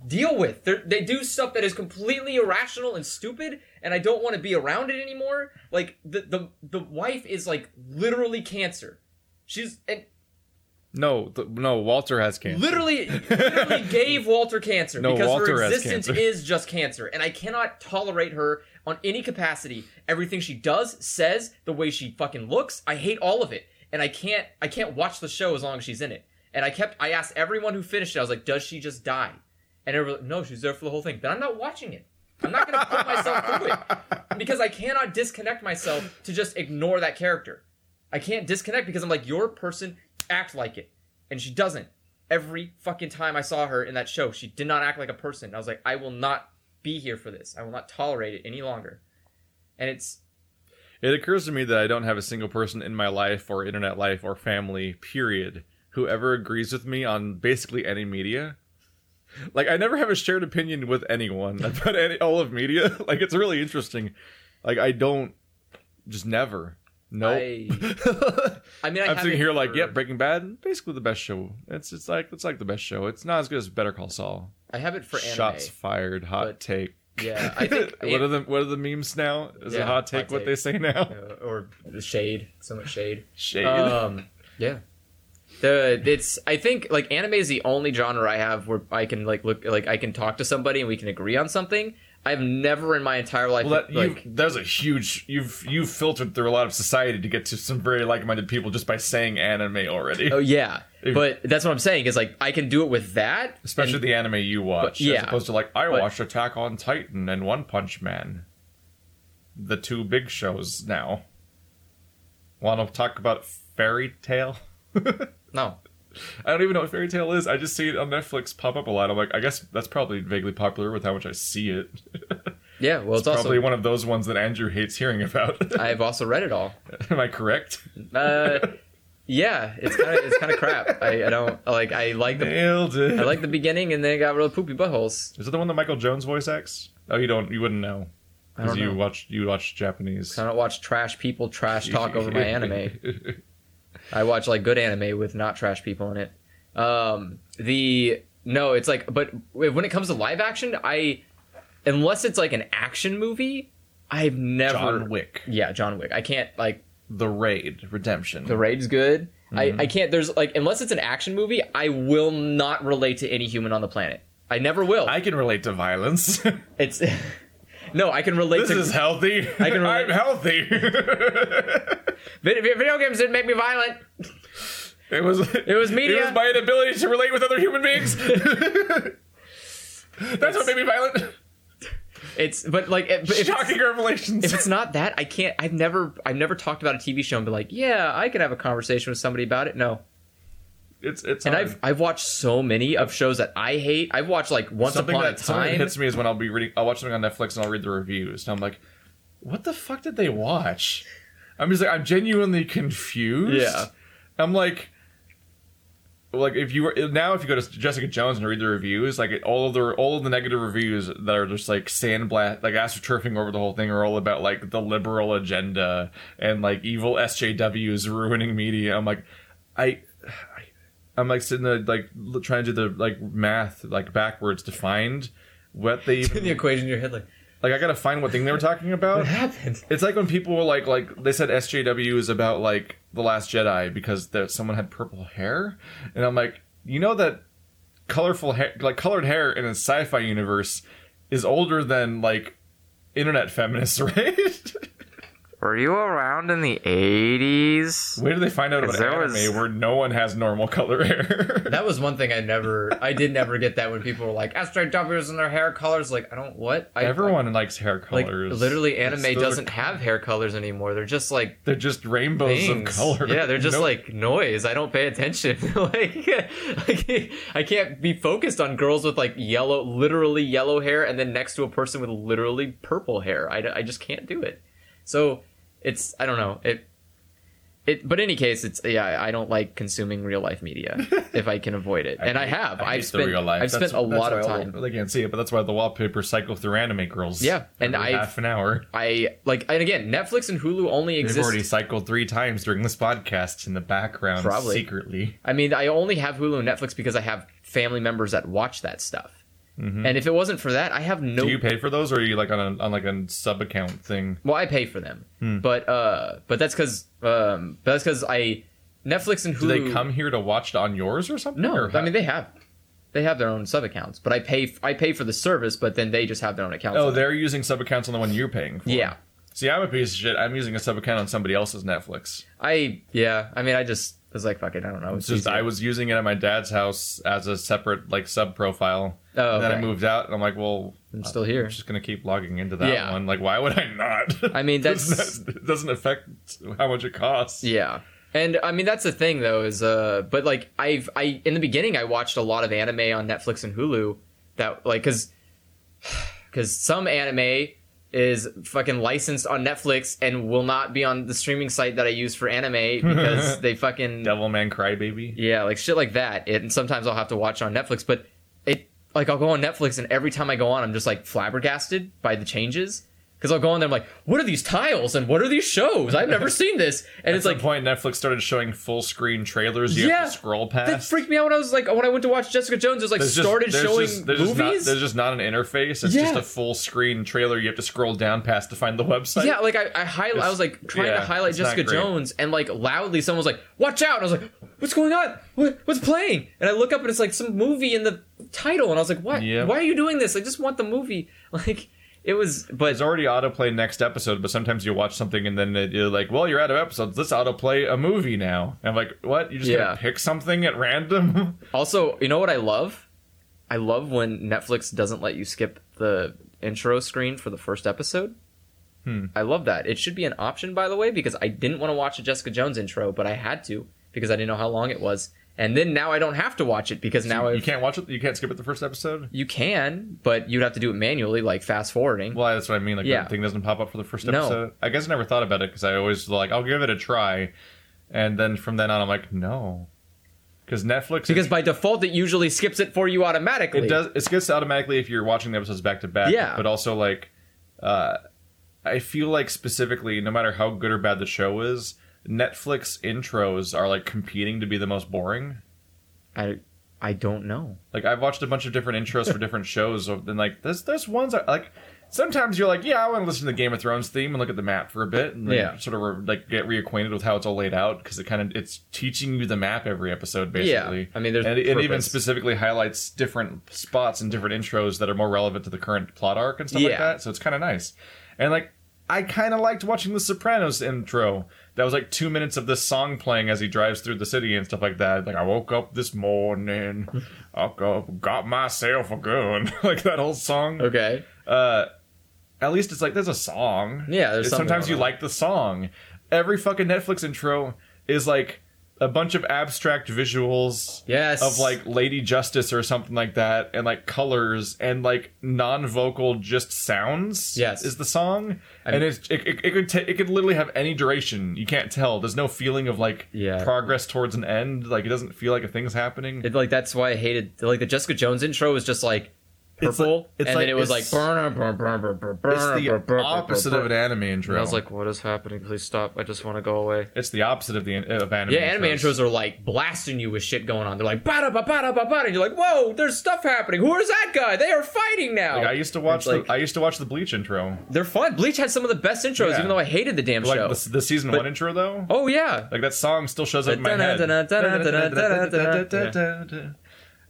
deal with. They're, they do stuff that is completely irrational and stupid, and I don't want to be around it anymore. Like, the, the, the wife is, like, literally cancer. She's, and... No, th- no. Walter has cancer. Literally, literally gave Walter cancer no, because Walter her existence is just cancer, and I cannot tolerate her on any capacity. Everything she does, says, the way she fucking looks, I hate all of it, and I can't. I can't watch the show as long as she's in it. And I kept. I asked everyone who finished it. I was like, "Does she just die?" And everyone, like, "No, she's there for the whole thing." Then I'm not watching it. I'm not going to put myself through it because I cannot disconnect myself to just ignore that character. I can't disconnect because I'm like, "Your person." Act like it, and she doesn't. Every fucking time I saw her in that show, she did not act like a person. I was like, I will not be here for this. I will not tolerate it any longer. And it's it occurs to me that I don't have a single person in my life or internet life or family period who ever agrees with me on basically any media. Like, I never have a shared opinion with anyone about any all of media. Like, it's really interesting. Like, I don't just never. Nope. I, I mean, I I'm sitting here heard. like, yep, yeah, Breaking Bad, basically the best show. It's it's like it's like the best show. It's not as good as Better Call Saul. I have it for anime. Shots fired, hot but, take. Yeah, I think. what are the what are the memes now? Is yeah, it hot take, hot take what they say now? Uh, or the shade, so much shade. Shade. Um, yeah. The it's I think like anime is the only genre I have where I can like look like I can talk to somebody and we can agree on something. I've never in my entire life. Well, that, like, there's a huge. You've you've filtered through a lot of society to get to some very like-minded people just by saying anime already. Oh yeah, if, but that's what I'm saying is like I can do it with that, especially and, the anime you watch, but, yeah, as opposed to like I but, watched Attack on Titan and One Punch Man, the two big shows now. Want to talk about Fairy Tail? No. I don't even know what Fairy Tail is. I just see it on Netflix pop up a lot. I'm like, I guess that's probably vaguely popular with how much I see it. Yeah, well, it's, it's probably also one of those ones that Andrew hates hearing about. I've also read it all. Am I correct? Uh, Yeah, it's kind of it's kind of crap. I, I don't like. I like the Nailed it. I like the beginning, and then it got real poopy buttholes. Is it the one that Michael Jones voice acts? Oh, you don't. You wouldn't know because you watch you watch Japanese. I don't watch trash people trash talk over my anime. I watch like good anime with not trash people in it. Um, the no, it's like, but when it comes to live action, I unless it's like an action movie, I've never John Wick. Yeah, John Wick. I can't like. The Raid Redemption. The Raid's good. Mm-hmm. I, I can't. There's like unless it's an action movie, I will not relate to any human on the planet. I never will. I can relate to violence. It's no. I can relate. This to... This is healthy. I can. Relate... I'm healthy. video, video games didn't make me violent. It was. It was media. It was my inability to relate with other human beings. That's it's... what made me violent. It's but like it, but shocking revelations. If it's not that, I can't. I've never, I've never talked about a T V show and been like, yeah, I can have a conversation with somebody about it. No, it's it's. And hard. I've I've watched so many of shows that I hate. I've watched like Once something Upon that, a Time. That hits me is when I'll be reading. I'll watch something on Netflix and I'll read the reviews and I'm like, what the fuck did they watch? I'm just like, I'm genuinely confused. Yeah, I'm like. Like if you were now, if you go to Jessica Jones and read the reviews, like all of the all of the negative reviews that are just like sandblast, like astroturfing over the whole thing, are all about like the liberal agenda and like evil S J Ws ruining media. I'm like, I, I I'm like sitting there like trying to do the like math like backwards to find what they even, the equation in your head like. Like, I gotta find what thing they were talking about. What happened? It's like when people were like, like, they said S J W is about, like, The Last Jedi because there, someone had purple hair. And I'm like, you know that colorful hair, like, colored hair in a sci-fi universe is older than, like, internet feminists, right? Were you around in the eighties? Where did they find out about anime was... where no one has normal color hair? That was one thing I never... I did never get that when people were like, S J Ws and their hair colors. Like, I don't... What? I, Everyone like, likes hair colors. Like, literally, anime doesn't are... have hair colors anymore. They're just like... They're just rainbows things. Of color. Yeah, they're just nope. like noise. I don't pay attention. like, like, I can't be focused on girls with like yellow... Literally yellow hair and then next to a person with literally purple hair. I, I just can't do it. So... It's, I don't know, it, it, but in any case, it's, yeah, I don't like consuming real life media if I can avoid it. I and hate, I have, I I've spent, real life. I've that's, spent a lot of time. They can't see it, but that's why the wallpaper cycled through anime girls. Yeah. And I, half an hour. I like, and again, Netflix and Hulu only exist. They've already cycled three times during this podcast in the background. Probably. Secretly. I mean, I only have Hulu and Netflix because I have family members that watch that stuff. Mm-hmm. And if it wasn't for that, I have no. Do you pay for those, or are you like on a on like a sub account thing? Well, I pay for them, hmm. but uh, but that's because um, that's because I Netflix and Hulu. Do they come here to watch it on yours or something? No, or I mean they have they have their own sub accounts, but I pay I pay for the service, but then they just have their own accounts. Oh, they're using sub accounts on the one you're paying for. Yeah. See, I'm a piece of shit. I'm using a sub account on somebody else's Netflix. I yeah, I mean I just was like fuck it, I don't know. It's just I was using it at my dad's house as a separate like sub profile. Oh, okay. Then I moved out, and I'm like, well... I'm still here. I'm just going to keep logging into that yeah. one. Like, why would I not? I mean, that's... It doesn't affect how much it costs. Yeah. And, I mean, that's the thing, though, is... uh, But, like, I've... I in the beginning, I watched a lot of anime on Netflix and Hulu that, like, because... Because some anime is fucking licensed on Netflix and will not be on the streaming site that I use for anime because they fucking... Devilman Crybaby? Yeah, like, shit like that. It, and sometimes I'll have to watch on Netflix, but... Like, I'll go on Netflix, and every time I go on, I'm just, like, flabbergasted by the changes. Because I'll go on there, I'm like, what are these tiles, and what are these shows? I've never seen this. And at it's like... At some point, Netflix started showing full-screen trailers you yeah, have to scroll past. That freaked me out when I was, like, when I went to watch Jessica Jones. It was, like, there's started just, showing just, there's movies. Just not, there's just not an interface. It's yeah. just a full-screen trailer you have to scroll down past to find the website. Yeah, like, I I, hi- I was, like, trying yeah, to highlight Jessica Jones, and, like, loudly someone was like, watch out! And I was like... What's going on? What, what's playing? And I look up and it's like some movie in the title, and I was like, "What? Yep. Why are you doing this? I just want the movie." Like it was, but it's already autoplay next episode. But sometimes you watch something and then it, you're like, "Well, you're out of episodes. Let's autoplay a movie now." And I'm like, "What? You just yeah. gonna pick something at random?" Also, you know what I love? I love when Netflix doesn't let you skip the intro screen for the first episode. Hmm. I love that. It should be an option, by the way, because I didn't want to watch a Jessica Jones intro, but I had to. Because I didn't know how long it was. And then now I don't have to watch it because so now I... You can't watch it? You can't skip it the first episode? You can, but you'd have to do it manually, like fast forwarding. Well, that's what I mean. Like, yeah. the thing doesn't pop up for the first episode. No. I guess I never thought about it because I always, like, I'll give it a try. And then from then on, I'm like, no. Because Netflix... Because is, by default, it usually skips it for you automatically. It does. It skips automatically if you're watching the episodes back-to-back. Yeah. But also, like, uh, I feel like specifically, no matter how good or bad the show is, Netflix intros are, like, competing to be the most boring. I... I don't know. Like, I've watched a bunch of different intros for different shows, and, like, there's, there's ones... That, like, sometimes you're like, yeah, I want to listen to the Game of Thrones theme and look at the map for a bit, and then yeah. sort of, re- like, get reacquainted with how it's all laid out, because it kind of... It's teaching you the map every episode, basically. Yeah, I mean, there's... And it even specifically highlights different spots and different intros that are more relevant to the current plot arc and stuff yeah. like that, so it's kind of nice. And, like, I kind of liked watching The Sopranos intro. That was like two minutes of this song playing as he drives through the city and stuff like that. Like, I woke up this morning, I got myself a gun. Like that whole song. Okay. Uh, at least it's like, there's a song. Yeah, there's something. Sometimes you like the song. Every fucking Netflix intro is like a bunch of abstract visuals yes. of like Lady Justice or something like that, and like colors and like non-vocal just sounds yes. is the song. I mean, and it's, it, it, it could t- it could literally have any duration. You can't tell. There's no feeling of like yeah. progress towards an end. Like it doesn't feel like a thing's happening. It, like that's why I hated like the Jessica Jones intro was just like purple, it's like, it's and like, then it was like burn, burn, burn, burn, burn, burn. It's the burn, burn, opposite burn, burn, burn. of an anime intro. And I was like, "What is happening? Please stop! I just want to go away." It's the opposite of the of anime. Yeah, anime intros. intros are like blasting you with shit going on. They're like ba da ba ba da ba ba, and you're like, "Whoa, there's stuff happening. Who is that guy? They are fighting now." Like, I used to watch. Like, the, I used to watch the Bleach intro. They're fun. Bleach had some of the best intros, yeah. even though I hated the damn like show. Like the, the season but, one intro, though. Oh yeah, like that song still shows up in my head.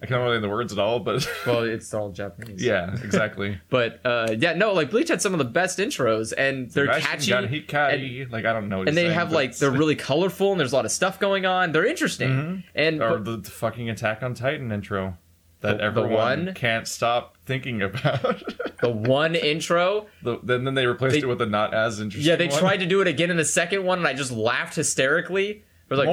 I can't remember the words at all, but... Well, it's all Japanese. Yeah, exactly. But, uh, yeah, no, like, Bleach had some of the best intros, and they're catchy. And, like, I don't know what And they saying, have, like, it's... they're really colorful, and there's a lot of stuff going on. They're interesting. Mm-hmm. And Or but, the, the fucking Attack on Titan intro that the, everyone the one, can't stop thinking about. The one intro? The, then, then they replaced they, it with a not as interesting Yeah, they one. tried to do it again in the second one, and I just laughed hysterically. It was like,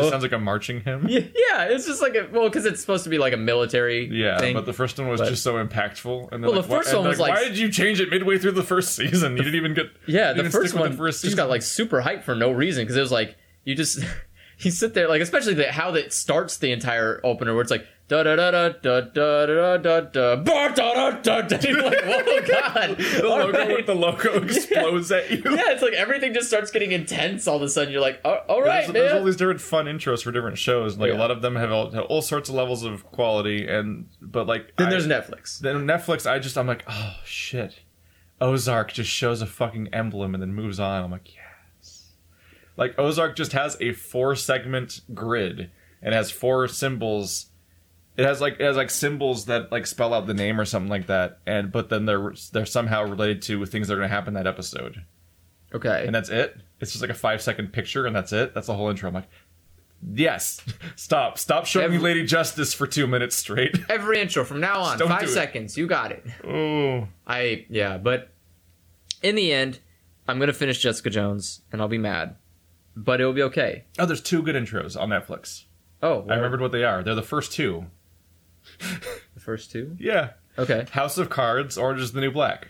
just sounds like a marching hymn. Yeah, yeah, it's just like a, well, because it's supposed to be like a military yeah, thing. Yeah, but the first one was but, just so impactful. And well, like, the first why, one was like, like, why did you change it midway through the first season? You didn't even get yeah. The first one the first just got like super hyped for no reason because it was like you just you sit there like especially the, how that starts the entire opener where it's like. Da da da da da da da da da da da da da. You're like, oh god! The logo, the logo explodes at you. Yeah, it's like everything just starts getting intense all of a sudden. You're like, all right, man. There's all these different fun intros for different shows. Like a lot of them have all, have all sorts of levels of quality, and but like then there's Netflix. Then Netflix, I just I'm like, oh shit, Ozark just shows a fucking emblem and then moves on. I'm like, yes. Like Ozark just has a four segment grid and has four symbols. It has like it has like symbols that like spell out the name or something like that, and but then they're they're somehow related to things that are going to happen that episode. Okay, and that's it. It's just like a five second picture, and that's it. That's the whole intro. I'm like, yes, stop, stop showing every, me Lady Justice for two minutes straight. Every intro from now on, Don't five seconds. You got it. Oh, I yeah, but in the end, I'm gonna finish Jessica Jones, and I'll be mad, but it will be okay. Oh, there's two good intros on Netflix. Oh, well, I remembered what they are. They're the first two. The first two? Yeah. Okay. House of Cards, Orange is the New Black.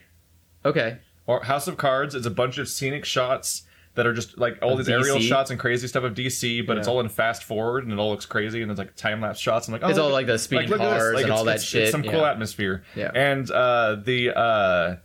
Okay. Or House of Cards is a bunch of scenic shots that are just like all of these D C aerial shots and crazy stuff of D C, but yeah. it's all in fast forward and it all looks crazy and it's like time lapse shots. I'm like, oh, it's all like the speeding like, cars like, and all that it's, shit. It's some yeah. cool atmosphere. Yeah. And uh, the uh,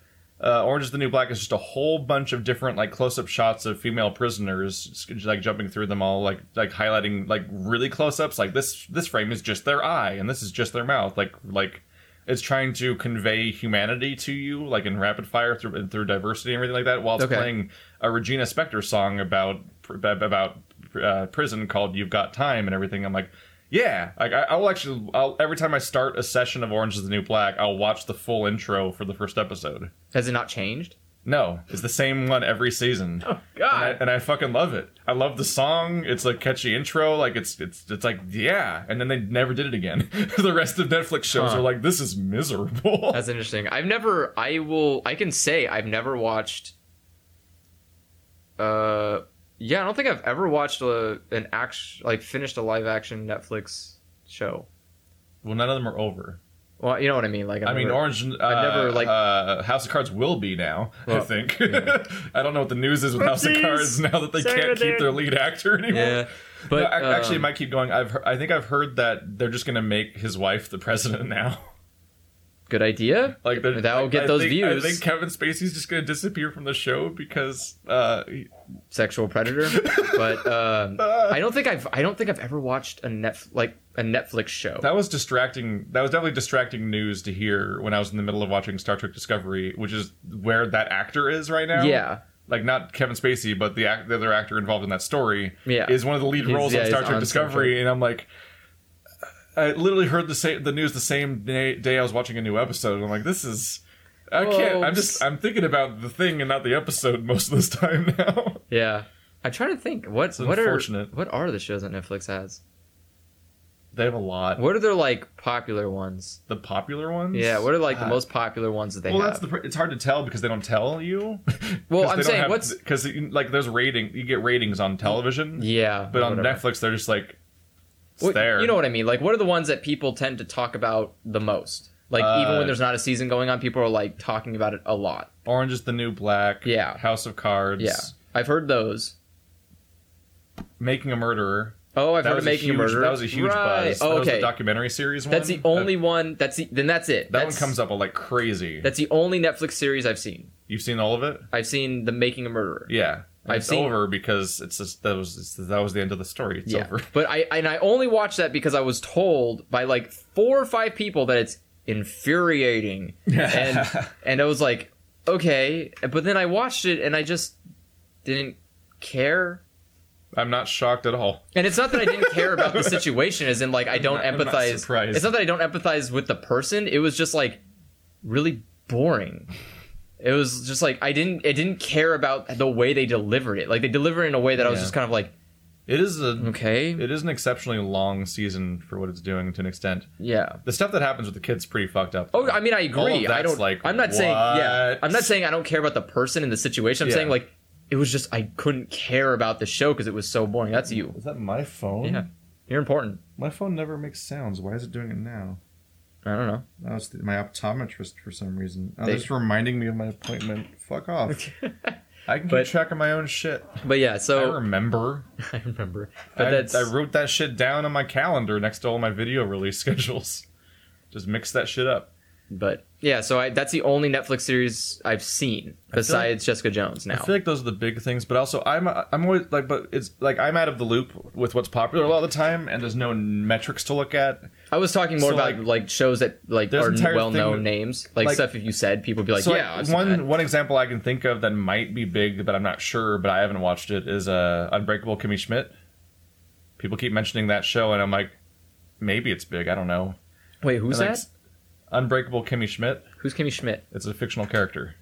uh, Orange is the New Black is just a whole bunch of different like close up shots of female prisoners, like jumping through them all, like like highlighting like really close ups. Like this this frame is just their eye, and this is just their mouth. Like like it's trying to convey humanity to you, like in rapid fire through through diversity and everything like that. While it's okay. playing a Regina Spektor song about about uh, prison called "You've Got Time" and everything. I'm like. Yeah, like I, I'll actually, I'll, every time I start a session of Orange is the New Black, I'll watch the full intro for the first episode. Has it not changed? No, it's the same one every season. Oh God! And I, and I fucking love it. I love the song. It's a catchy intro. Like it's it's it's like yeah. And then they never did it again. The rest of Netflix shows huh. are like this is miserable. That's interesting. I've never. I will. I can say I've never watched. Uh. Yeah, I don't think I've ever watched a, an act like finished a live action Netflix show. Well, none of them are over. Well, you know what I mean. Like, I've I mean, never, Orange. Uh, I never like uh, House of Cards will be now. Well, I think. Yeah. I don't know what the news is with Oopsies. House of Cards now that they Sorry can't keep their lead actor anymore. Yeah. But no, actually, um, it might keep going. I've I think I've heard that they're just going to make his wife the president now. Good idea. Like that will like, get I those think, views. I think Kevin Spacey's just going to disappear from the show because uh, he... sexual predator. But um, uh, I don't think I've I don't think I've ever watched a net like a Netflix show. That was distracting. That was definitely distracting news to hear when I was in the middle of watching Star Trek Discovery, which is where that actor is right now. Yeah. Like, not Kevin Spacey, but the, act, the other actor involved in that story yeah. is one of the lead he's, roles yeah, on Star Trek on Discovery. Star Trek. And I'm like, I literally heard the same, the news the same day, day I was watching a new episode. And I'm like, this is, I Whoa. can't, I'm just, I'm thinking about the thing and not the episode most of this time now. Yeah. I'm trying to think, what, what are, what are the shows that Netflix has? They have a lot. What are their, like, popular ones? The popular ones? Yeah, what are, like, uh, the most popular ones that they well, have? Well, that's the, it's hard to tell because they don't tell you. Well, I'm saying have, what's... Because, like, there's rating. You get ratings on television. Yeah. But on whatever. Netflix, they're just, like, it's well, there. You know what I mean? Like, what are the ones that people tend to talk about the most? Like, uh, even when there's not a season going on, people are, like, talking about it a lot. Orange is the New Black. Yeah. House of Cards. Yeah. I've heard those. Making a Murderer. Oh, I've that heard of Making a, huge, a Murderer. That was a huge right. buzz. Oh, okay. That was the documentary series one. That's the only that, one. That's the, Then that's it. That that's, one comes up like crazy. That's the only Netflix series I've seen. You've seen all of it? I've seen the Making a Murderer. Yeah. And I've it's seen, over because it's just, that was it's, that was the end of the story. It's yeah. over. But I and I only watched that because I was told by like four or five people that it's infuriating. and and I was like, okay. But then I watched it and I just didn't care. I'm not shocked at all. And it's not that I didn't care about the situation, as in, like, I don't I'm not, empathize. I'm not surprised. It's not that I don't empathize with the person. It was just, like, really boring. It was just, like, I didn't I didn't care about the way they delivered it. Like, they delivered it in a way that yeah. I was just kind of like, It is a okay. It is an exceptionally long season for what it's doing to an extent. Yeah, the stuff that happens with the kids is pretty fucked up. Oh, I mean, I agree. I don't. Like, I'm not what? saying. Yeah, I'm not saying I don't care about the person and the situation. I'm yeah. saying, like, it was just, I couldn't care about the show because it was so boring. That's you. Is that my phone? Yeah. You're important. My phone never makes sounds. Why is it doing it now? I don't know. No, it's the, my optometrist for some reason. Oh, they... They're just reminding me of my appointment. Fuck off. I can but, keep track of my own shit. But yeah, so... I remember. I remember. But I, that's... I wrote that shit down on my calendar next to all my video release schedules. Just mix that shit up. But yeah, so I, that's the only Netflix series I've seen besides like, Jessica Jones. Now I feel like those are the big things, but also I'm I'm always like, but it's like I'm out of the loop with what's popular a lot of the time, and there's no metrics to look at. I was talking more so about like, like shows that like are well known names, like, like stuff. If you said people would be like, so yeah. I've seen one that. one example I can think of that might be big, but I'm not sure. But I haven't watched it. Is uh, Unbreakable Kimmy Schmidt. People keep mentioning that show, and I'm like, maybe it's big. I don't know. Wait, who's and, that? Like, Unbreakable Kimmy Schmidt. Who's Kimmy Schmidt? It's a fictional character.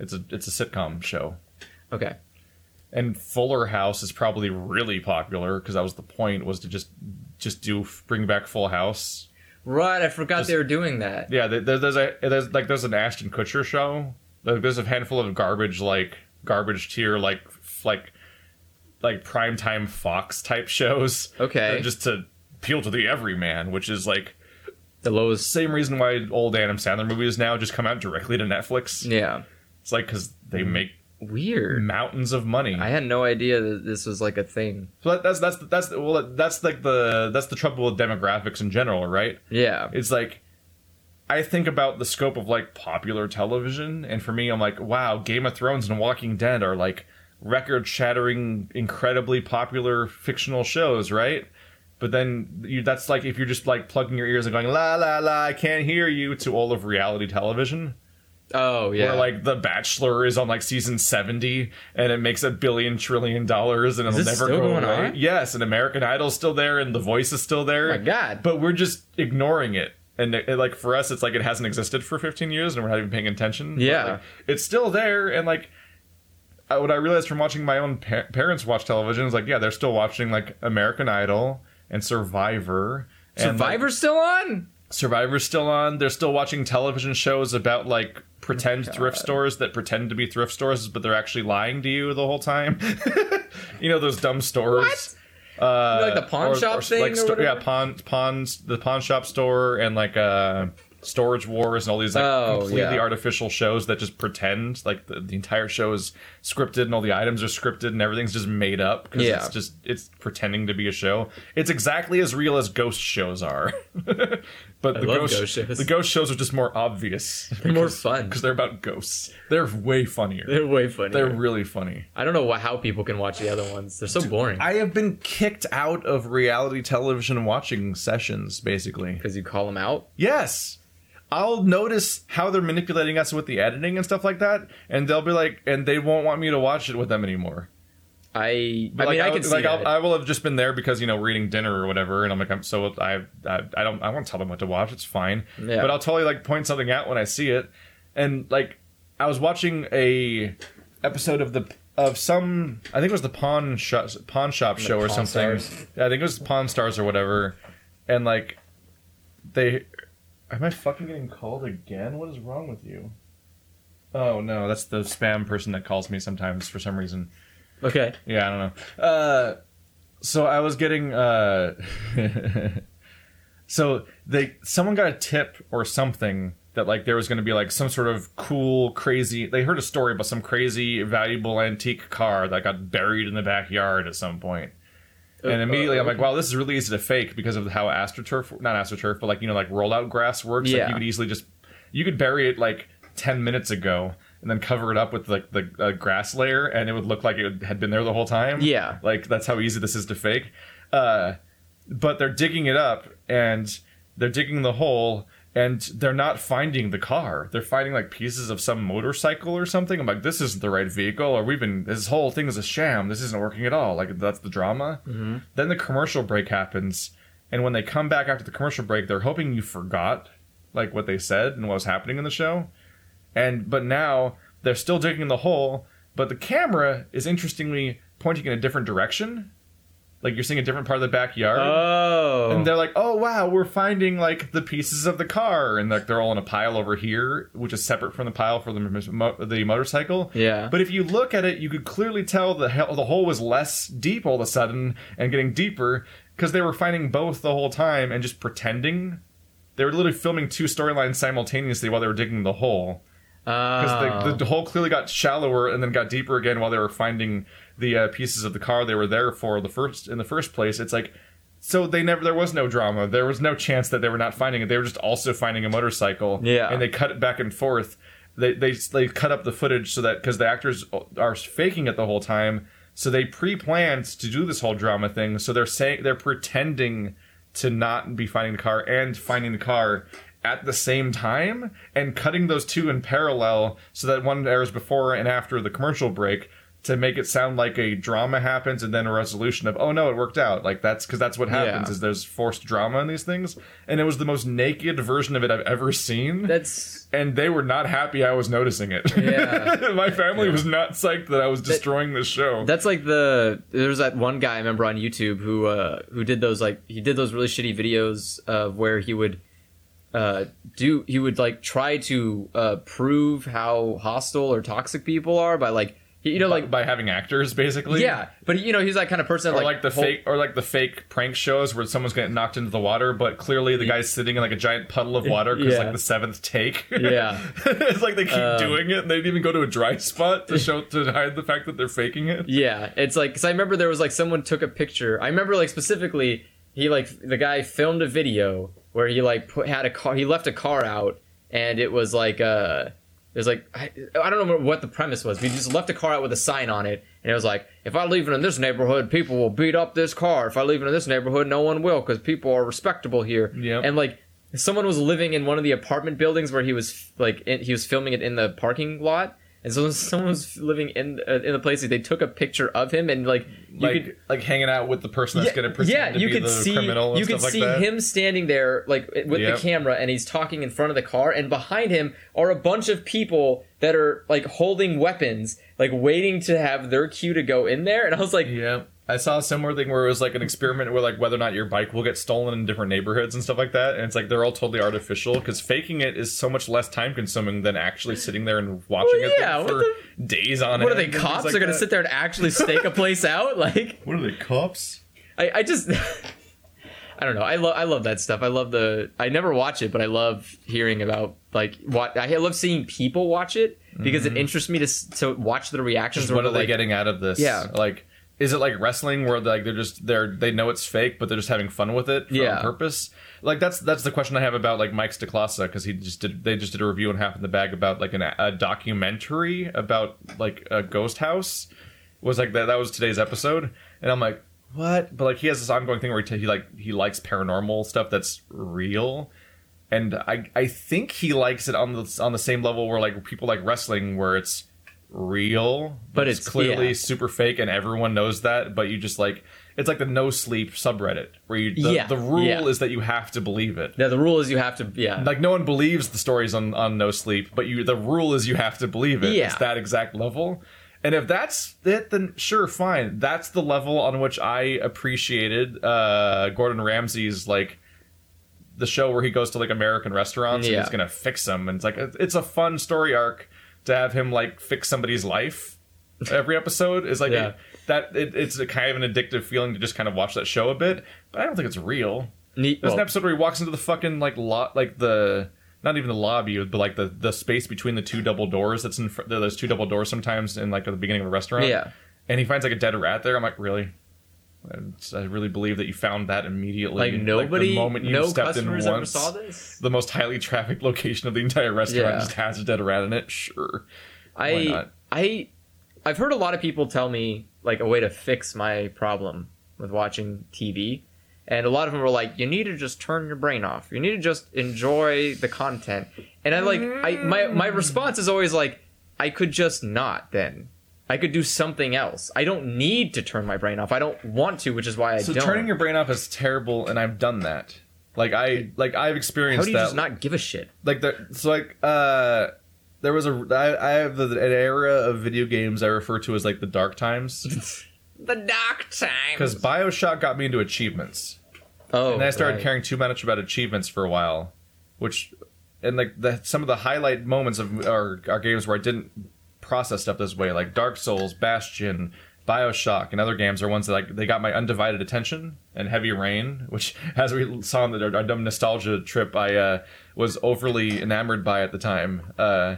It's a it's a sitcom show. Okay. And Fuller House is probably really popular because that was the point, was to just just do bring back Full House. Right, I forgot just, they were doing that. Yeah, there, there's a there's like there's an Ashton Kutcher show. There's a handful of garbage like garbage tier like like like primetime Fox type shows. Okay. Just to appeal to the everyman, which is like. The lowest. Same reason why old Adam Sandler movies now just come out directly to Netflix. Yeah. It's like because they make weird mountains of money. I had no idea that this was like a thing. So that, that's that's that's well that's like the that's the trouble with demographics in general, right? Yeah. It's like I think about the scope of like popular television, and for me, I'm like, wow, Game of Thrones and Walking Dead are like record-shattering, incredibly popular fictional shows, right? But then you, that's like if you're just like plugging your ears and going, la, la, la, I can't hear you to all of reality television. Oh, yeah. Where like The Bachelor is on like season seventy and it makes a billion trillion dollars and is it'll never go away. On? Yes. And American Idol's still there and The Voice is still there. Oh my God. But we're just ignoring it. And it, it, like for us, it's like it hasn't existed for fifteen years and we're not even paying attention. Yeah. But, like, it's still there. And like. I, what I realized from watching my own pa- parents watch television is like, yeah, they're still watching like American Idol. And Survivor. Survivor's still on? Survivor's still on. They're still watching television shows about, like, pretend thrift stores that pretend to be thrift stores, but they're actually lying to you the whole time. You know, those dumb stores. What? Uh, like the pawn or, shop or, thing, like or sto- yeah, pawn pawns, the pawn shop store, and like uh, Storage Wars, and all these like oh, completely yeah. artificial shows that just pretend like the, the entire show is scripted, and all the items are scripted, and everything's just made up because yeah. it's just it's pretending to be a show. It's exactly as real as ghost shows are, but I the ghost, ghost shows. the ghost shows are just more obvious, they're because, more fun because they're about ghosts. They're way funnier. They're way funnier. They're really funny. I don't know how people can watch the other ones. They're so Dude, boring. I have been kicked out of reality television watching sessions basically because you call them out. Yes. I'll notice how they're manipulating us with the editing and stuff like that, and they'll be like, and they won't want me to watch it with them anymore. I, I like, mean, I, I can like, see like I'll, I will have just been there because, you know, we're eating dinner or whatever, and I'm like, I'm so I, I, I don't, I won't tell them what to watch. It's fine, yeah. But I'll totally like point something out when I see it, and like I was watching a episode of the of some, I think it was the pawn shop, pawn shop show or something. Stars. I think it was Pawn Stars or whatever, and like they. Am I fucking getting called again? What is wrong with you? Oh, no. That's the spam person that calls me sometimes for some reason. Okay. Yeah, I don't know. Uh, so I was getting... Uh, so they someone got a tip or something that like there was going to be like some sort of cool, crazy... They heard a story about some crazy, valuable antique car that got buried in the backyard at some point. And immediately I'm like, wow, this is really easy to fake because of how AstroTurf, not AstroTurf, but like, you know, like rollout grass works. Yeah. Like you could easily just, you could bury it like ten minutes ago and then cover it up with like the uh, grass layer and it would look like it had been there the whole time. Yeah. Like that's how easy this is to fake. Uh, but they're digging it up and they're digging the hole and they're not finding the car. They're finding like pieces of some motorcycle or something. I'm like, this isn't the right vehicle, or we've been, this whole thing is a sham. This isn't working at all. Like, that's the drama. Mm-hmm. Then the commercial break happens. And when they come back after the commercial break, they're hoping you forgot like what they said and what was happening in the show. And, but now they're still digging the hole, but the camera is interestingly pointing in a different direction. Like, you're seeing a different part of the backyard. Oh. And they're like, oh, wow, we're finding, like, the pieces of the car. And, like, they're all in a pile over here, which is separate from the pile for the the motorcycle. Yeah. But if you look at it, you could clearly tell the the hole was less deep all of a sudden and getting deeper because they were finding both the whole time and just pretending. They were literally filming two storylines simultaneously while they were digging the hole. Because oh. the, the hole clearly got shallower and then got deeper again while they were finding the uh, pieces of the car they were there for the first in the first place. It's like, so they never, there was no drama. There was no chance that they were not finding it. They were just also finding a motorcycle. Yeah. And they cut it back and forth. They they they cut up the footage so that, because the actors are faking it the whole time. So they pre-planned to do this whole drama thing. So they're saying, they're pretending to not be finding the car and finding the car at the same time and cutting those two in parallel so that one airs before and after the commercial break to make it sound like a drama happens and then a resolution of, oh no, it worked out. Like that's because that's what happens yeah. is there's forced drama in these things. And it was the most naked version of it I've ever seen. That's and they were not happy I was noticing it. Yeah. My family yeah. was not psyched that I was destroying that, this show. That's like the, there's that one guy I remember on YouTube who, uh, who did those like, he did those really shitty videos of where he would, Uh, do he would like try to uh, prove how hostile or toxic people are by like you know like by, by having actors basically yeah but you know he's that kind of person that, or like, like the whole, fake or like the fake prank shows where someone's getting knocked into the water but clearly the guy's sitting in like a giant puddle of water because yeah. like the seventh take yeah it's like they keep um, doing it and they didn't even go to a dry spot to show to hide the fact that they're faking it yeah it's like because I remember there was like someone took a picture I remember like specifically he like the guy filmed a video where he like put, had a car, he left a car out, and it was like uh, it was like I, I don't know what the premise was. But he just left a car out with a sign on it, and it was like, if I leave it in this neighborhood, people will beat up this car. If I leave it in this neighborhood, no one will because people are respectable here. Yeah. And like someone was living in one of the apartment buildings where he was like in, he was filming it in the parking lot. And so someone was living in uh, in the place that they took a picture of him and like you like, could like hanging out with the person that's yeah, going to pretend yeah, to you be could the see, criminal and you stuff could like see that. Him standing there like with yep. the camera and he's talking in front of the car and behind him are a bunch of people that are like holding weapons like waiting to have their cue to go in there and I was like yeah. I saw a similar thing where it was like an experiment where like whether or not your bike will get stolen in different neighborhoods and stuff like that. And it's like they're all totally artificial because faking it is so much less time consuming than actually sitting there and watching well, yeah, it for the, days on end. What are they, cops? Like they're going to sit there and actually stake a place out? Like, what are they, cops? I, I just I don't know. I love I love that stuff. I love the I never watch it, but I love hearing about like what I love seeing people watch it because mm-hmm. it interests me to to watch their reactions. Just what are they like, getting out of this? Yeah, like is it like wrestling where like they're just they're they know it's fake, but they're just having fun with it for yeah. purpose? Like that's that's the question I have about like Mike Sticlasa, because he just did they just did a review on Half in the Bag about like an, a documentary about like a ghost house. It was like that that was today's episode, and I'm like. What? But like he has this ongoing thing where he, t- he like he likes paranormal stuff that's real, and I I think he likes it on the on the same level where like people like wrestling where it's real, but, but it's, it's clearly yeah. super fake and everyone knows that. But you just like it's like the no sleep subreddit where you the, yeah. the rule yeah. is that you have to believe it. Yeah, the rule is you have to yeah. Like no one believes the stories on on no sleep, but you the rule is you have to believe it. Yeah. It's that exact level. And if that's it, then sure, fine. That's the level on which I appreciated uh, Gordon Ramsay's, like, the show where he goes to, like, American restaurants yeah. and he's going to fix them. And it's like, it's a fun story arc to have him, like, fix somebody's life every episode. Is like yeah. a, that it, it's a kind of an addictive feeling to just kind of watch that show a bit. But I don't think it's real. Neat. There's well, an episode where he walks into the fucking, like, lo- like the... Not even the lobby, but like the, the space between the two double doors. That's in fr- there's two double doors sometimes, in like at the beginning of the restaurant. Yeah, and he finds like a dead rat there. I'm like, really? I really believe that you found that immediately. Like nobody, like the moment you no stepped in once, ever saw this? The most highly trafficked location of the entire restaurant yeah. just has a dead rat in it. Sure, I Why not? I I've heard a lot of people tell me like a way to fix my problem with watching T V. And a lot of them were like, you need to just turn your brain off. You need to just enjoy the content. And I like, I my my response is always like, I could just not then. I could do something else. I don't need to turn my brain off. I don't want to, which is why I so don't. So turning your brain off is terrible, and I've done that. Like, I, like I've experienced that. How do you that. just not give a shit? Like, the, so like, uh... there was a... I, I have the, an era of video games I refer to as, like, the dark times. The dark times. Because Bioshock got me into achievements. Oh, and I started right. caring too much about achievements for a while, which, and like the, some of the highlight moments of our, our games where I didn't process stuff this way, like Dark Souls, Bastion, Bioshock, and other games are ones that like they got my undivided attention. And Heavy Rain, which as we saw on the, our dumb nostalgia trip, I uh, was overly enamored by at the time. Uh,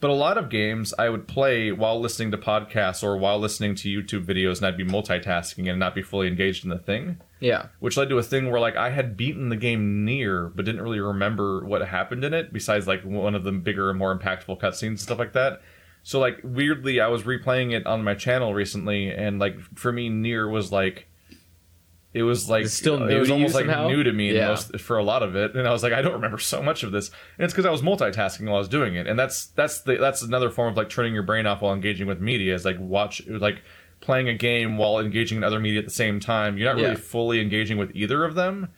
But a lot of games I would play while listening to podcasts or while listening to YouTube videos, and I'd be multitasking and not be fully engaged in the thing. Yeah. Which led to a thing where, like, I had beaten the game Nier, but didn't really remember what happened in it, besides, like, one of the bigger and more impactful cutscenes and stuff like that. So, like, weirdly, I was replaying it on my channel recently, and, like, for me, Nier was, like... It was like it's still new it was almost like somehow? new to me yeah. most, for a lot of it, and I was like, I don't remember so much of this, and it's because I was multitasking while I was doing it, and that's that's the, that's another form of like turning your brain off while engaging with media is like watch it was like playing a game while engaging in other media at the same time. You're not really yeah. fully engaging with either of them,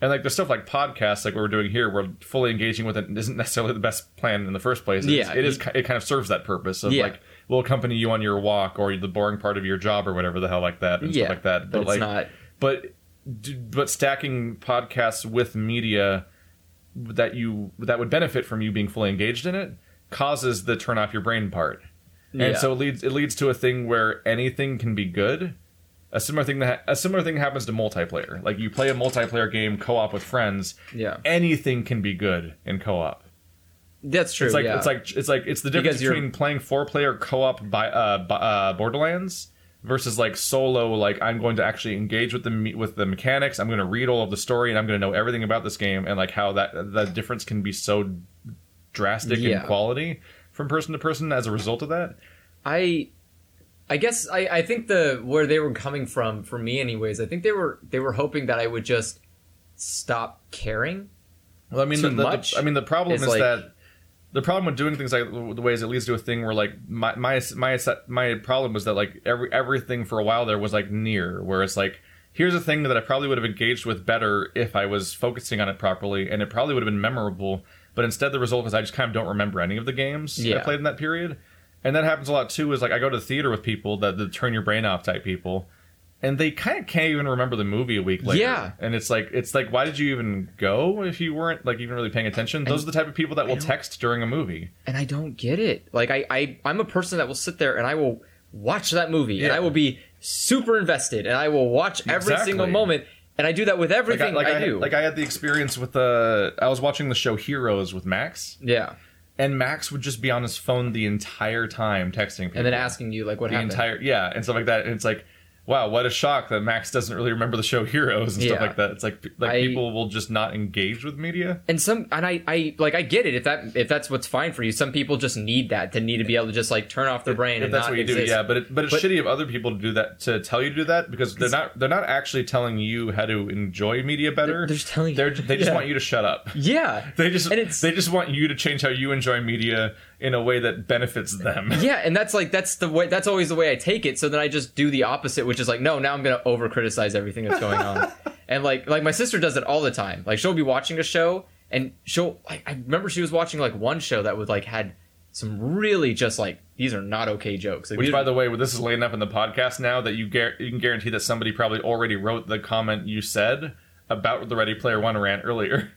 and like the stuff like podcasts, like what we're doing here, we're fully engaging with it isn't necessarily the best plan in the first place. It's, yeah, it is it kind of serves that purpose of yeah. like we'll accompany you on your walk or the boring part of your job or whatever the hell like that and yeah, stuff like that. But, but it's like, not. But but stacking podcasts with media that you that would benefit from you being fully engaged in it causes the turn off your brain part, yeah. and so it leads it leads to a thing where anything can be good. A similar thing that a similar thing happens to multiplayer. Like you play a multiplayer game co-op with friends. Yeah, anything can be good in co-op. That's true. It's like yeah. it's like it's like it's the difference because between you're... playing four-player co-op by uh, by, uh Borderlands. Versus like solo, like I'm going to actually engage with the me- with the mechanics. I'm going to read all of the story, and I'm going to know everything about this game, and like how that the difference can be so drastic yeah. in quality from person to person as a result of that. I, I guess I, I think the where they were coming from for me, anyways. I think they were they were hoping that I would just stop caring. Well, I mean, too the, much. The, I mean, the problem is like, that. The problem with doing things like the way is it leads to a thing where like my my my my problem was that like every everything for a while there was like Nier, where it's like here's a thing that I probably would have engaged with better if I was focusing on it properly, and it probably would have been memorable. But instead, the result is I just kind of don't remember any of the games yeah. I played in that period, and that happens a lot too. Is like I go to the theater with people that the turn your brain off type people, and they kind of can't even remember the movie a week later. Yeah. And it's like, it's like, why did you even go if you weren't like even really paying attention? Those and are the type of people that I will text during a movie. And I don't get it. Like I, I, I'm a person that will sit there and I will watch that movie, yeah. and I will be super invested, and I will watch every exactly. single moment. And I do that with everything like I, like I, I do. Had, like I had the experience with the... I was watching the show Heroes with Max. Yeah. And Max would just be on his phone the entire time texting people. And then asking you, like, what the happened. Entire, yeah, and stuff like that. And it's like, wow, what a shock that Max doesn't really remember the show Heroes and yeah. stuff like that. It's like like I, people will just not engage with media. And some and I, I like I get it if that if that's what's fine for you. Some people just need that. They need to be able to just like turn off their brain if and that's not what you exist. do. Yeah, but it, but it's but, shitty of other people to do that, to tell you to do that, because they're not they're not actually telling you how to enjoy media better. They're, they're just telling you. They're, they just yeah. want you to shut up. Yeah. They just and it's, they just want you to change how you enjoy media in a way that benefits them. Yeah, and that's like that's the way that's always the way I take it. So then I just do the opposite, which is like, no, now I'm gonna over criticize everything that's going on. And like like my sister does it all the time. Like she'll be watching a show and she'll like I remember she was watching like one show that would like had some really just like these are not okay jokes. Like, which, by the way, well, this is late enough in the podcast now that you gar- you can guarantee that somebody probably already wrote the comment you said about the Ready Player One rant earlier.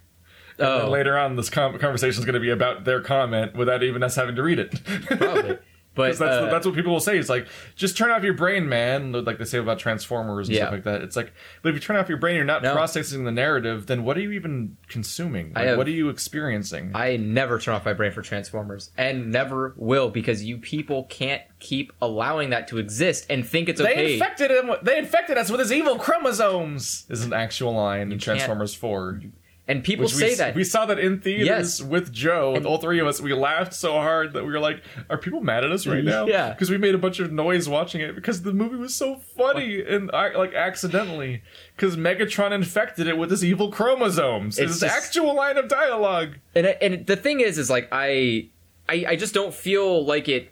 And oh. then later on, this com- conversation is going to be about their comment without even us having to read it. Probably. But that's, uh, that's what people will say. It's like, just turn off your brain, man. Like they say about Transformers and yeah. stuff like that. It's like, but if you turn off your brain, you're not no. processing the narrative, then what are you even consuming? Like, have, what are you experiencing? I never turn off my brain for Transformers and never will, because you people can't keep allowing that to exist and think it's okay. They infected him. They infected us with his evil chromosomes is an actual line you in Transformers four. You, And people Which say we, that. We saw that in theaters yes. with Joe, with and all three of us. We laughed so hard that we were like, are people mad at us right now? Yeah. Because we made a bunch of noise watching it because the movie was so funny what? and like accidentally. Because Megatron infected it with his evil chromosomes. It's, it's just, this actual line of dialogue. And, and the thing is, is like, I, I, I just don't feel like it,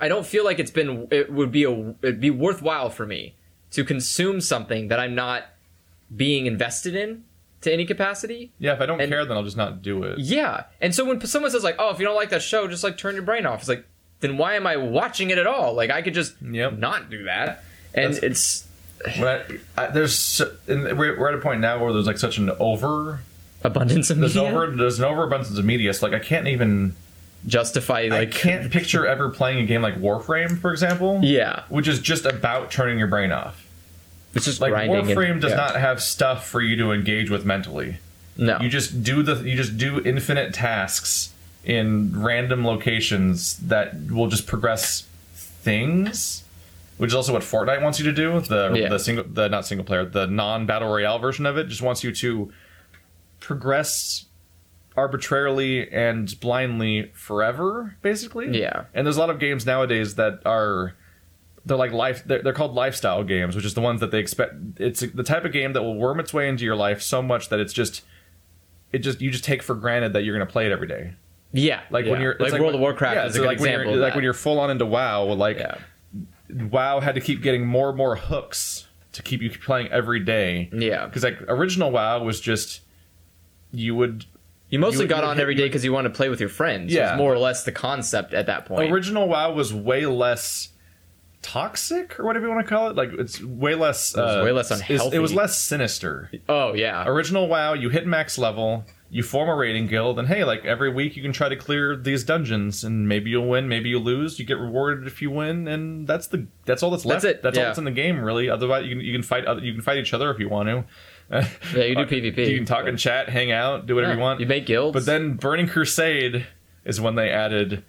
I don't feel like it's been, it would be a, it'd be worthwhile for me to consume something that I'm not being invested in. To any capacity. Yeah, if I don't and, care, then I'll just not do it. Yeah. And so when someone says, like, oh, if you don't like that show, just, like, turn your brain off. It's like, then why am I watching it at all? Like, I could just yep. not do that. And That's, it's... I, I, there's... And we're at a point now where there's, like, such an over... Abundance of media? There's, over, there's an overabundance of media. So, like, I can't even... justify, like... I can't picture ever playing a game like Warframe, for example. Yeah. Which is just about turning your brain off. It's just like Warframe and, does yeah. not have stuff for you to engage with mentally. No, you just do the you just do infinite tasks in random locations that will just progress things, which is also what Fortnite wants you to do. The yeah. the single the not single player the non battle royale version of it just wants you to progress arbitrarily and blindly forever, basically. Yeah, and there's a lot of games nowadays that are. They're like life. They're, they're called lifestyle games, which is the ones that they expect. It's the type of game that will worm its way into your life so much that it's just, it just you just take for granted that you're going to play it every day. Yeah, like yeah. when you're it's like, like World when, of Warcraft. Yeah, is so a good like example. When like when you're full on into WoW, like yeah. WoW had to keep getting more and more hooks to keep you playing every day. Yeah, because like original WoW was just you would. You mostly you got on every day because you wanted to play with your friends. Yeah, it was more or less the concept at that point. Original WoW was way less. Toxic or whatever you want to call it, like it's way less. Uh, it was way less unhealthy. It was less sinister. Oh yeah. Original WoW, you hit max level, you form a raiding guild, and hey, like every week you can try to clear these dungeons, and maybe you'll win, maybe you lose. You get rewarded if you win, and that's the that's all that's left. That's it. That's yeah. all that's in the game, really. Otherwise, you can you can fight you can fight each other if you want to. Yeah, you do PvP. You can talk and chat, hang out, do whatever yeah, you want. You make guilds. But then Burning Crusade is when they added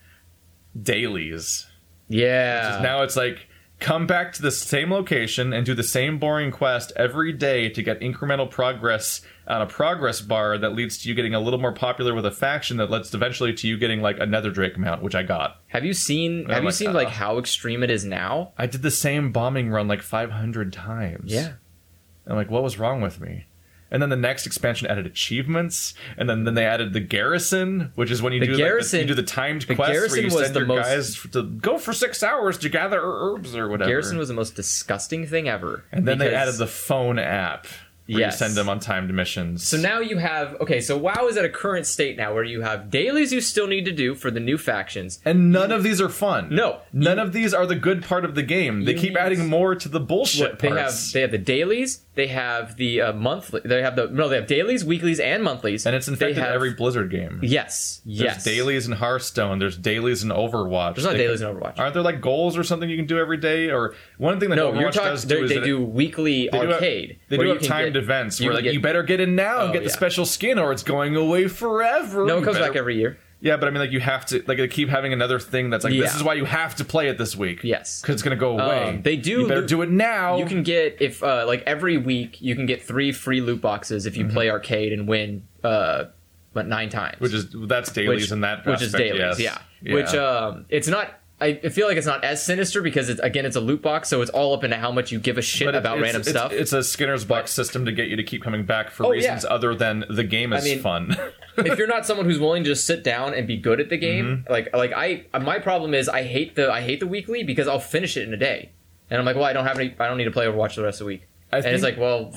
dailies. Yeah. Now it's like, come back to the same location and do the same boring quest every day to get incremental progress on a progress bar that leads to you getting a little more popular with a faction that leads eventually to you getting like a Netherdrake mount, which I got. Have you seen and have I'm you like, seen uh, like how extreme it is now? I did the same bombing run like five hundred times. Yeah. I'm like, what was wrong with me? And then the next expansion added achievements, and then, then they added the garrison, which is when you the do garrison, like the, you do the timed the quest where you send your most, guys to go for six hours to gather herbs or whatever. Garrison was the most disgusting thing ever. And then they added the phone app. where yes. you send them on timed missions. So now you have... Okay, so WoW is at a current state now where you have dailies you still need to do for the new factions. And none of these are fun. No. None you, of these are the good part of the game. They keep need, adding more to the bullshit what, they parts. Have, they have the dailies, they have the uh, monthly... They have the... No, they have dailies, weeklies, and monthlies. And it's infected have, every Blizzard game. Yes, yes. There's dailies in Hearthstone. There's dailies in Overwatch. There's not they dailies can, in Overwatch. Aren't there like goals or something you can do every day? Or one thing that no, Overwatch you're talking, does do is... They do it, weekly they arcade. Do have, they do have timed get, events where like get, you better get in now oh, and get yeah. the special skin or it's going away forever. No, it comes better, back every year. Yeah, but I mean, like, you have to, like, they keep having another thing that's like, yeah. this is why you have to play it this week. Yes. Because it's going to go away. Um, they do. You better do it now. You can get, if, uh, like, every week, you can get three free loot boxes if you mm-hmm. play arcade and win, uh, but nine times. Which is, that's dailies which, in that aspect, Which is dailies, yes. yeah. yeah. Which, um, it's not... I feel like it's not as sinister because, it's, again, it's a loot box, so it's all up into how much you give a shit it's, about it's, random it's, stuff. It's a Skinner's box but, system to get you to keep coming back for oh, reasons yeah. other than the game is I mean, fun. If you're not someone who's willing to just sit down and be good at the game, mm-hmm. like like I, my problem is I hate the I hate the weekly because I'll finish it in a day, and I'm like, well, I don't have any, I don't need to play Overwatch the rest of the week, I and think, it's like, well,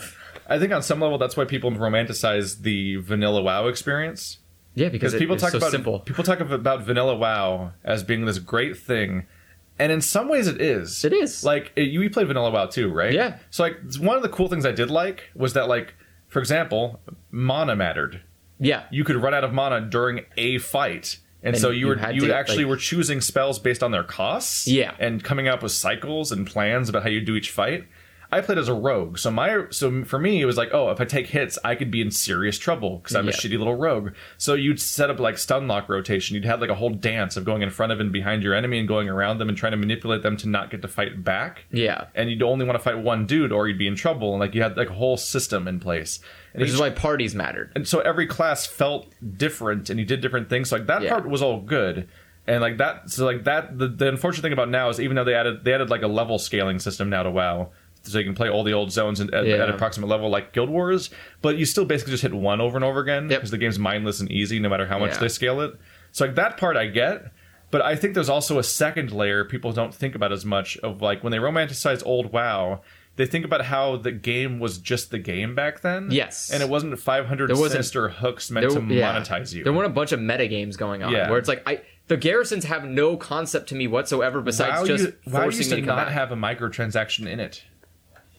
I think on some level that's why people romanticize the vanilla WoW experience. Yeah, because it, people talk so about simple. People talk about vanilla WoW as being this great thing, and in some ways it is. It is. Like, it, you played vanilla WoW too, right? Yeah. So, like, one of the cool things I did like was that, like, for example, mana mattered. Yeah. You could run out of mana during a fight, and, and so you, you were you to, actually like, were choosing spells based on their costs. Yeah. And coming up with cycles and plans about how you do each fight. I played as a rogue, so my so for me, it was like, oh, if I take hits, I could be in serious trouble because I'm yeah. a shitty little rogue. So you'd set up, like, stun lock rotation. You'd have, like, a whole dance of going in front of and behind your enemy and going around them and trying to manipulate them to not get to fight back. Yeah. And you'd only want to fight one dude or you'd be in trouble. And, like, you had, like, a whole system in place. And Which each, is why parties mattered. And so every class felt different and you did different things. So, like, that yeah. part was all good. And, like, that... So, like, that... The, the unfortunate thing about now is even though they added, they added, like, a level scaling system now to WoW... So you can play all the old zones at, yeah. at an approximate level like Guild Wars, but you still basically just hit one over and over again because yep. the game's mindless and easy no matter how much yeah. they scale it. So, like, that part I get, but I think there's also a second layer people don't think about as much of, like, when they romanticize old WoW, they think about how the game was just the game back then. Yes. And it wasn't five hundred wasn't, sinister hooks meant there, to yeah. monetize you. There weren't a bunch of metagames going on yeah. where it's like... I. The Garrisons have no concept to me whatsoever besides WoW just you, forcing WoW used me to, to not out. Have a microtransaction in it.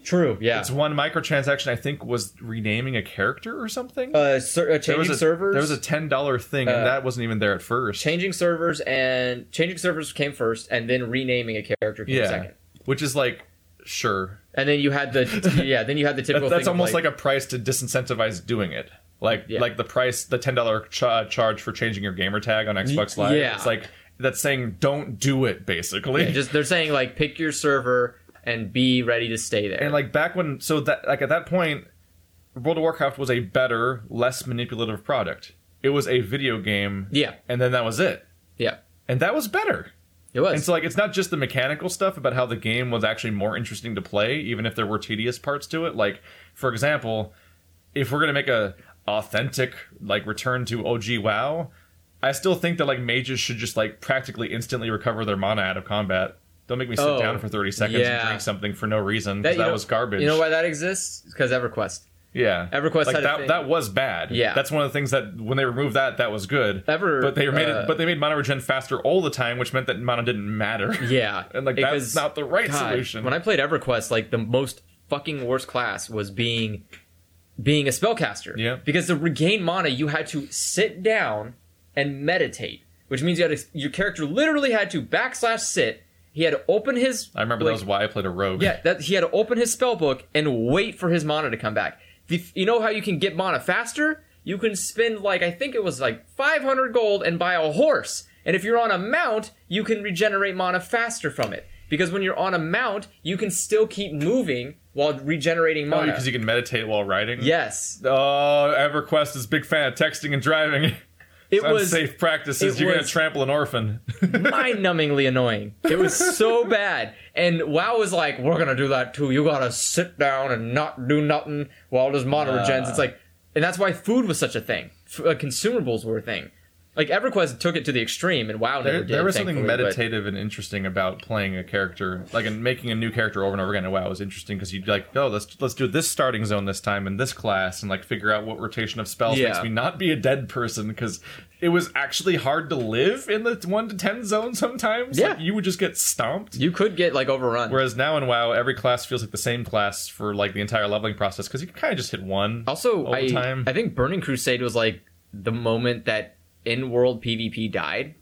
True, yeah. It's one microtransaction, I think, was renaming a character or something? Uh, ser- uh Changing a, servers? There was a ten dollars thing, and uh, that wasn't even there at first. Changing servers and... Changing servers came first, and then renaming a character came yeah. second. Which is like, sure. And then you had the... yeah, then you had the typical that, that's thing That's almost like, like a price to disincentivize doing it. Like, yeah. like the price, the ten dollars ch- charge for changing your gamer tag on Xbox Live. Yeah. It's like, that's saying, don't do it, basically. Yeah, just, they're saying, like, pick your server... and be ready to stay there. And, like, back when... So, that like, at that point, World of Warcraft was a better, less manipulative product. It was a video game. Yeah. And then that was it. Yeah. And that was better. It was. And so, like, it's not just the mechanical stuff about how the game was actually more interesting to play, even if there were tedious parts to it. Like, for example, if we're going to make a authentic, like, return to O G WoW, I still think that, like, mages should just, like, practically instantly recover their mana out of combat. Don't make me sit oh, down for thirty seconds yeah. and drink something for no reason, because that, that know, was garbage. You know why that exists? Because EverQuest. Yeah. EverQuest like had that, a thing. That was bad. Yeah. That's one of the things that, when they removed that, that was good. Ever, but, they made uh, it, but they made mana regen faster all the time, which meant that mana didn't matter. Yeah. And, like, because, that's not the right God, solution. When I played EverQuest, like, the most fucking worst class was being, being a spellcaster. Yeah. Because to regain mana, you had to sit down and meditate, which means you had to, your character literally had to backslash sit. He had to open his... I remember like, that was why I played a rogue. Yeah, that, he had to open his spellbook and wait for his mana to come back. The, you know how you can get mana faster? You can spend, like, I think it was like five hundred gold and buy a horse. And if you're on a mount, you can regenerate mana faster from it. Because when you're on a mount, you can still keep moving while regenerating mana. Oh, because you can meditate while riding? Yes. Oh, EverQuest is a big fan of texting and driving. It was unsafe practices. You're going to trample an orphan. Mind-numbingly annoying. It was so bad. And WoW was like, we're going to do that too. You got to sit down and not do nothing while there's mana regens. Uh. It's like, and that's why food was such a thing. F- uh, consumables were a thing. Like, EverQuest took it to the extreme, and WoW never there, did. There was something meditative but... and interesting about playing a character, like, and making a new character over and over again in WoW was interesting, because you'd be like, oh, let's let's do this starting zone this time in this class, and, like, figure out what rotation of spells yeah. makes me not be a dead person, because it was actually hard to live in the one to ten zone sometimes. Yeah. Like, you would just get stomped. You could get, like, overrun. Whereas now in WoW, every class feels like the same class for, like, the entire leveling process, because you can kind of just hit one also, all I, the time. I think Burning Crusade was, like, the moment that in-world PvP died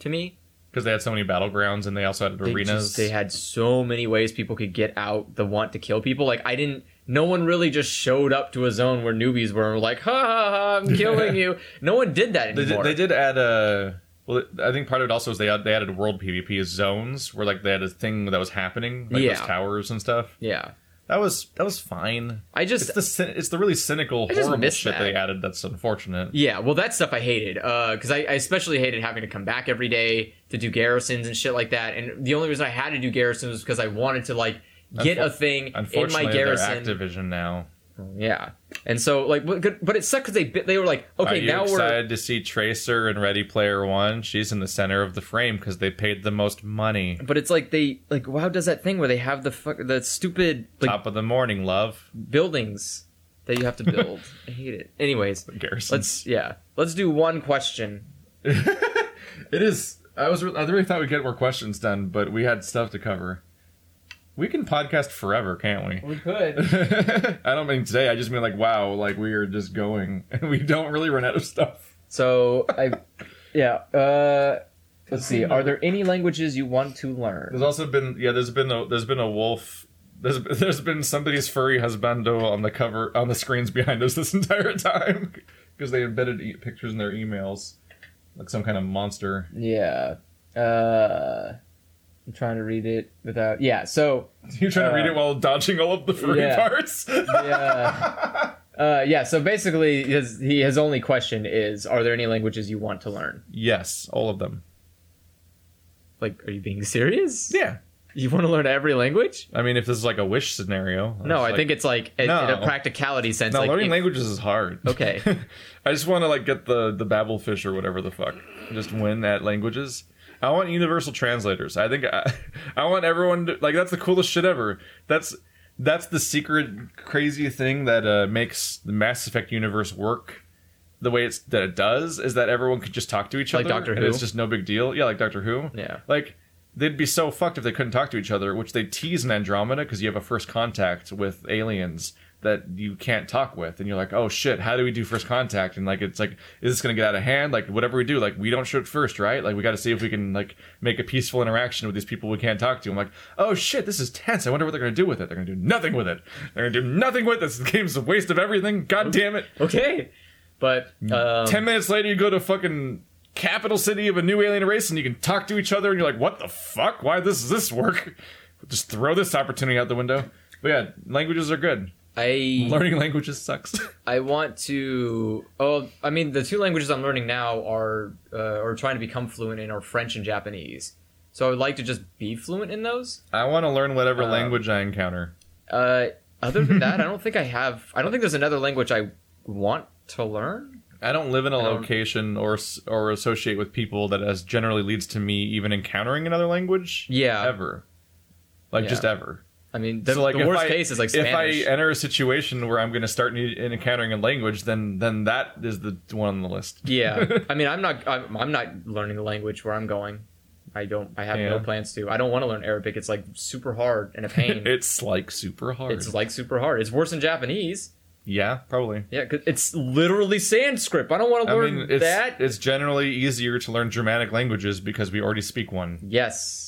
to me, because they had so many battlegrounds, and they also had they arenas just, they had so many ways people could get out the want to kill people. Like, I didn't no one really just showed up to a zone where newbies were like, ha ha ha, I'm killing you. No one did that anymore. They did, they did add a well I think part of it also is they, they added world PvP zones where, like, they had a thing that was happening, like yeah. those towers and stuff. Yeah. That was that was fine. I just it's the it's the really cynical, horrible shit that they added that's unfortunate. Yeah, well, that stuff I hated because uh, I, I especially hated having to come back every day to do garrisons and shit like that. And the only reason I had to do garrisons was because I wanted to, like, get Unfor- a thing in my garrison. Unfortunately, they're Activision now. Yeah, and so, like, but it sucked because they they were like, okay, now we're excited to see Tracer in Ready Player One. She's in the center of the frame because they paid the most money. But it's like they like WoW does that thing where they have the fuck the stupid, like, top of the morning love buildings that you have to build. I hate it. Anyways, Garrison. Let's yeah, let's do one question. It is. I was I really thought we'd get more questions done, but we had stuff to cover. We can podcast forever, can't we? We could. I don't mean today. I just mean, like, wow, like, we are just going. And we don't really run out of stuff. So, I, yeah. Uh, let's see. Are there any languages you want to learn? There's also been, yeah, there's been a, there's been a wolf. There's There's been somebody's furry husbando on the cover, on the screens behind us this entire time. Because they embedded e- pictures in their emails. Like some kind of monster. Yeah. Uh... I'm trying to read it without... Yeah, so... You're trying uh, to read it while dodging all of the furry yeah, parts? yeah. Uh, yeah, so basically, his, he, his only question is, are there any languages you want to learn? Yes, all of them. Like, are you being serious? Yeah. You want to learn every language? I mean, if this is, like, a wish scenario... No, I like, think it's, like, a, no. in a practicality sense... No, like, learning if, languages is hard. Okay. I just want to, like, get the, the Babelfish or whatever the fuck. Just win at languages. I want universal translators. I think I, I want everyone to, like, that's the coolest shit ever. That's that's the secret crazy thing that uh, makes the Mass Effect universe work the way it's that it does, is that everyone could just talk to each like other. Like Doctor Who? And it's just no big deal. Yeah, like Doctor Who. Yeah. Like, they'd be so fucked if they couldn't talk to each other, which they tease in Andromeda, because you have a first contact with aliens that you can't talk with, and you're like, oh shit, how do we do first contact? And, like, it's like, is this gonna get out of hand? Like, whatever we do, like, we don't shoot first, right? Like, we got to see if we can, like, make a peaceful interaction with these people we can't talk to. I'm like, oh shit, this is tense. I wonder what they're gonna do with it. They're gonna do nothing with it. They're gonna do nothing with this. The game's a waste of everything. God damn it. Okay, but um... ten minutes later, you go to fucking capital city of a new alien race, and you can talk to each other, and you're like, what the fuck? Why does this work? Just throw this opportunity out the window. But yeah, languages are good. I, learning languages sucks. I want to... Oh, I mean, the two languages I'm learning now are, uh, or trying to become fluent in, are French and Japanese. So I would like to just be fluent in those. I want to learn whatever um, language I encounter. Uh, other than that, I don't think I have... I don't think there's another language I want to learn. I don't live in a location or or associate with people that as generally leads to me even encountering another language. Yeah. Ever. Like, yeah. just ever. I mean, the, so like the worst I, case is like Spanish. If I enter a situation where I'm going to start need, in encountering a language, then then that is the one on the list. Yeah, I mean, I'm not I'm, I'm not learning the language where I'm going. I don't. I have yeah. no plans to. I don't want to learn Arabic. It's like super hard and a pain. it's like super hard. It's like super hard. It's worse than Japanese. Yeah, probably. Yeah, cause it's literally Sanskrit. I don't want to learn I mean, it's, that. It's generally easier to learn Germanic languages because we already speak one. Yes.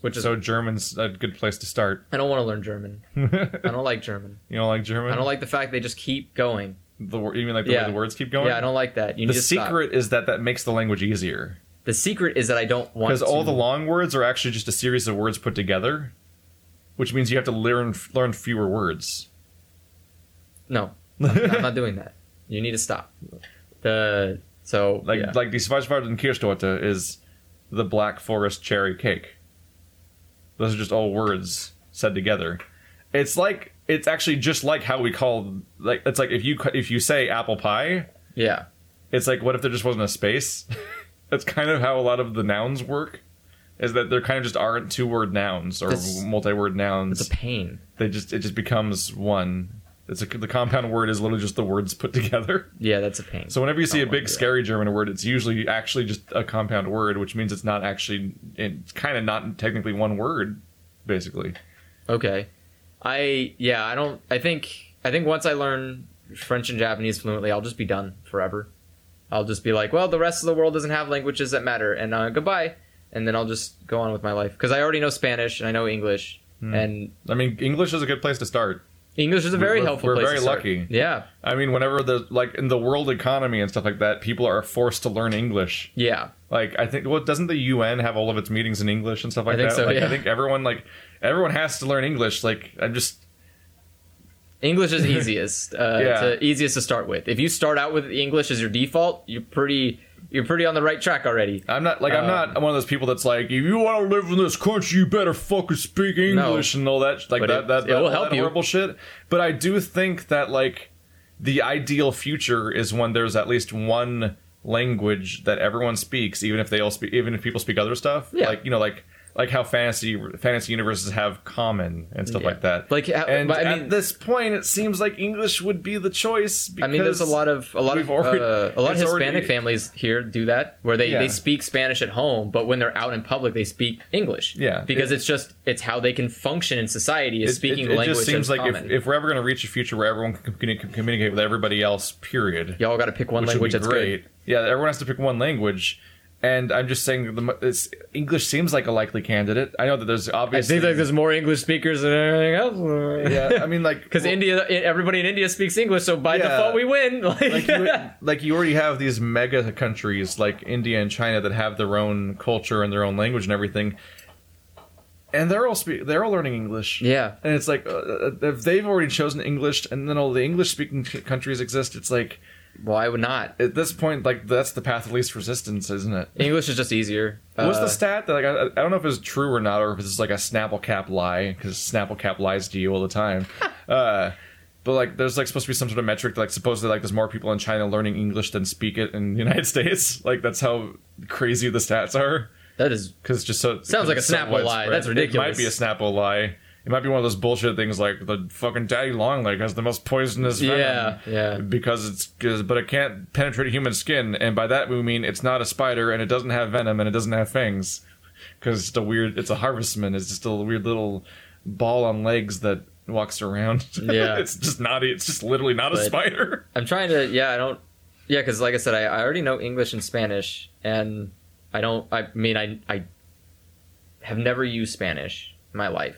Which is, so German's a good place to start. I don't want to learn German. I don't like German. You don't like German? I don't like the fact they just keep going. The You mean like the yeah. way the words keep going? Yeah, I don't like that. You need the to secret stop. is that that makes the language easier. The secret is that I don't want to... Because all the long words are actually just a series of words put together, which means you have to learn learn fewer words. No, I'm, I'm not doing that. You need to stop. The so Like, yeah. like the Schwarzwaldkirschtorte is the Black Forest Cherry Cake. Those are just all words said together. It's like it's actually just like how we call like it's like if you if you say apple pie, yeah, It's like, what if there just wasn't a space? That's kind of how a lot of the nouns work, is that there kind of just aren't two-word nouns or that's, multi-word nouns. It's a pain. They just It just becomes one. It's a, the compound word is literally just the words put together. Yeah, that's a pain. So whenever you see a big, scary German word, it's usually actually just a compound word, which means it's not actually... It's kind of not technically one word, basically. Okay. I... Yeah, I don't... I think... I think once I learn French and Japanese fluently, I'll just be done forever. I'll just be like, well, the rest of the world doesn't have languages that matter, and uh, goodbye. And then I'll just go on with my life. Because I already know Spanish, and I know English. Mm. And I mean, English is a good place to start. English is a very we're, helpful we're place very to start. We're very lucky. Yeah. I mean, whenever the, like, in the world economy and stuff like that, people are forced to learn English. Yeah. Like, I think, well, doesn't the U N have all of its meetings in English and stuff like I think that? So, like, yeah. I think everyone, like, everyone has to learn English. Like, I'm just... English is easiest, uh, yeah. to, easiest to start with. If you start out with English as your default, you're pretty, you're pretty on the right track already. I'm not like um, I'm not one of those people that's like, if you want to live in this country, you better fucking speak English no, and all that, like that, it, that, it that, will help that horrible you. Shit. But I do think that like the ideal future is when there's at least one language that everyone speaks, even if they all speak, even if people speak other stuff. Yeah. Like you know, like. Like how fantasy fantasy universes have common and stuff yeah. like that. Like, and I mean, at this point, it seems like English would be the choice. Because I mean, there's a lot of a lot of already, uh, a lot of Hispanic already, families here do that, where they, yeah. they speak Spanish at home, but when they're out in public, they speak English. Yeah, because it, it's just it's how they can function in society is it, speaking it, it language. It just seems like if, if we're ever going to reach a future where everyone can, can, can communicate with everybody else, period. Y'all got to pick one language that's great. Good. Yeah, everyone has to pick one language. And I'm just saying, the, it's, English seems like a likely candidate. I know that there's obviously... It seems like there's more English speakers than everything else. Yeah, I mean, like... Because well, India, everybody in India speaks English, so by yeah, default we win. Like, like, you, like, you already have these mega countries like India and China that have their own culture and their own language and everything. And they're all spe- they're all learning English. Yeah. And it's like, uh, if they've already chosen English and then all the English-speaking countries exist, it's like... Why would not? At this point, like that's the path of least resistance, isn't it? English is just easier. Uh, What's the stat that like I, I don't know if it's true or not, or if it's like a Snapple Cap lie, because Snapple Cap lies to you all the time. uh, but like, there's like supposed to be some sort of metric that like supposedly like there's more people in China learning English than speak it in the United States. Like that's how crazy the stats are. That is because just so sounds like a Snapple lie. That's ridiculous. It might be a Snapple lie. It might be one of those bullshit things like the fucking daddy long leg has the most poisonous venom. Yeah, yeah. Because it's, cause, but it can't penetrate human skin, and by that we mean it's not a spider, and it doesn't have venom, and it doesn't have fangs. Because it's a weird, it's a harvestman. It's just a weird little ball on legs that walks around. Yeah. It's just not, it's just literally not but a spider. I'm trying to, yeah, I don't, yeah, because like I said, I, I already know English and Spanish, and I don't, I mean, I, I have never used Spanish in my life.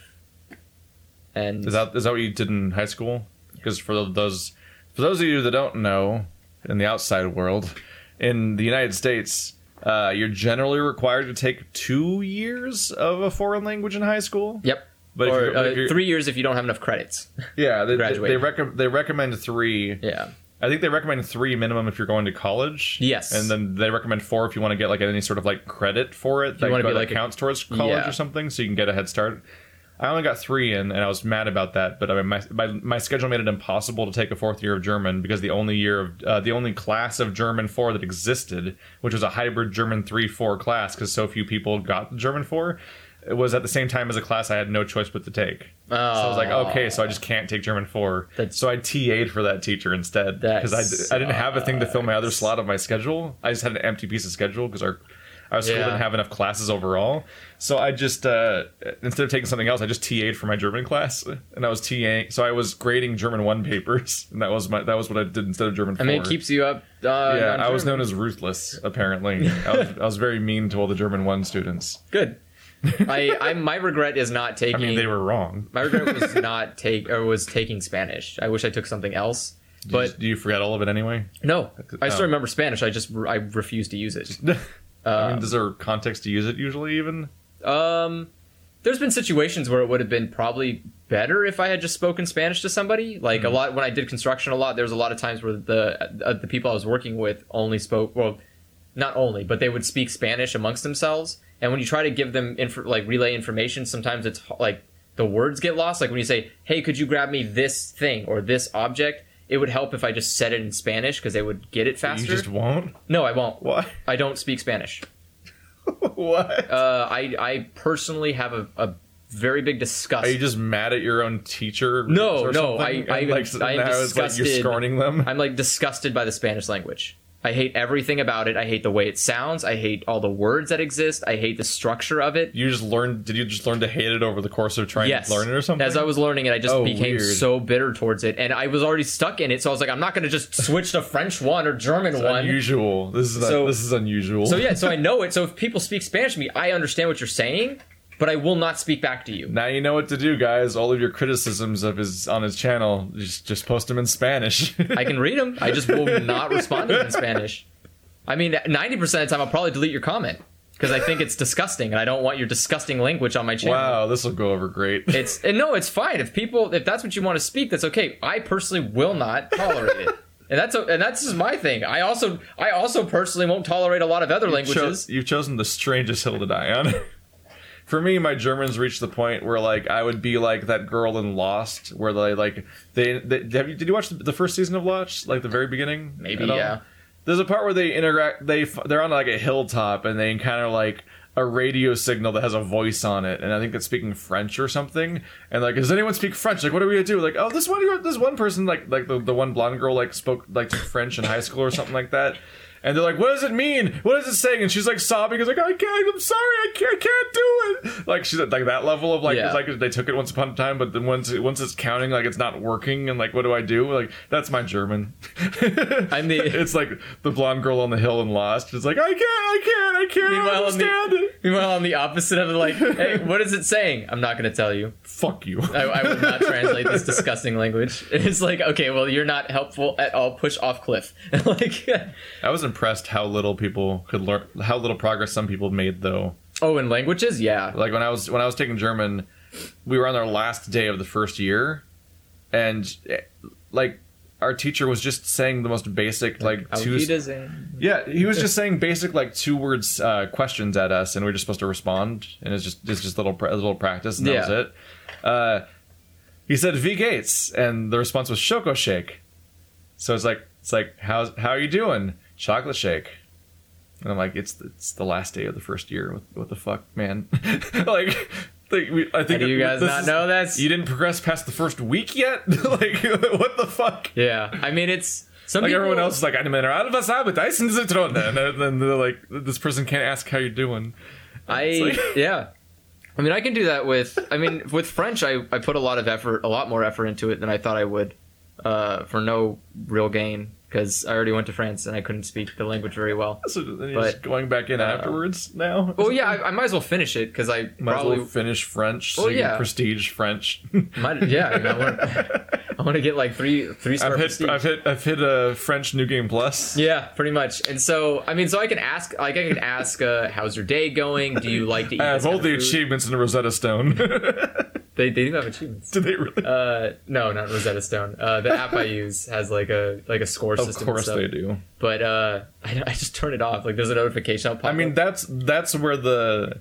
And is that is that what you did in high school? Because for those for those of you that don't know, in the outside world, in the United States, uh, you're generally required to take two years of a foreign language in high school. Yep, but or if you're, uh, if you're, three years if you don't have enough credits. Yeah, they they, they, rec- they recommend three. Yeah. I think they recommend three minimum if you're going to college. Yes. And then they recommend four if you want to get like any sort of like credit for it that, you that like counts a, towards college yeah. or something, so you can get a head start. I only got three in, and I was mad about that. But I mean, my, my my schedule made it impossible to take a fourth year of German because the only year of uh, the only class of German four that existed, which was a hybrid German three four class, because so few people got German four, it was at the same time as a class I had no choice but to take. Oh. So I was like, okay, so I just can't take German four. That's, so I T A'd for that teacher instead because I, I didn't have a thing to fill my other slot of my schedule. I just had an empty piece of schedule because our. Our school yeah. didn't have enough classes overall, so I just uh, instead of taking something else, I just T A'd for my German class, and I was T A. So I was grading German one papers, and that was my that was what I did instead of German four. I mean, it keeps you up. Uh, yeah, I was known as ruthless. Apparently, I, was, I was very mean to all the German one students. Good. I, I my regret is not taking. I mean, they were wrong. My regret was not take or was taking Spanish. I wish I took something else. But do you, just, do you forget all of it anyway? No, I still oh. remember Spanish. I just I refuse to use it. Uh, I mean, is there context to use it usually even? Um, there's been situations where it would have been probably better if I had just spoken Spanish to somebody. Like mm-hmm. a lot, when I did construction a lot, there was a lot of times where the uh, the people I was working with only spoke, well, not only, but they would speak Spanish amongst themselves. And when you try to give them, inf- like, relay information, sometimes it's like the words get lost. Like when you say, hey, could you grab me this thing or this object? It would help if I just said it in Spanish because they would get it faster. You just won't? No, I won't. What? I don't speak Spanish. What? Uh, I I personally have a, a very big disgust. Are you just mad at your own teacher? No, or no. Something? I I, like, I am disgusted. Like you're scorning them. I'm like disgusted by the Spanish language. I hate everything about it. I hate the way it sounds. I hate all the words that exist. I hate the structure of it. You just learned? Did you just learn to hate it over the course of trying yes. to learn it or something? As I was learning it, I just oh, became weird. so bitter towards it, and I was already stuck in it. So I was like, I'm not going to just switch to French one or German it's one. Unusual. This is so, a, this is unusual. So yeah. So I know it. So if people speak Spanish to me, I understand what you're saying, but I will not speak back to you. Now you know what to do, guys. All of your criticisms of his on his channel, just just post them in Spanish. I can read them. I just will not respond to them in Spanish. I mean, ninety percent of the time, I'll probably delete your comment because I think it's disgusting, and I don't want your disgusting language on my channel. Wow, this will go over great. It's and no, it's fine. If people, if that's what you want to speak, that's okay. I personally will not tolerate it. And that's a, and that's just my thing. I also I also personally won't tolerate a lot of other you've languages. Cho- you've chosen the strangest hill to die on. For me, my Germans reached the point where, like, I would be like that girl in Lost, where they like they, they have you, did you watch the first season of Lost, like the very beginning? Maybe yeah. There's a part where they interact. They they're on like a hilltop and they encounter like a radio signal that has a voice on it, and I think it's speaking French or something. And like, does anyone speak French? Like, what are we gonna do? Like, oh, this one this one person like like the, the one blonde girl like spoke like French in high school or something like that. And they're like, what does it mean? What is it saying? And she's like sobbing. It's like, I can't. I'm sorry. I can't, I can't do it. Like she's at like that level of like, yeah. It's like they took it once upon a time, but then once once it's counting, like it's not working. And like, what do I do? Like that's my German. I'm the. It's like the blonde girl on the hill in Lost. It's like I can't. I can't. I can't. Meanwhile, understand the, it. Meanwhile, I'm the opposite of like, hey, what is it saying? I'm not going to tell you. Fuck you. I, I will not translate this disgusting language. It's like, okay, well, you're not helpful at all. Push off cliff. Like I was. An impressed how little people could learn, how little progress some people made though. Oh, in languages, yeah. Like when I was when I was taking German, we were on our last day of the first year, and like our teacher was just saying the most basic like, like two. Yeah, he was just saying basic like two words uh, questions at us, and we we're just supposed to respond, and it's just it's just little little practice, and yeah. that was it. Uh, he said "Wie geht's?" and the response was "Schoko shake." So it's like it's like how's how are you doing? Chocolate shake. And I'm like, it's it's the last day of the first year. What, what the fuck, man? Like, like we, I think... How do you guys not is, know that? You didn't progress past the first week yet? Like, what the fuck? Yeah. I mean, it's... Some like, people, everyone else is like, I'm out of and then they're like, this person can't ask how you're doing. I... Like, yeah. I mean, I can do that with... I mean, with French, I, I put a lot of effort, a lot more effort into it than I thought I would. Uh, for no real gain. Because I already went to France and I couldn't speak the language very well. So then you're but, just going back in uh, afterwards now? Well, yeah, I, I might as well finish it because I might probably... Might as well finish French, well, so you yeah. prestige French. Might, yeah, I, mean, I, want, I want to get like three, three star I've hit, prestige. I've hit, I've hit a French New Game Plus. Yeah, pretty much. And so, I mean, so I can ask, like I can ask, uh, how's your day going? Do you like to eat I have all the achievements in the Rosetta Stone. They they do have achievements. Do they really? Uh, no, not Rosetta Stone. Uh, the app I use has like a like a score system. Of course they do. But uh, I, I just turn it off. Like there's a notification. I'll pop I mean up. that's that's where the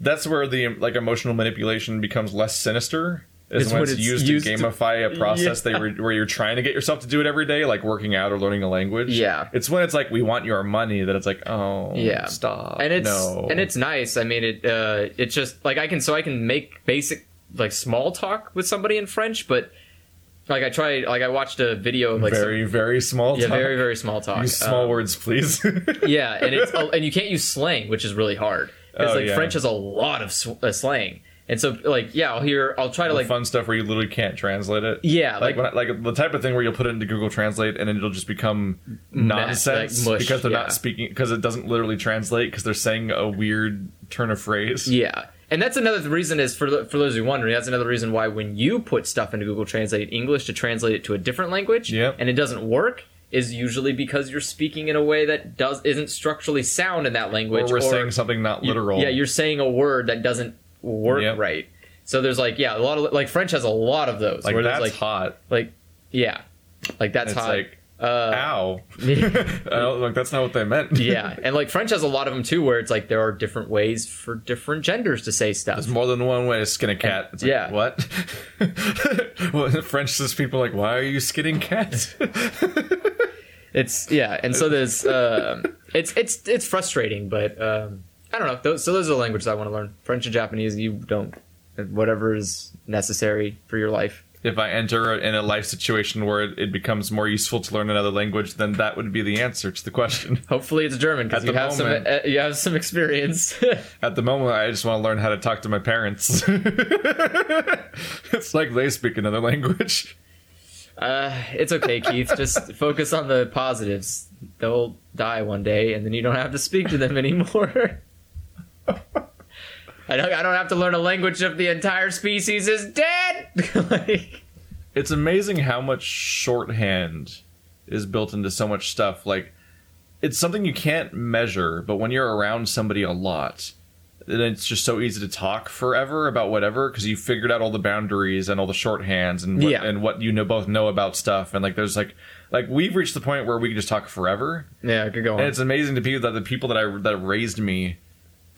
that's where the like emotional manipulation becomes less sinister. Is it's when it's, it's used, used to gamify to, a process yeah. that re- where you're trying to get yourself to do it every day, like working out or learning a language. Yeah, it's when it's like we want your money that it's like oh yeah stop and it's no. and it's nice. I mean it uh it's just like I can so I can make basic. Like small talk with somebody in French, but like I tried, like I watched a video of like very some, very small, yeah, talk. very very small talk. Use small um, words, please. Yeah, and it's and you can't use slang, which is really hard because oh, like yeah. French has a lot of sw- uh, slang, and so like yeah, I'll hear, I'll try to the like fun stuff where you literally can't translate it. Yeah, like like, when I, like the type of thing where you'll put it into Google Translate and then it'll just become nonsense like mush, because they're yeah. not speaking because it doesn't literally translate because they're saying a weird turn of phrase. Yeah. And that's another reason is for for those who wonder, that's another reason why when you put stuff into Google Translate in English to translate it to a different language yep. and it doesn't work is usually because you're speaking in a way that does isn't structurally sound in that language. Or we're or saying something not literal. You, yeah, you're saying a word that doesn't work yep. right. So there's like, yeah, a lot of like French has a lot of those. Like where that's like, hot. Like, yeah, like that's it's hot. Like, Uh, Ow. Like, that's not what they meant. Yeah. And like French has a lot of them too, where it's like there are different ways for different genders to say stuff. There's more than one way to skin a cat. And, it's like, yeah. What? Well, French says people like, why are you skinning cats? It's yeah. And so there's uh, it's it's it's frustrating, but um, I don't know. Those, so those are the languages I want to learn. French and Japanese. You don't. Whatever is necessary for your life. If I enter in a life situation where it, it becomes more useful to learn another language, then that would be the answer to the question. Hopefully it's German, because you, uh, you have some experience. At the moment, I just want to learn how to talk to my parents. It's like they speak another language. Uh, it's okay, Keith. Just focus on the positives. They'll die one day, and then you don't have to speak to them anymore. I don't, I don't have to learn a language if the entire species is dead! Like, it's amazing how much shorthand is built into so much stuff. Like, it's something you can't measure, but when you're around somebody a lot, then it's just so easy to talk forever about whatever, because you figured out all the boundaries and all the shorthands and what, yeah. and what you know both know about stuff. And, like, there's, like... Like, we've reached the point where we can just talk forever. Yeah, I could go on. And it's amazing to be that the people that, I, that raised me...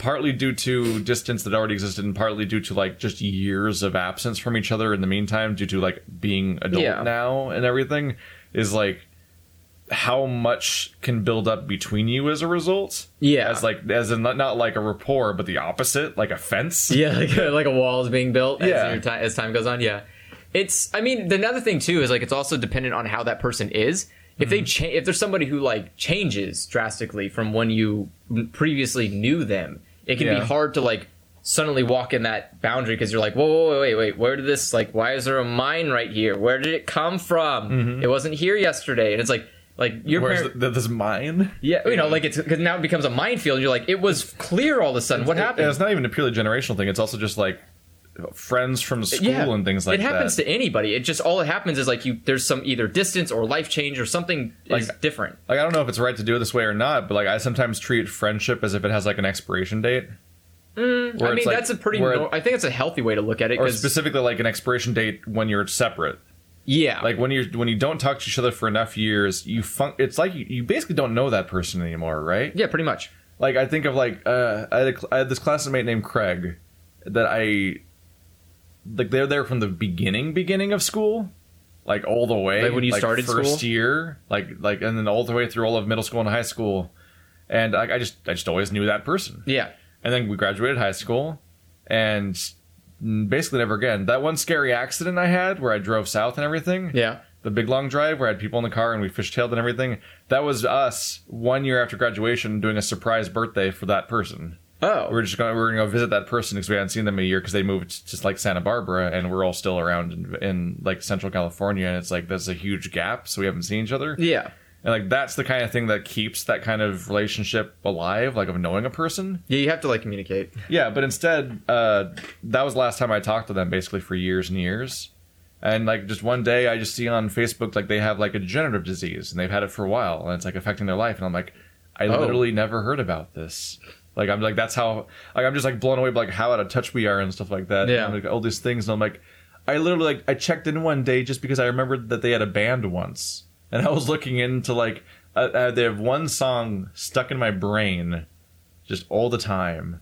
Partly due to distance that already existed, and partly due to, like, just years of absence from each other in the meantime, due to, like, being adult yeah. now and everything, is, like, how much can build up between you as a result. Yeah. As, like, as in, not like a rapport, but the opposite, like a fence. Yeah, like, like a wall is being built yeah. as, your time, as time goes on, yeah. It's, I mean, another thing, too, is, like, it's also dependent on how that person is. If they cha- if there's somebody who, like, changes drastically from when you previously knew them, it can yeah. be hard to, like, suddenly walk in that boundary, because you're like, whoa, whoa, wait, wait, where did this, like, why is there a mine right here? Where did it come from? Mm-hmm. It wasn't here yesterday. And it's like, like, your Where's parent- the, this mine? Yeah, you yeah. know, like, it's, because now it becomes a minefield, and you're like, it was clear all of a sudden. What happened? And it's not even a purely generational thing. It's also just, like, friends from school yeah, and things like that. It happens that. to anybody. It just, all it happens is, like, you, there's some either distance or life change or something like, is different. Like, I don't know if it's right to do it this way or not, but, like, I sometimes treat friendship as if it has, like, an expiration date. Mm, I mean, like, that's a pretty, no- I think it's a healthy way to look at it. Or cause... specifically, like, an expiration date when you're separate. Yeah. Like, when you're, when you don't talk to each other for enough years, you fun- it's like, you, you basically don't know that person anymore, right? Yeah, pretty much. Like, I think of, like, uh, I had, a, I had this classmate named Craig that I... Like, they're there from the beginning, beginning of school, like, all the way. Like, when you like started first school? First year, like, like, and then all the way through all of middle school and high school. And I, I just, I just always knew that person. Yeah. And then we graduated high school, and basically never again. That one scary accident I had where I drove south and everything. Yeah. The big long drive where I had people in the car and we fishtailed and everything. That was us one year after graduation doing a surprise birthday for that person. Oh, we're just going. We're going to go visit that person because we hadn't seen them in a year because they moved to like Santa Barbara, and we're all still around in, in like Central California, and it's like there's a huge gap, so we haven't seen each other. Yeah, and like that's the kind of thing that keeps that kind of relationship alive, like of knowing a person. Yeah, you have to like communicate. Yeah, but instead, uh, that was the last time I talked to them basically for years and years, and like just one day I just see on Facebook like they have like a degenerative disease and they've had it for a while and it's like affecting their life, and I'm like, I oh. literally never heard about this. Like, I'm like, that's how, like, I'm just, like, blown away by, like, how out of touch we are and stuff like that. Yeah. And, like, all these things. And I'm like, I literally, like, I checked in one day just because I remembered that they had a band once. And I was looking into, like, uh, uh, they have one song stuck in my brain just all the time.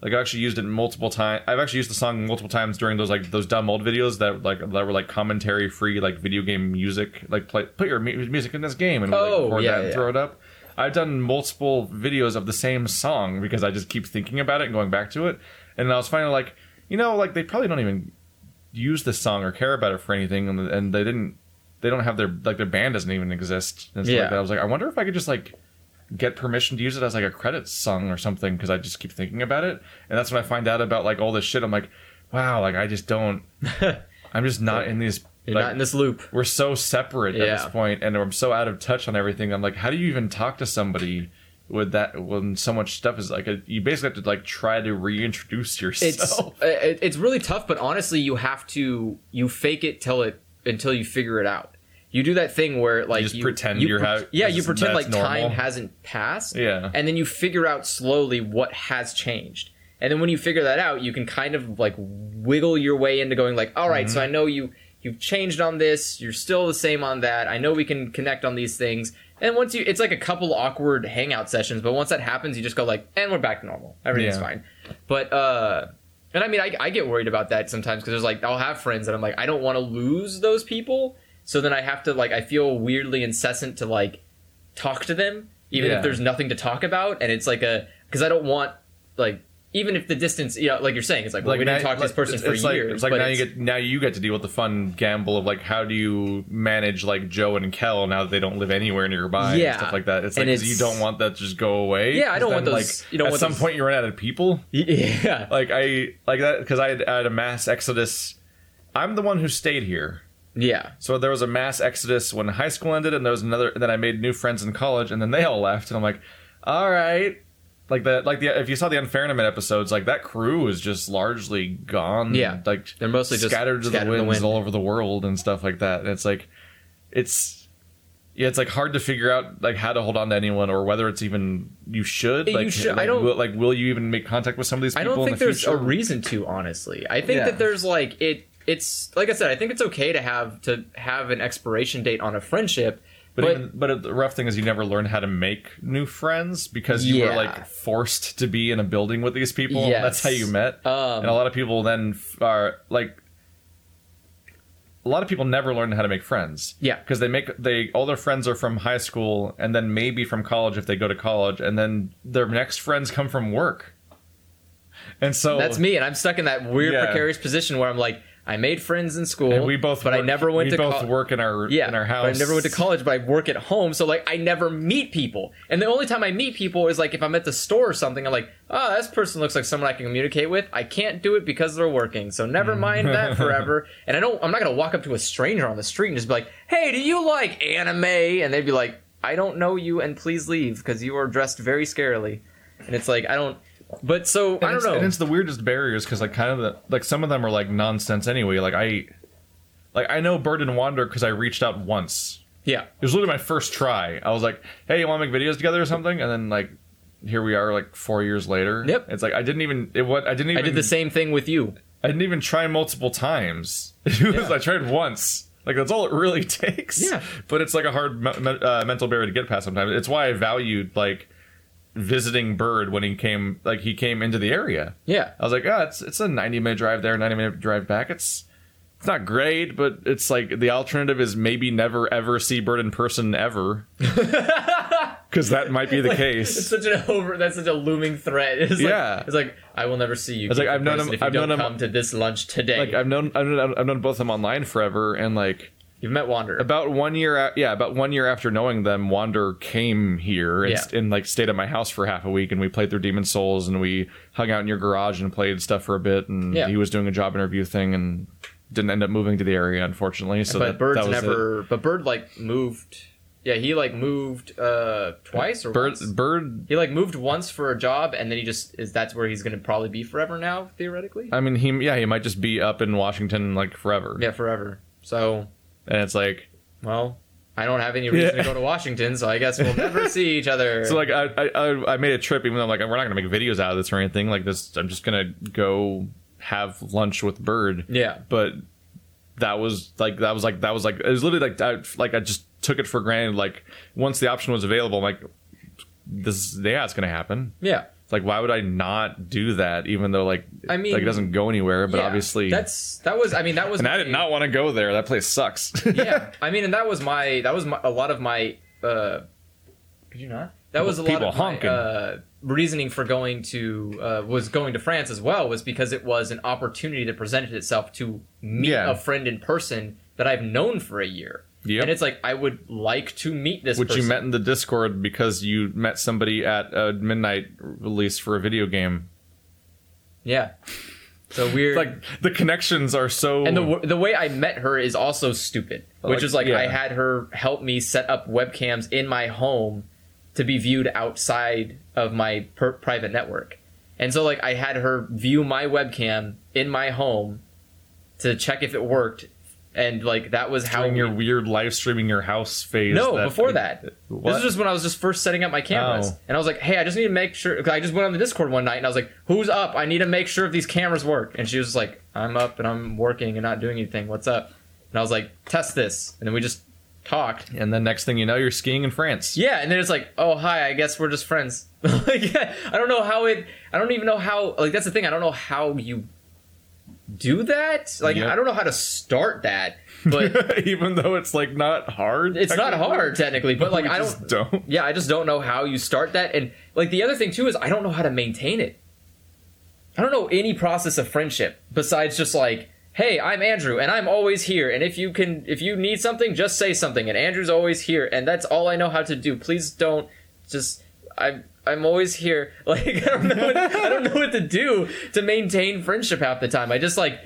Like, I actually used it multiple times. I've actually used the song multiple times during those, like, those dumb old videos that, like, that were, like, commentary-free, like, video game music. Like, play, put your mu- music in this game and oh, like, record yeah, that and yeah. throw it up. I've done multiple videos of the same song because I just keep thinking about it and going back to it. And I was finally like, you know, like they probably don't even use this song or care about it for anything. And, and they didn't, they don't have their, like their band doesn't even exist. And yeah. like that. I was like, I wonder if I could just like get permission to use it as like a credits song or something. Cause I just keep thinking about it. And that's when I find out about like all this shit. I'm like, wow, like I just don't, I'm just not in these You're like, not in this loop. We're so separate yeah. at this point, and I'm so out of touch on everything. I'm like, how do you even talk to somebody with that when so much stuff is like? A, you basically have to like try to reintroduce yourself. It's it's really tough, but honestly, you have to you fake it till it until you figure it out. You do that thing where like you, just you pretend you, you're pre- ha- yeah you pretend like normal. Time hasn't passed yeah, and then you figure out slowly what has changed, and then when you figure that out, you can kind of like wiggle your way into going like, all right, mm-hmm. so I know you. you've changed on this, you're still the same on that, I know we can connect on these things. And once you, it's like a couple awkward hangout sessions, but once that happens, you just go like, and we're back to normal. Everything's yeah. fine. But, uh, and I mean, I, I get worried about that sometimes because there's like, I'll have friends that I'm like, I don't want to lose those people. So then I have to like, I feel weirdly incessant to like talk to them, even yeah. if there's nothing to talk about. And it's like a, because I don't want like, even if the distance, you know, like you're saying, it's like, well, like we didn't now, talk to like, this person for years. Like, it's like now it's, you get now you get to deal with the fun gamble of like, how do you manage like Joe and Kel now that they don't live anywhere nearby yeah. and stuff like that. It's like, it's, you don't want that to just go away. Yeah, I don't want then, those. Like, you don't at want some those. point you run out of people. Yeah, like I like that because I, I had a mass exodus. I'm the one who stayed here. Yeah. So there was a mass exodus when high school ended, and there was another. And then I made new friends in college, and then they all left, and I'm like, all right. Like the like the if you saw the Unfairnament episodes, like that crew is just largely gone. Yeah, like they're mostly scattered just to scattered the winds the wind. all over the world and stuff like that. And it's like, it's yeah, it's like hard to figure out like how to hold on to anyone or whether it's even you should. Like, you should, like I don't will, like will you even make contact with some of these people? I don't think in the there's future? a reason to. Honestly, I think yeah. that there's like it. It's like I said, I think it's okay to have to have an expiration date on a friendship. But but, even, but the rough thing is you never learn how to make new friends because you yeah. were like forced to be in a building with these people. Yes. That's how you met. Um, and a lot of people then f- are like, a lot of people never learn how to make friends. Yeah. Because they make, they, all their friends are from high school and then maybe from college if they go to college. And then their next friends come from work. And so. That's me. And I'm stuck in that weird yeah. precarious position where I'm like, I made friends in school, and we both but work, I never went we to both co- work in our yeah, in our house. But I never went to college, but I work at home, so like I never meet people. And the only time I meet people is like if I'm at the store or something. I'm like, oh, this person looks like someone I can communicate with. I can't do it because they're working, so never mind that forever. And I don't, I'm not gonna walk up to a stranger on the street and just be like, hey, do you like anime? And they'd be like, I don't know you, and please leave because you are dressed very scarily. And it's like I don't. But so and I don't know, and it's the weirdest barriers because like kind of the, like some of them are like nonsense anyway. Like I, like I know Bird and Wander because I reached out once. Yeah, it was literally my first try. I was like, "Hey, you want to make videos together or something?" And then like, here we are, like four years later. Yep, it's like I didn't even it. What I didn't even I did the same thing with you. I didn't even try multiple times. It was, yeah. I tried once. Like that's all it really takes. Yeah, but it's like a hard me- me- uh, mental barrier to get past sometimes. It's why I valued like. visiting Bird when he came like he came into the area. Yeah. I was like, oh, it's it's a ninety minute drive there, ninety minute drive back. It's it's not great, but it's like the alternative is maybe never ever see Bird in person ever. Because that might be the like, case. It's such an over that's such a looming threat. It's yeah. Like, it's like I will never see you. It's like I've known him if you I've don't known come him, to this lunch today. Like I've known I've known I've known both of them online forever and like You've met Wander. About one year, yeah. About one year after knowing them, Wander came here and, yeah. st- and like stayed at my house for half a week, and we played through Demon's Souls, and we hung out in your garage and played stuff for a bit. And yeah. he was doing a job interview thing, and didn't end up moving to the area, unfortunately. So but that, Bird's that was never. It. But Bird like moved. Yeah, he like moved uh, twice or Bird, once. Bird. He like moved once for a job, and then he just is. That's where he's going to probably be forever now, theoretically. I mean, he yeah, he might just be up in Washington like forever. Yeah, forever. So. And it's like, well, I don't have any reason yeah. to go to Washington, so I guess we'll never see each other. So like, I I, I made a trip, even though I'm like, we're not gonna make videos out of this or anything like this. I'm just gonna go have lunch with Bird. Yeah. But that was like, that was like, that was like, it was literally like, I, like I just took it for granted. Like once the option was available, I'm like, this, yeah, it's gonna happen. Yeah. Like, why would I not do that, even though, like, I mean, like it doesn't go anywhere, but yeah, obviously... that's that was, I mean, that was... And my, I did not want to go there. That place sucks. yeah. I mean, and that was my... That was my, a lot of my... Uh, could you not? That was a lot of honking. my uh, reasoning for going to... Uh, was going to France as well, was because it was an opportunity that presented itself to meet yeah. a friend in person that I've known for a year. Yep. And it's like, I would like to meet this Which person. Which you met in the Discord because you met somebody at a midnight release for a video game. Yeah. So weird. Like, the connections are so... And the the way I met her is also stupid. Which like, is like, yeah. I had her help me set up webcams in my home to be viewed outside of my per- private network. And so, like, I had her view my webcam in my home to check if it worked. And, like, that was how... During your we, weird live streaming your house phase. No, that, before that. What? This was just when I was just first setting up my cameras. Oh. And I was like, hey, I just need to make sure... Cause I just went on the Discord one night, and I was like, who's up? I need to make sure if these cameras work. And she was like, I'm up, and I'm working, and not doing anything. What's up? And And I was like, test this. And then we just talked. And then next thing you know, you're skiing in France. Yeah. And then it's like, oh, hi, I guess we're just friends. Like, I don't know how it, I don't even know how, like, that's the thing. I don't know how you do that. Like, yep. I don't know how to start that. But even though it's like not hard, it's not hard technically, but like I don't, don't yeah I just don't know how you start that. And like the other thing too is I don't know how to maintain it. I don't know any process of friendship besides just like, hey, I'm Andrew and I'm always here, and if you can if you need something, just say something, and Andrew's always here, and that's all I know how to do. Please don't just I'm I'm always here. Like I don't know what, I don't know what to do to maintain friendship half the time. I just like,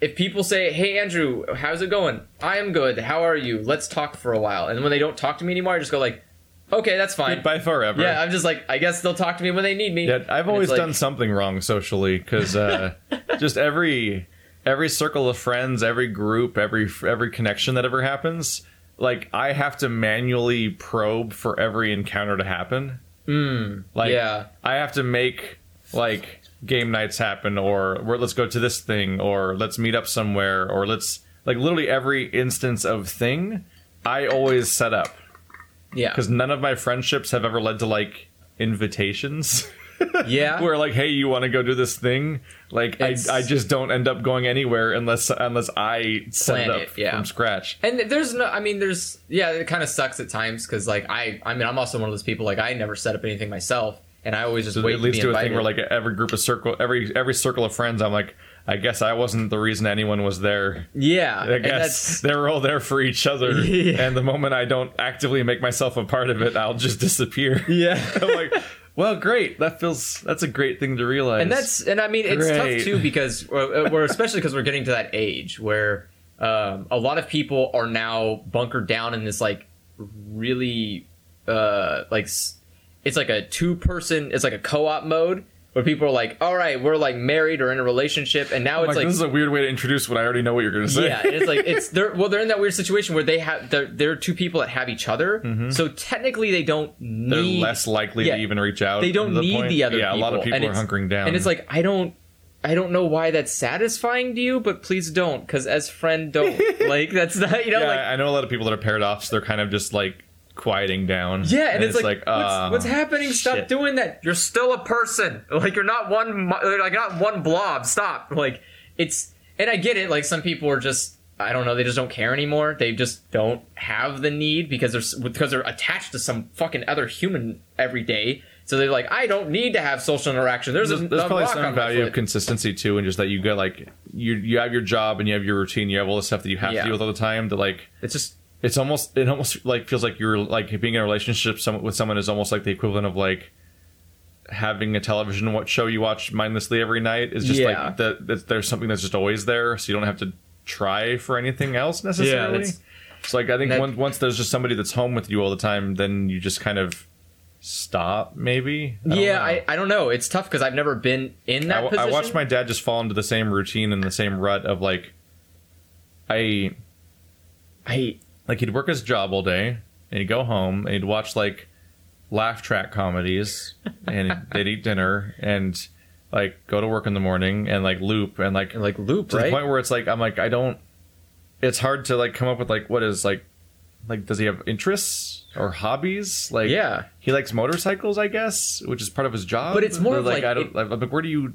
if people say, hey, Andrew, how's it going? I am good. How are you? Let's talk for a while. And when they don't talk to me anymore, I just go like, okay, that's fine. Goodbye forever. Yeah, I'm just like, I guess they'll talk to me when they need me. Yeah, I've and always like... done something wrong socially because uh, just every every circle of friends, every group, every every connection that ever happens, like I have to manually probe for every encounter to happen. Mm, like, yeah. I have to make, like... game nights happen, or, or let's go to this thing, or let's meet up somewhere, or let's like literally every instance of thing I always set up. Yeah, because none of my friendships have ever led to like invitations. Yeah, where like, hey, you want to go do this thing? Like I, I just don't end up going anywhere unless unless I set it up it, yeah. from scratch. And there's no, I mean, there's yeah, it kind of sucks at times because like I I mean I'm also one of those people, like I never set up anything myself. And I always just so wait. It leads to, to a thing where like every group of circle, every every circle of friends, I'm like, I guess I wasn't the reason anyone was there. Yeah, I guess they were all there for each other. Yeah. And the moment I don't actively make myself a part of it, I'll just disappear. Yeah, I'm like, well, great. That feels that's a great thing to realize. And that's and I mean it's great. Tough too because we're especially because we're getting to that age where um, a lot of people are now bunkered down in this like really uh, like. It's like a two-person, it's like a co-op mode where people are like, all right, we're like married or in a relationship, and now I'm it's like, like... this is a weird way to introduce what I already know what you're going to say. Yeah, and it's like, it's they're well, they're in that weird situation where they have, they're, they're two people that have each other, mm-hmm. so technically they don't need... They're less likely yeah, to even reach out. They don't the need point. the other yeah, people. Yeah, a lot of people and are hunkering down. And it's like, I don't... I don't know why that's satisfying to you, but please don't, because as friend, don't. Like, that's not, you know, yeah, like... I know a lot of people that are paired off, so they're kind of just like... quieting down. Yeah, and, and it's, it's like, like what's, what's happening? Shit. Stop doing that. You're still a person. Like you're not one. Like not one blob. Stop. Like it's. And I get it. Like some people are just. I don't know. They just don't care anymore. They just don't have the need because they're because they're attached to some fucking other human every day. So they're like, I don't need to have social interaction. There's there's, a, there's probably some value of consistency too, and just that you go like you you have your job and you have your routine. You have all the stuff that you have yeah. to deal with all the time. To like it's just. It's almost, it almost like feels like you're like being in a relationship some, with someone is almost like the equivalent of like having a television what show you watch mindlessly every night. It's just yeah. like that the, there's something that's just always there. So you don't have to try for anything else necessarily. Yeah, it's so like, I think that, once, once there's just somebody that's home with you all the time, then you just kind of stop maybe. I yeah. I, I don't know. It's tough because I've never been in that I, position. I watched my dad just fall into the same routine and the same rut of like, I, I, Like, he'd work his job all day, and he'd go home, and he'd watch, like, laugh track comedies, and they'd eat dinner, and, like, go to work in the morning, and, like, loop, and, like... And, like, loop, to right? To the point where it's, like, I'm, like, I don't... It's hard to, like, come up with, like, what is, like... Like, does he have interests or hobbies? Like, yeah. He likes motorcycles, I guess, which is part of his job. But it's more but, like... like, I don't, it, like, where do you...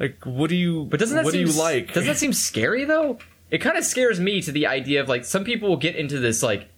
Like, what do you... But doesn't that what seem, do you like? Doesn't that seem scary, though? It kind of scares me to the idea of, like, some people will get into this, like,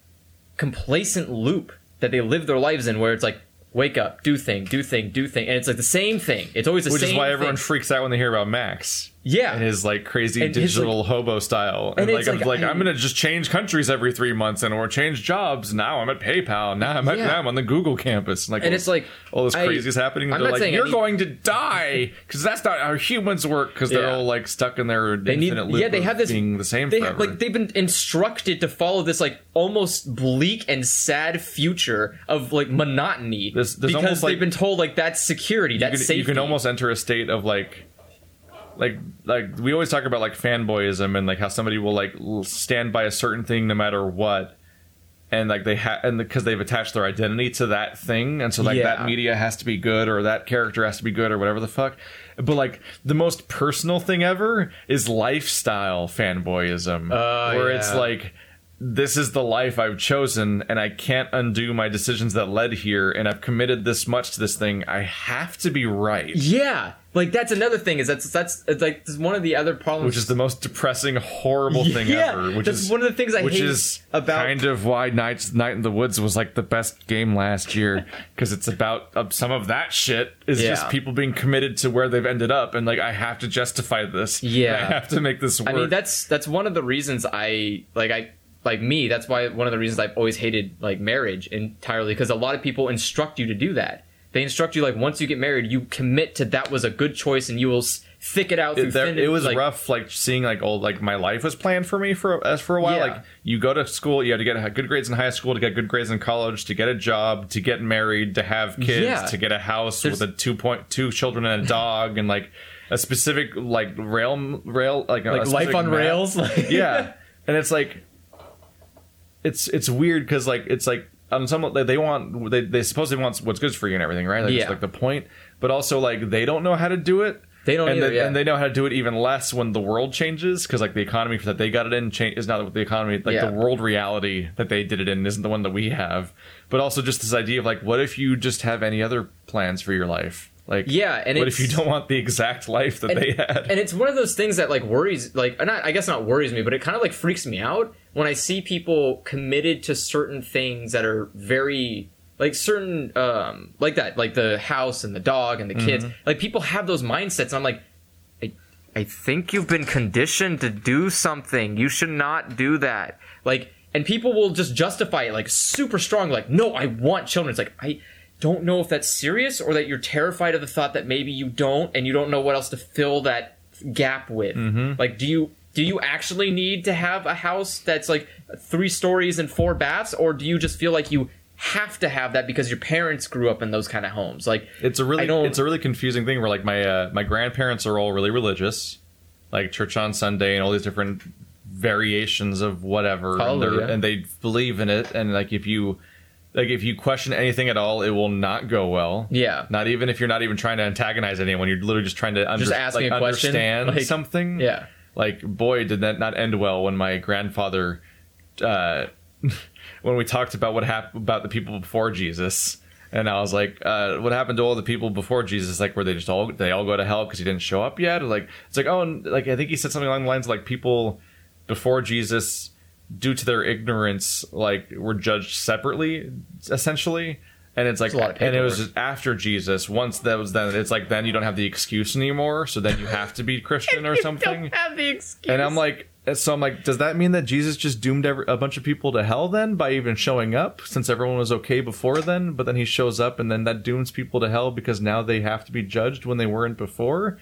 complacent loop that they live their lives in where it's, like, wake up, do thing, do thing, do thing. And it's, like, the same thing. It's always the Which same thing. Which is why everyone thing. freaks out when they hear about Max. Yeah. And his, like, crazy and digital his, like, hobo style. And, and like, I'm like, like I'm going to just change countries every three months and or change jobs. Now I'm at PayPal. Now I'm, at, yeah. now I'm on the Google campus. And, like, and all, it's, like... All this crazy I, is happening. I'm not like, you're I mean, going to die! Because that's not how humans work. Because yeah. they're all, like, stuck in their they infinite need, loop yeah, they have this, being the same they forever. Have, like, they've been instructed to follow this, like, almost bleak and sad future of, like, monotony. This, because almost, they've like, been told, like, that's security, that's could, safety. You can almost enter a state of, like... Like, like we always talk about, like, fanboyism and, like, how somebody will, like, stand by a certain thing no matter what. and like they have, and because the, they've attached their identity to that thing, and so like yeah. that media has to be good, or that character has to be good, or whatever the fuck. But like the most personal thing ever is lifestyle fanboyism, uh, where yeah. it's like, this is the life I've chosen, and I can't undo my decisions that led here, and I've committed this much to this thing. I have to be right. Yeah. Like, that's another thing, is that's, that's it's like, it's one of the other problems. Which is the most depressing, horrible thing yeah, ever. Which that's is, one of the things I which hate is about... kind of why Night, Night in the Woods was, like, the best game last year, because it's about uh, some of that shit is yeah. just people being committed to where they've ended up, and, like, I have to justify this. Yeah. I have to make this work. I mean, that's that's one of the reasons I, like, I... Like me, that's why one of the reasons I've always hated like marriage entirely, because a lot of people instruct you to do that. They instruct you like once you get married, you commit to that was a good choice, and you will thick it out. Through it, there, it was like, rough, like seeing like old like my life was planned for me for as for a while. Yeah. Like you go to school, you had to get good grades in high school, to get good grades in college, to get a job, to get married, to have kids, yeah. to get a house There's... with a two point two children and a dog, and like a specific like rail rail like, like life on map. rails. yeah, and it's like. It's it's weird because like it's like on some they want they they supposedly want what's good for you and everything, right? Like, yeah. It's like the point, but also like they don't know how to do it. They don't, and either, they, yeah. and they know how to do it even less when the world changes, because like the economy that they got it in change is not the economy like yeah. the world reality that they did it in isn't the one that we have. But also just this idea of like, what if you just have any other plans for your life? Like, yeah, and what if you don't want the exact life that and, they had? And it's one of those things that like worries, like not, I guess not worries me, but it kind of like freaks me out when I see people committed to certain things that are very like certain, um, like that, like the house and the dog and the kids. Mm-hmm. Like people have those mindsets, and I'm like, I, I think you've been conditioned to do something. You should not do that. Like, and people will just justify it like super strong. Like, no, I want children. It's like I. don't know if that's serious or that you're terrified of the thought that maybe you don't, and you don't know what else to fill that gap with. Mm-hmm. Like, do you do you actually need to have a house that's like three stories and four baths, or do you just feel like you have to have that because your parents grew up in those kind of homes? Like, it's a really it's a really confusing thing where like my uh, my grandparents are all really religious, like church on Sunday and all these different variations of whatever, oh, and, yeah. and they believe in it, and like if you. Like, if you question anything at all, it will not go well. Yeah. Not even if you're not even trying to antagonize anyone. You're literally just trying to under- just asking like, a question. understand like, something. Yeah. Like, boy, did that not end well when my grandfather, uh, when we talked about what happened about the people before Jesus. And I was like, uh, what happened to all the people before Jesus? Like, were they just all, they all go to hell because he didn't show up yet? Or like, it's like, oh, and like, I think he said something along the lines of like, people before Jesus, due to their ignorance, like, were judged separately, essentially. And it's like, and it was just after Jesus. Once that was then, it's like, then you don't have the excuse anymore. So then you have to be Christian or something. You don't have the excuse. And I'm like, so I'm like, does that mean that Jesus just doomed every, a bunch of people to hell then by even showing up, since everyone was okay before then? But then he shows up, and then that dooms people to hell because now they have to be judged when they weren't before.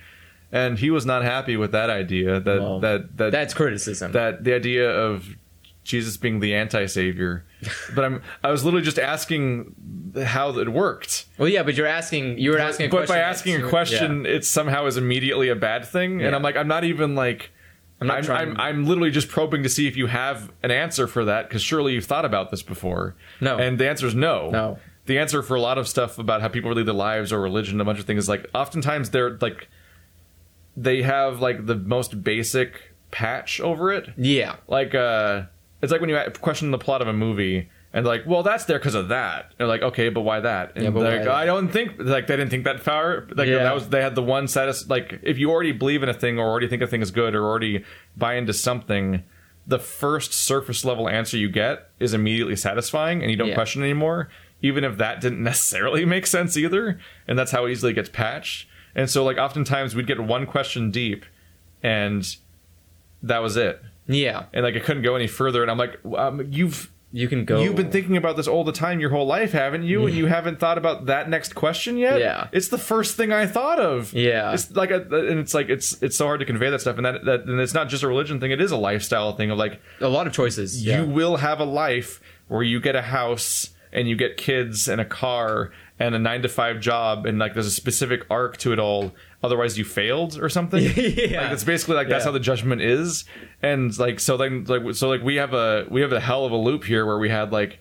And he was not happy with that idea. That well, that, that That's criticism. That the idea of Jesus being the anti-savior. But I'm I was literally just asking how it worked. Well, yeah, but you're asking you were asking a but question. But by asking a question, yeah. it somehow is immediately a bad thing. Yeah. And I'm like, I'm not even like I'm not I'm, trying I'm, I'm literally just probing to see if you have an answer for that, because surely you've thought about this before. No. And the answer is no. No. The answer for a lot of stuff about how people lead their lives or religion, a bunch of things, is like oftentimes they're like they have like the most basic patch over it. Yeah. Like uh it's like when you question the plot of a movie, and like, well, that's there because of that. And they're like, okay, but why that? And yeah, but like, why I don't that? think like they didn't think that far. Like yeah. that was they had the one status. Like if you already believe in a thing, or already think a thing is good, or already buy into something, the first surface level answer you get is immediately satisfying, and you don't yeah. question it anymore, even if that didn't necessarily make sense either. And that's how it easily gets patched. And so like oftentimes we'd get one question deep, and that was it. Yeah, and like it couldn't go any further, and I'm like, um, you've you can go. You've been thinking about this all the time, your whole life, haven't you? Yeah. And you haven't thought about that next question yet. Yeah, it's the first thing I thought of. Yeah, it's like, a, and it's like it's it's so hard to convey that stuff, and that, that and it's not just a religion thing; it is a lifestyle thing of like a lot of choices. You yeah. will have a life where you get a house and you get kids and a car and a nine to five job, and like there's a specific arc to it all. Otherwise, you failed or something. Yeah, like, it's basically like that's yeah. how the judgment is. And like so, then like so, like we have a we have a hell of a loop here where we had like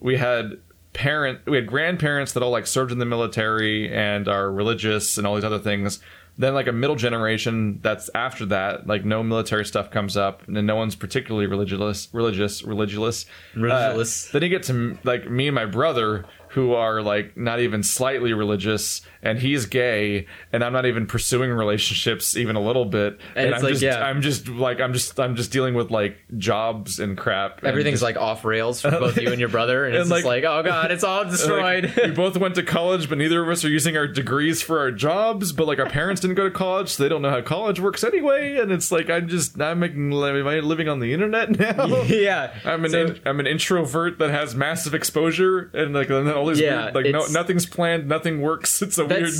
we had parent we had grandparents that all like served in the military and are religious and all these other things. Then like a middle generation that's after that, like no military stuff comes up, and no one's particularly religious, religious, religious. Religious. Uh, then you get to like me and my brother, who are like not even slightly religious, and he's gay, and I'm not even pursuing relationships even a little bit, and, and it's I'm like just, yeah. I'm just like I'm just I'm just dealing with like jobs and crap. Everything's and just, like off rails for both you and your brother, and, and it's like, just like oh god, it's all destroyed. Like, we both went to college, but neither of us are using our degrees for our jobs. But like our parents didn't go to college, so they don't know how college works anyway. And it's like I'm just I'm making my living on the internet now. Yeah, I'm an so, in, I'm an introvert that has massive exposure, and like then. All these yeah, weird, like no, nothing's planned, nothing works. It's a weird,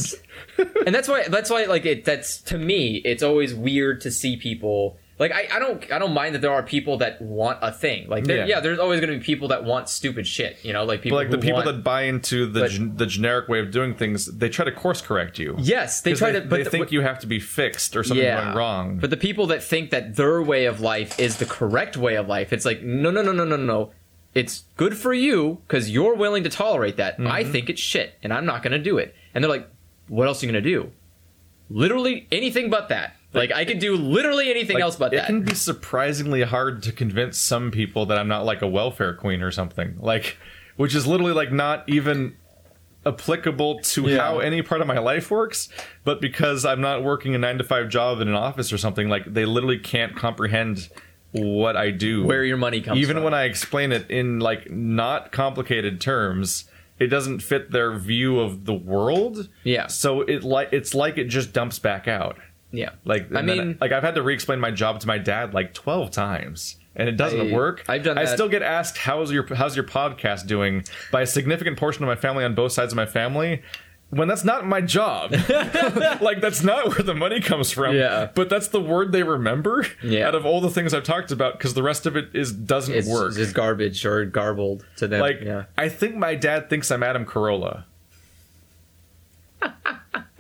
and that's why that's why like it. That's to me, it's always weird to see people like I, I don't I don't mind that there are people that want a thing like yeah. yeah. There's always going to be people that want stupid shit, you know, like people but like who the people want, that buy into the but, gen- the generic way of doing things. They try to course correct you. Yes, they try they, to. But they the, think what, you have to be fixed or something yeah, went wrong. But the people that think that their way of life is the correct way of life, it's like no no no no no no. It's good for you because you're willing to tolerate that. Mm-hmm. I think it's shit, and I'm not going to do it. And they're like, what else are you going to do? Literally anything but that. Like, like I could do literally anything like, else but it that. It can be surprisingly hard to convince some people that I'm not like a welfare queen or something. Like, which is literally like not even applicable to yeah. how any part of my life works. But because I'm not working a nine to five job in an office or something, like they literally can't comprehend what I do, where your money comes even from. When I explain it in like not complicated terms, it doesn't fit their view of the world. Yeah, so it like it's like it just dumps back out. Yeah, like I mean, I, like I've had to re-explain my job to my dad like twelve times, and it doesn't I, work. I've done. I that. still get asked how's your how's your podcast doing by a significant portion of my family on both sides of my family. When that's not my job. Like, that's not where the money comes from. Yeah. But that's the word they remember yeah. out of all the things I've talked about, because the rest of it is doesn't it's, work. It's garbage or garbled to them. Like, yeah. I think my dad thinks I'm Adam Carolla.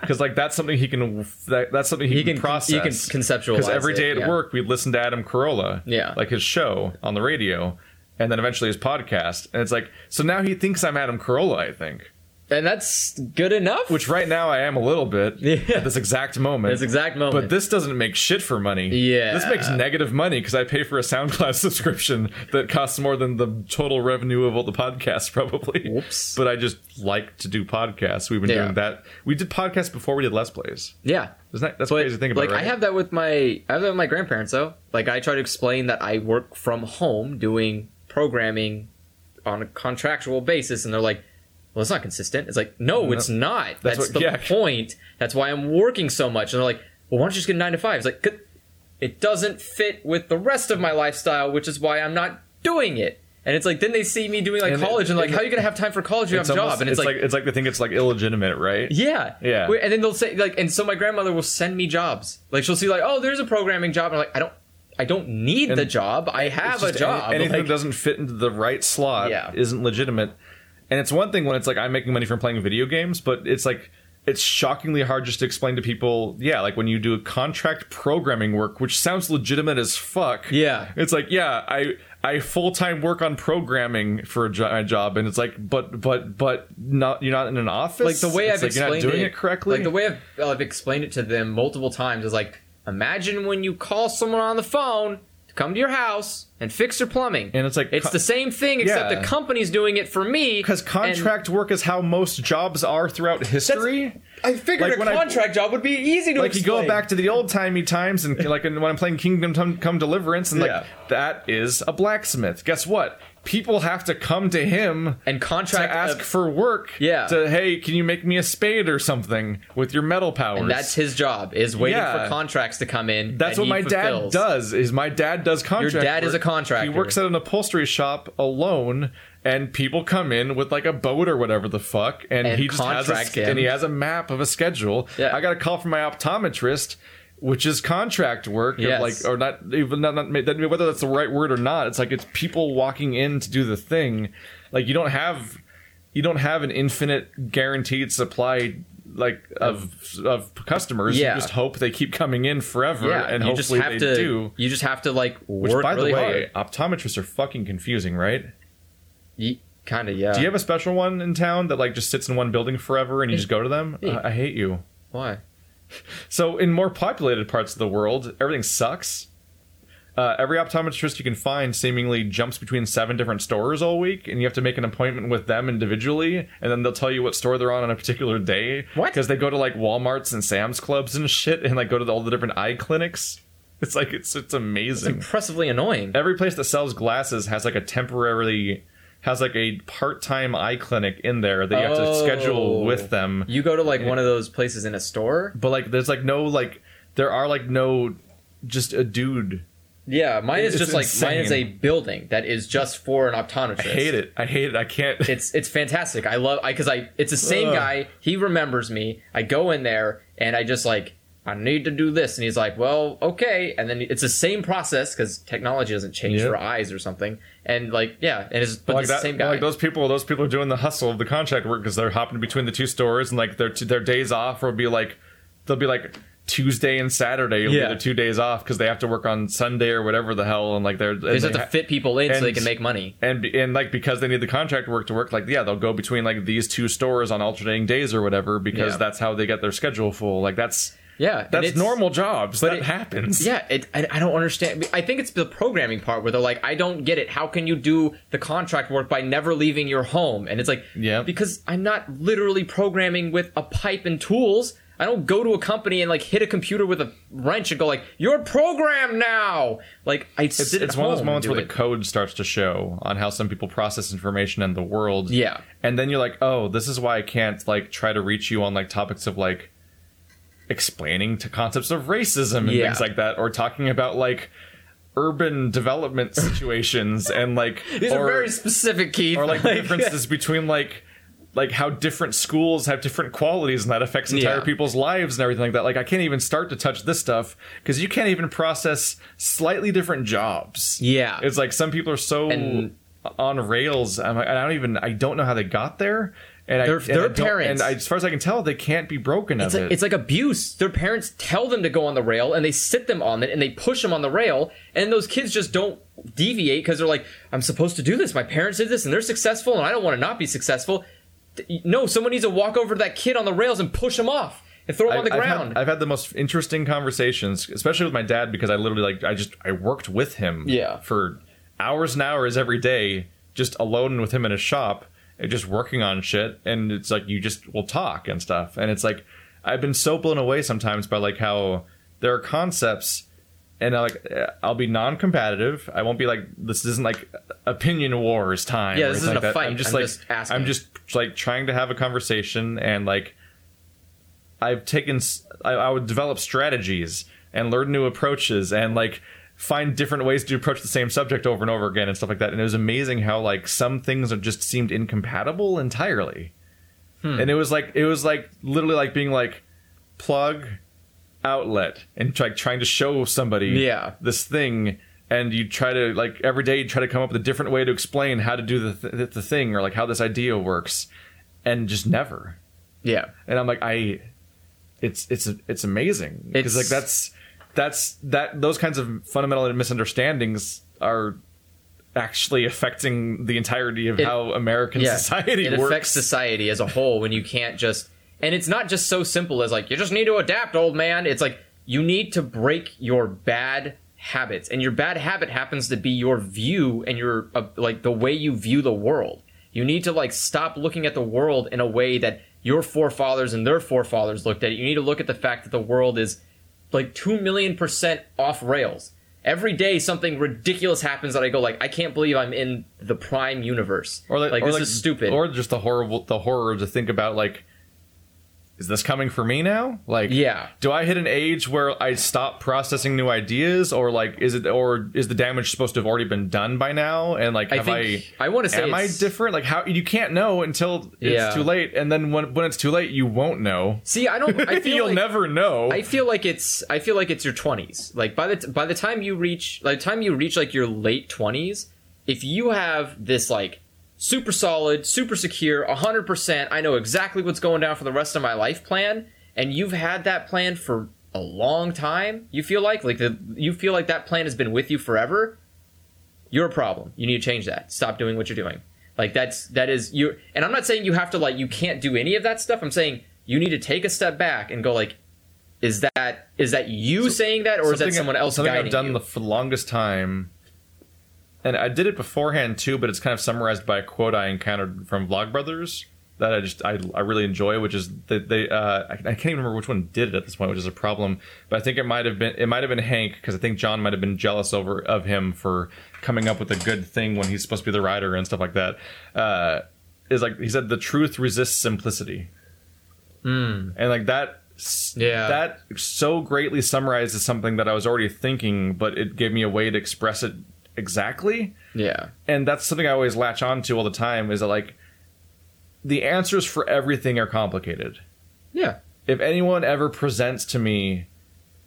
Because, like, that's something he can that, that's something he, he can, can process. He can conceptualize. Because every day it, at yeah. work, we'd listen to Adam Carolla. Yeah. Like, his show on the radio. And then eventually his podcast. And it's like, so now he thinks I'm Adam Carolla, I think. And that's good enough? Which right now I am a little bit yeah. at this exact moment. This exact moment. But this doesn't make shit for money. Yeah. This makes negative money because I pay for a SoundCloud subscription that costs more than the total revenue of all the podcasts probably. Whoops. But I just like to do podcasts. We've been yeah. doing that. We did podcasts before we did Let's Plays. Yeah. Isn't that, that's but, crazy to think about, like, right? I have that with my I have that with my grandparents, though. Like, I try to explain that I work from home doing programming on a contractual basis, and they're like, well, it's not consistent. It's like, no, no. it's not. That's, that's what, the yeah. point. That's why I'm working so much. And they're like, well, why don't you just get a nine to five? It's like, it doesn't fit with the rest of my lifestyle, which is why I'm not doing it. And it's like, then they see me doing like and college, it, and like, it, how are you going to have time for college? You have a job. And it's, it's like, like, it's like they think it's like illegitimate, right? Yeah. Yeah. And then they'll say like, and so my grandmother will send me jobs. Like, she'll see like, oh, there's a programming job. And I'm like, I don't. I don't need and the job. I have a job. Anything like, that doesn't fit into the right slot yeah. isn't legitimate. And it's one thing when it's like I'm making money from playing video games, but it's like it's shockingly hard just to explain to people. Yeah, like when you do contract programming work, which sounds legitimate as fuck. Yeah, it's like yeah, I I full time work on programming for a jo- my job, and it's like but but but not you're not in an office. Like the way it's I've like explained you're not doing it, it correctly. Like the way I've, well, I've explained it to them multiple times is like imagine when you call someone on the phone. Come to your house and fix your plumbing. And it's like... It's co- the same thing, except yeah. the company's doing it for me. Because contract work is how most jobs are throughout history. I figured like a contract I, job would be easy to like explain. Like, you go back to the old-timey times, and like when I'm playing Kingdom Come Deliverance, and like, yeah. that is a blacksmith. Guess what? People have to come to him and contract to ask a, for work. Yeah. To, hey, can you make me a spade or something with your metal powers? And that's his job, is waiting yeah. for contracts to come in. That's what my fulfills. dad does, is my dad does contract Your dad work. Is a contractor. He works at an upholstery shop alone, and people come in with like a boat or whatever the fuck, and, and he just has a, and he has a map of a schedule. Yeah. I got a call from my optometrist. Which is contract work, yes. like or not even not, not whether that's the right word or not. It's like it's people walking in to do the thing. Like you don't have you don't have an infinite guaranteed supply like of of customers. Yeah. You just hope they keep coming in forever, yeah. and you hopefully just have they to, do. You just have to like work. Which, by really the way, hard. Optometrists are fucking confusing, right? Ye- kind of, yeah. Do you have a special one in town that like just sits in one building forever and you just go to them? Hey. I-, I hate you. Why? So in more populated parts of the world, everything sucks. Uh, every optometrist you can find seemingly jumps between seven different stores all week, and you have to make an appointment with them individually, and then they'll tell you what store they're on on a particular day. What? Because they go to like Walmarts and Sam's Clubs and shit, and like go to the, all the different eye clinics. It's like it's it's amazing. It's impressively annoying. Every place that sells glasses has like a temporarily has like a part-time eye clinic in there that you have oh. to schedule with them. You go to like and, one of those places in a store, but like there's like no like there are like no just a dude. Yeah, mine is it's just insane. Like mine is a building that is just for an optometrist. I hate it. I hate it. I can't. It's it's fantastic. I love I because I it's the same Ugh. guy. He remembers me. I go in there and I just like I need to do this, and he's like, well, okay, and then it's the same process because technology doesn't change yep. for eyes or something, and like yeah, and it's but like it's that, the same guy. Like those people, those people are doing the hustle of the contract work because they're hopping between the two stores, and like their their days off will be like they'll be like. Tuesday and Saturday will yeah. be the two days off because they have to work on Sunday or whatever the hell, and like they're and they just have to ha- fit people in and, so they can make money and and like because they need the contract work to work like yeah they'll go between like these two stores on alternating days or whatever because yeah. that's how they get their schedule full. Like that's yeah that's normal jobs, but that it, happens yeah it I, I don't understand. I think it's the programming part where they're like, I don't get it, how can you do the contract work by never leaving your home? And it's like yeah because I'm not literally programming with a pipe and tools. I don't go to a company and like hit a computer with a wrench and go like, you're programmed now. Like I it's, sit it's at one of those moments where it. the code starts to show on how some people process information in the world. Yeah. And then you're like, oh, this is why I can't like try to reach you on like topics of like explaining to concepts of racism and yeah. things like that, or talking about like urban development situations and like these or, are very specific, Keith. Or like the differences between like like how different schools have different qualities and that affects entire yeah. people's lives and everything like that. Like I can't even start to touch this stuff because you can't even process slightly different jobs. Yeah. It's like some people are so and on rails. I'm like, I don't even, I don't know how they got there. And their, I, their and parents, I and I, as far as I can tell, they can't be broken it's of like, it. It's like abuse. Their parents tell them to go on the rail, and they sit them on it, and they push them on the rail, and those kids just don't deviate because they're like, I'm supposed to do this. My parents did this, and they're successful, and I don't want to not be successful. No, someone needs to walk over to that kid on the rails and push him off and throw him I've, on the ground. I've had, I've had the most interesting conversations, especially with my dad, because I literally like I just I worked with him yeah. for hours and hours every day, just alone with him in a shop and just working on shit. And it's like you just will talk and stuff. And it's like I've been so blown away sometimes by like how there are concepts. And I like I'll be non-competitive. I won't be like this isn't like opinion wars time. Yeah, this isn't like a that. fight. I'm just I'm like just asking. I'm just like trying to have a conversation, and like I've taken I, I would develop strategies and learn new approaches and like find different ways to approach the same subject over and over again and stuff like that. And it was amazing how like some things have just seemed incompatible entirely. Hmm. And it was like it was like literally like being like plug. outlet and like trying to show somebody yeah. this thing, and you try to like every day you try to come up with a different way to explain how to do the th- the thing or like how this idea works, and just never. Yeah, and I'm like I, it's it's it's amazing because like that's that's that those kinds of fundamental misunderstandings are actually affecting the entirety of it, how American yeah, society it works. It affects society as a whole when you can't just. And it's not just so simple as, like, you just need to adapt, old man. It's like, you need to break your bad habits. And your bad habit happens to be your view and your, uh, like, the way you view the world. You need to, like, stop looking at the world in a way that your forefathers and their forefathers looked at it. You need to look at the fact that the world is, like, two million percent off rails. Every day something ridiculous happens that I go like, I can't believe I'm in the prime universe. Or Like, like or this like, is stupid. Or just the horrible, the horror to think about, like... Is this coming for me now? Like, yeah. Do I hit an age where I stop processing new ideas, or like, is it, or is the damage supposed to have already been done by now? And like, have I? Think, I, I want to say, am I different? Like, how you can't know until it's yeah. too late, and then when when it's too late, you won't know. See, I don't. I feel you'll like, never know. I feel like it's. I feel like it's your twenties. Like by the t- by the time you reach, by the time you reach like your late twenties, if you have this like super solid, super secure, one hundred percent. I know exactly what's going down for the rest of my life plan. And you've had that plan for a long time. You feel like like the, you feel like that plan has been with you forever. Your problem. You need to change that. Stop doing what you're doing. Like that's that is you. And I'm not saying you have to like you can't do any of that stuff. I'm saying you need to take a step back and go like, is that is that you so, saying that, or is that someone else guiding you? Something I've done the, for the longest time. And I did it beforehand too, but it's kind of summarized by a quote I encountered from Vlogbrothers that I just I, I really enjoy, which is that they uh, I, I can't even remember which one did it at this point, which is a problem. But I think it might have been it might have been Hank, because I think John might have been jealous over of him for coming up with a good thing when he's supposed to be the writer and stuff like that. Uh, is like he said, the truth resists simplicity, mm. and like that. Yeah, that so greatly summarizes something that I was already thinking, but it gave me a way to express it. Exactly. Yeah. And that's something I always latch on to all the time, is that like the answers for everything are complicated. Yeah. If anyone ever presents to me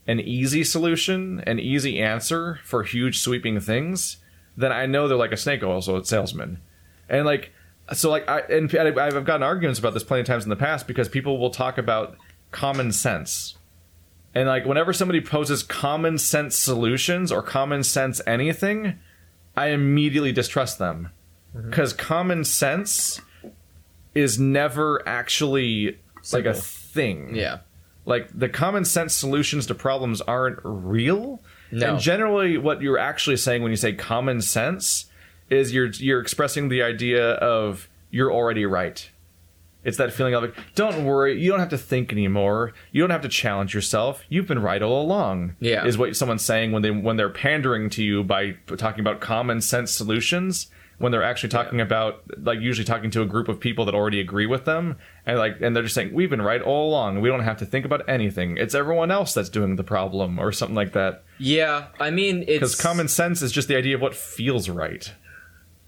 an easy solution, an easy answer for huge sweeping things, then I know they're like a snake oil salesman. And like, so like I, and I've gotten arguments about this plenty of times in the past, because people will talk about common sense. And like whenever somebody poses common sense solutions or common sense anything, I immediately distrust them, because mm-hmm. common sense is never actually simple. Like a thing. Yeah. Like the common sense solutions to problems aren't real. No. And generally what you're actually saying when you say common sense is you're you're expressing the idea of you're already right. It's that feeling of like, don't worry, you don't have to think anymore. You don't have to challenge yourself. You've been right all along. Yeah, is what someone's saying when they when they're pandering to you by talking about common sense solutions. When they're actually talking yeah. about, like, usually talking to a group of people that already agree with them, and like, and they're just saying we've been right all along. We don't have to think about anything. It's everyone else that's doing the problem or something like that. Yeah, I mean, it's because common sense is just the idea of what feels right.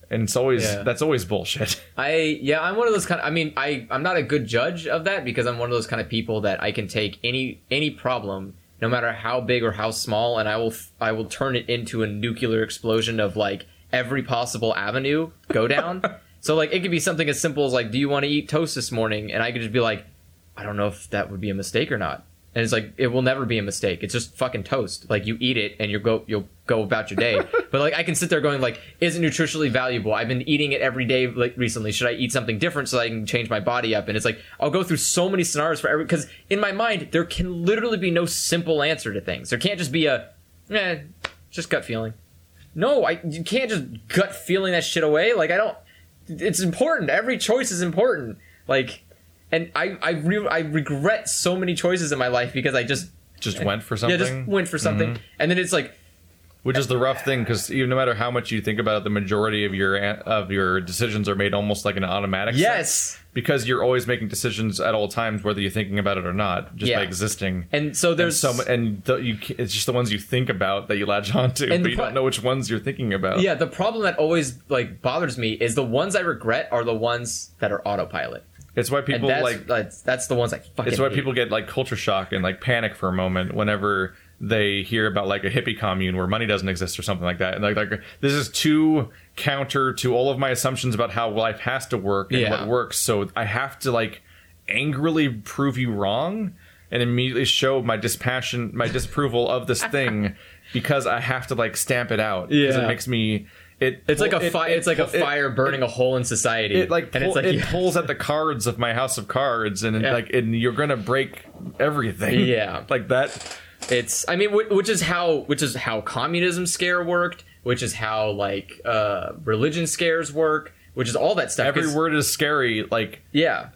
And it's always yeah. that's always bullshit. I yeah, I'm one of those kind of, I mean, I, I'm not a good judge of that, because I'm one of those kind of people that I can take any any problem, no matter how big or how small, and I will I will turn it into a nuclear explosion of like every possible avenue go down. So like it could be something as simple as like, do you want to eat toast this morning? And I could just be like, I don't know if that would be a mistake or not. And it's like, it will never be a mistake. It's just fucking toast. Like, you eat it and you go, you'll go about your day. But like, I can sit there going like, is it nutritionally valuable? I've been eating it every day like recently. Should I eat something different so that I can change my body up? And it's like, I'll go through so many scenarios for every, because in my mind, there can literally be no simple answer to things. There can't just be a, eh, just gut feeling. No, I, you can't just gut feeling that shit away. Like, I don't, it's important. Every choice is important. Like, And I I, re- I regret so many choices in my life, because I just... Just I, went for something? Yeah, just went for something. Mm-hmm. And then it's like... Which is the rough thing, because no matter how much you think about it, the majority of your of your decisions are made almost like an automatic yes. sense. Because you're always making decisions at all times, whether you're thinking about it or not, just yeah. by existing. And so there's... And, so, and the, you, it's just the ones you think about that you latch on to, but you pro- don't know which ones you're thinking about. Yeah, the problem that always like bothers me is the ones I regret are the ones that are autopilot. It's why people that's, like that's, that's the ones I fucking. It's why hate. People get like culture shock and like panic for a moment whenever they hear about like a hippie commune where money doesn't exist or something like that. And like, like this is too counter to all of my assumptions about how life has to work and yeah. what works. So I have to like angrily prove you wrong and immediately show my dispassion, my disapproval of this thing, because I have to like stamp it out. Yeah, because it makes me. It it's, pull, like a fi- it, it's like a it, fire burning it, a hole in society. It like, pull, and it's like it yeah. pulls at the cards of my house of cards, and yeah. like, and you're gonna break everything. Yeah, like that. It's I mean, w- which is how which is how communism scare worked, which is how like uh, religion scares work, which is all that stuff. Every word is scary. Like yeah,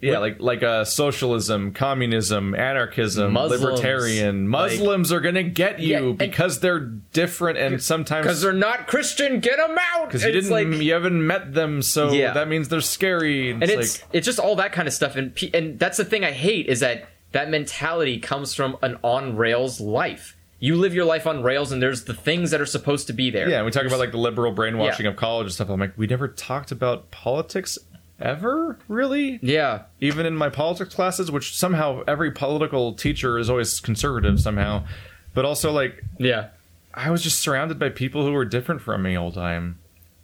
yeah, like like uh, socialism, communism, anarchism, Muslims, libertarian. Muslims like, are gonna get you yeah, because they're different, and sometimes because they're not Christian, get them out. Because you didn't, like, you haven't met them, so yeah. that means they're scary. It's and it's like, it's just all that kind of stuff, and and that's the thing I hate, is that that mentality comes from an on rails life. You live your life on rails, and there's the things that are supposed to be there. Yeah, and we talk about like the liberal brainwashing yeah. of college and stuff. I'm like, we never talked about politics. Ever really? Yeah. Even in my politics classes, which somehow every political teacher is always conservative somehow, but also like yeah, I was just surrounded by people who were different from me all the time,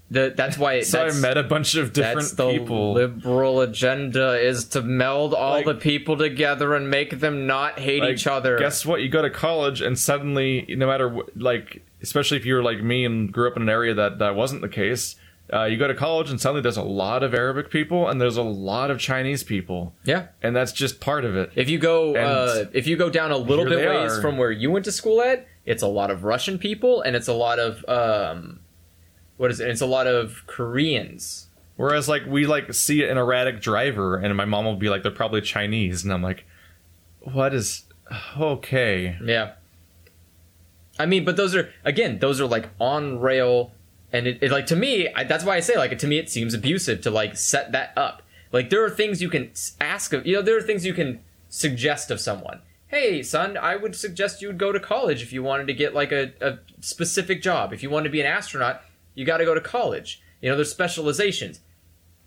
The, that's why it, so that's, I met a bunch of different people. The liberal agenda is to meld all like, the people together and make them not hate like, each other. Guess what? You go to college and suddenly, no matter what, like, especially if you were like me and grew up in an area that that wasn't the case, uh, you go to college and suddenly there's a lot of Arabic people and there's a lot of Chinese people. Yeah, and that's just part of it. If you go, uh, if you go down a little bit ways are. from where you went to school at, it's a lot of Russian people and it's a lot of. Um, What is it? It's a lot of Koreans. Whereas, like, we, like, see an erratic driver, and my mom will be like, they're probably Chinese. And I'm like, what is... Okay. Yeah. I mean, but those are... Again, those are, like, on-rail... And, it, it like, to me, I, that's why I say, like, to me, it seems abusive to, like, set that up. Like, there are things you can ask of... You know, there are things you can suggest of someone. Hey, son, I would suggest you would go to college if you wanted to get, like, a, a specific job. If you wanted to be an astronaut... You got to go to college. You know, there's specializations,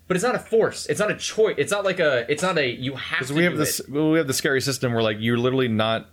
but it's not a force. It's not a choice. It's not like a. It's not a. You have to. We have do this. It. We have the scary system where like you're literally not.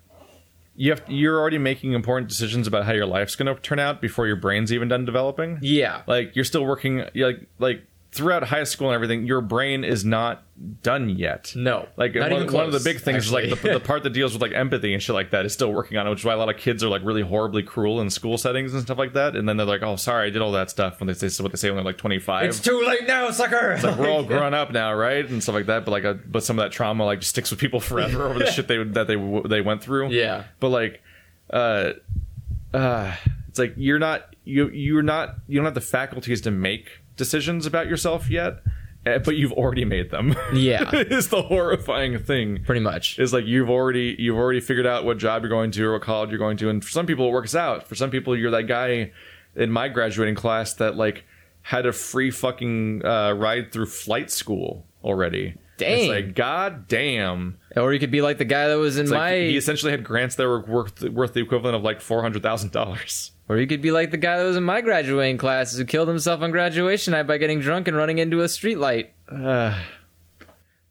You have. You're already making important decisions about how your life's going to turn out before your brain's even done developing. Yeah. Like you're still working. Like like throughout high school and everything, your brain is not done yet. No. Like not one, even close, one of the big things actually. is like the, the part that deals with like empathy and shit like that is still working on it, which is why a lot of kids are like really horribly cruel in school settings and stuff like that. And then they're like, "Oh, sorry, I did all that stuff." When they say what they say when they're like twenty-five, it's too late now, sucker. It's like we're all grown up now, right? And stuff like that. But like, a, but some of that trauma like just sticks with people forever over the shit they that they they went through. Yeah. But like, uh, uh, it's like you're not you you're not you don't have the faculties to make decisions about yourself yet, but you've already made them. Yeah. It's the horrifying thing. Pretty much. It's like you've already you've already figured out what job you're going to or what college you're going to. And for some people it works out. For some people you're that guy in my graduating class that like had a free fucking uh, ride through flight school already. Dang. It's like, God damn. Or you could be like the guy that was in it's my... Like he essentially had grants that were worth, worth the equivalent of like four hundred thousand dollars. Or you could be like the guy that was in my graduating class who killed himself on graduation night by getting drunk and running into a streetlight. Uh,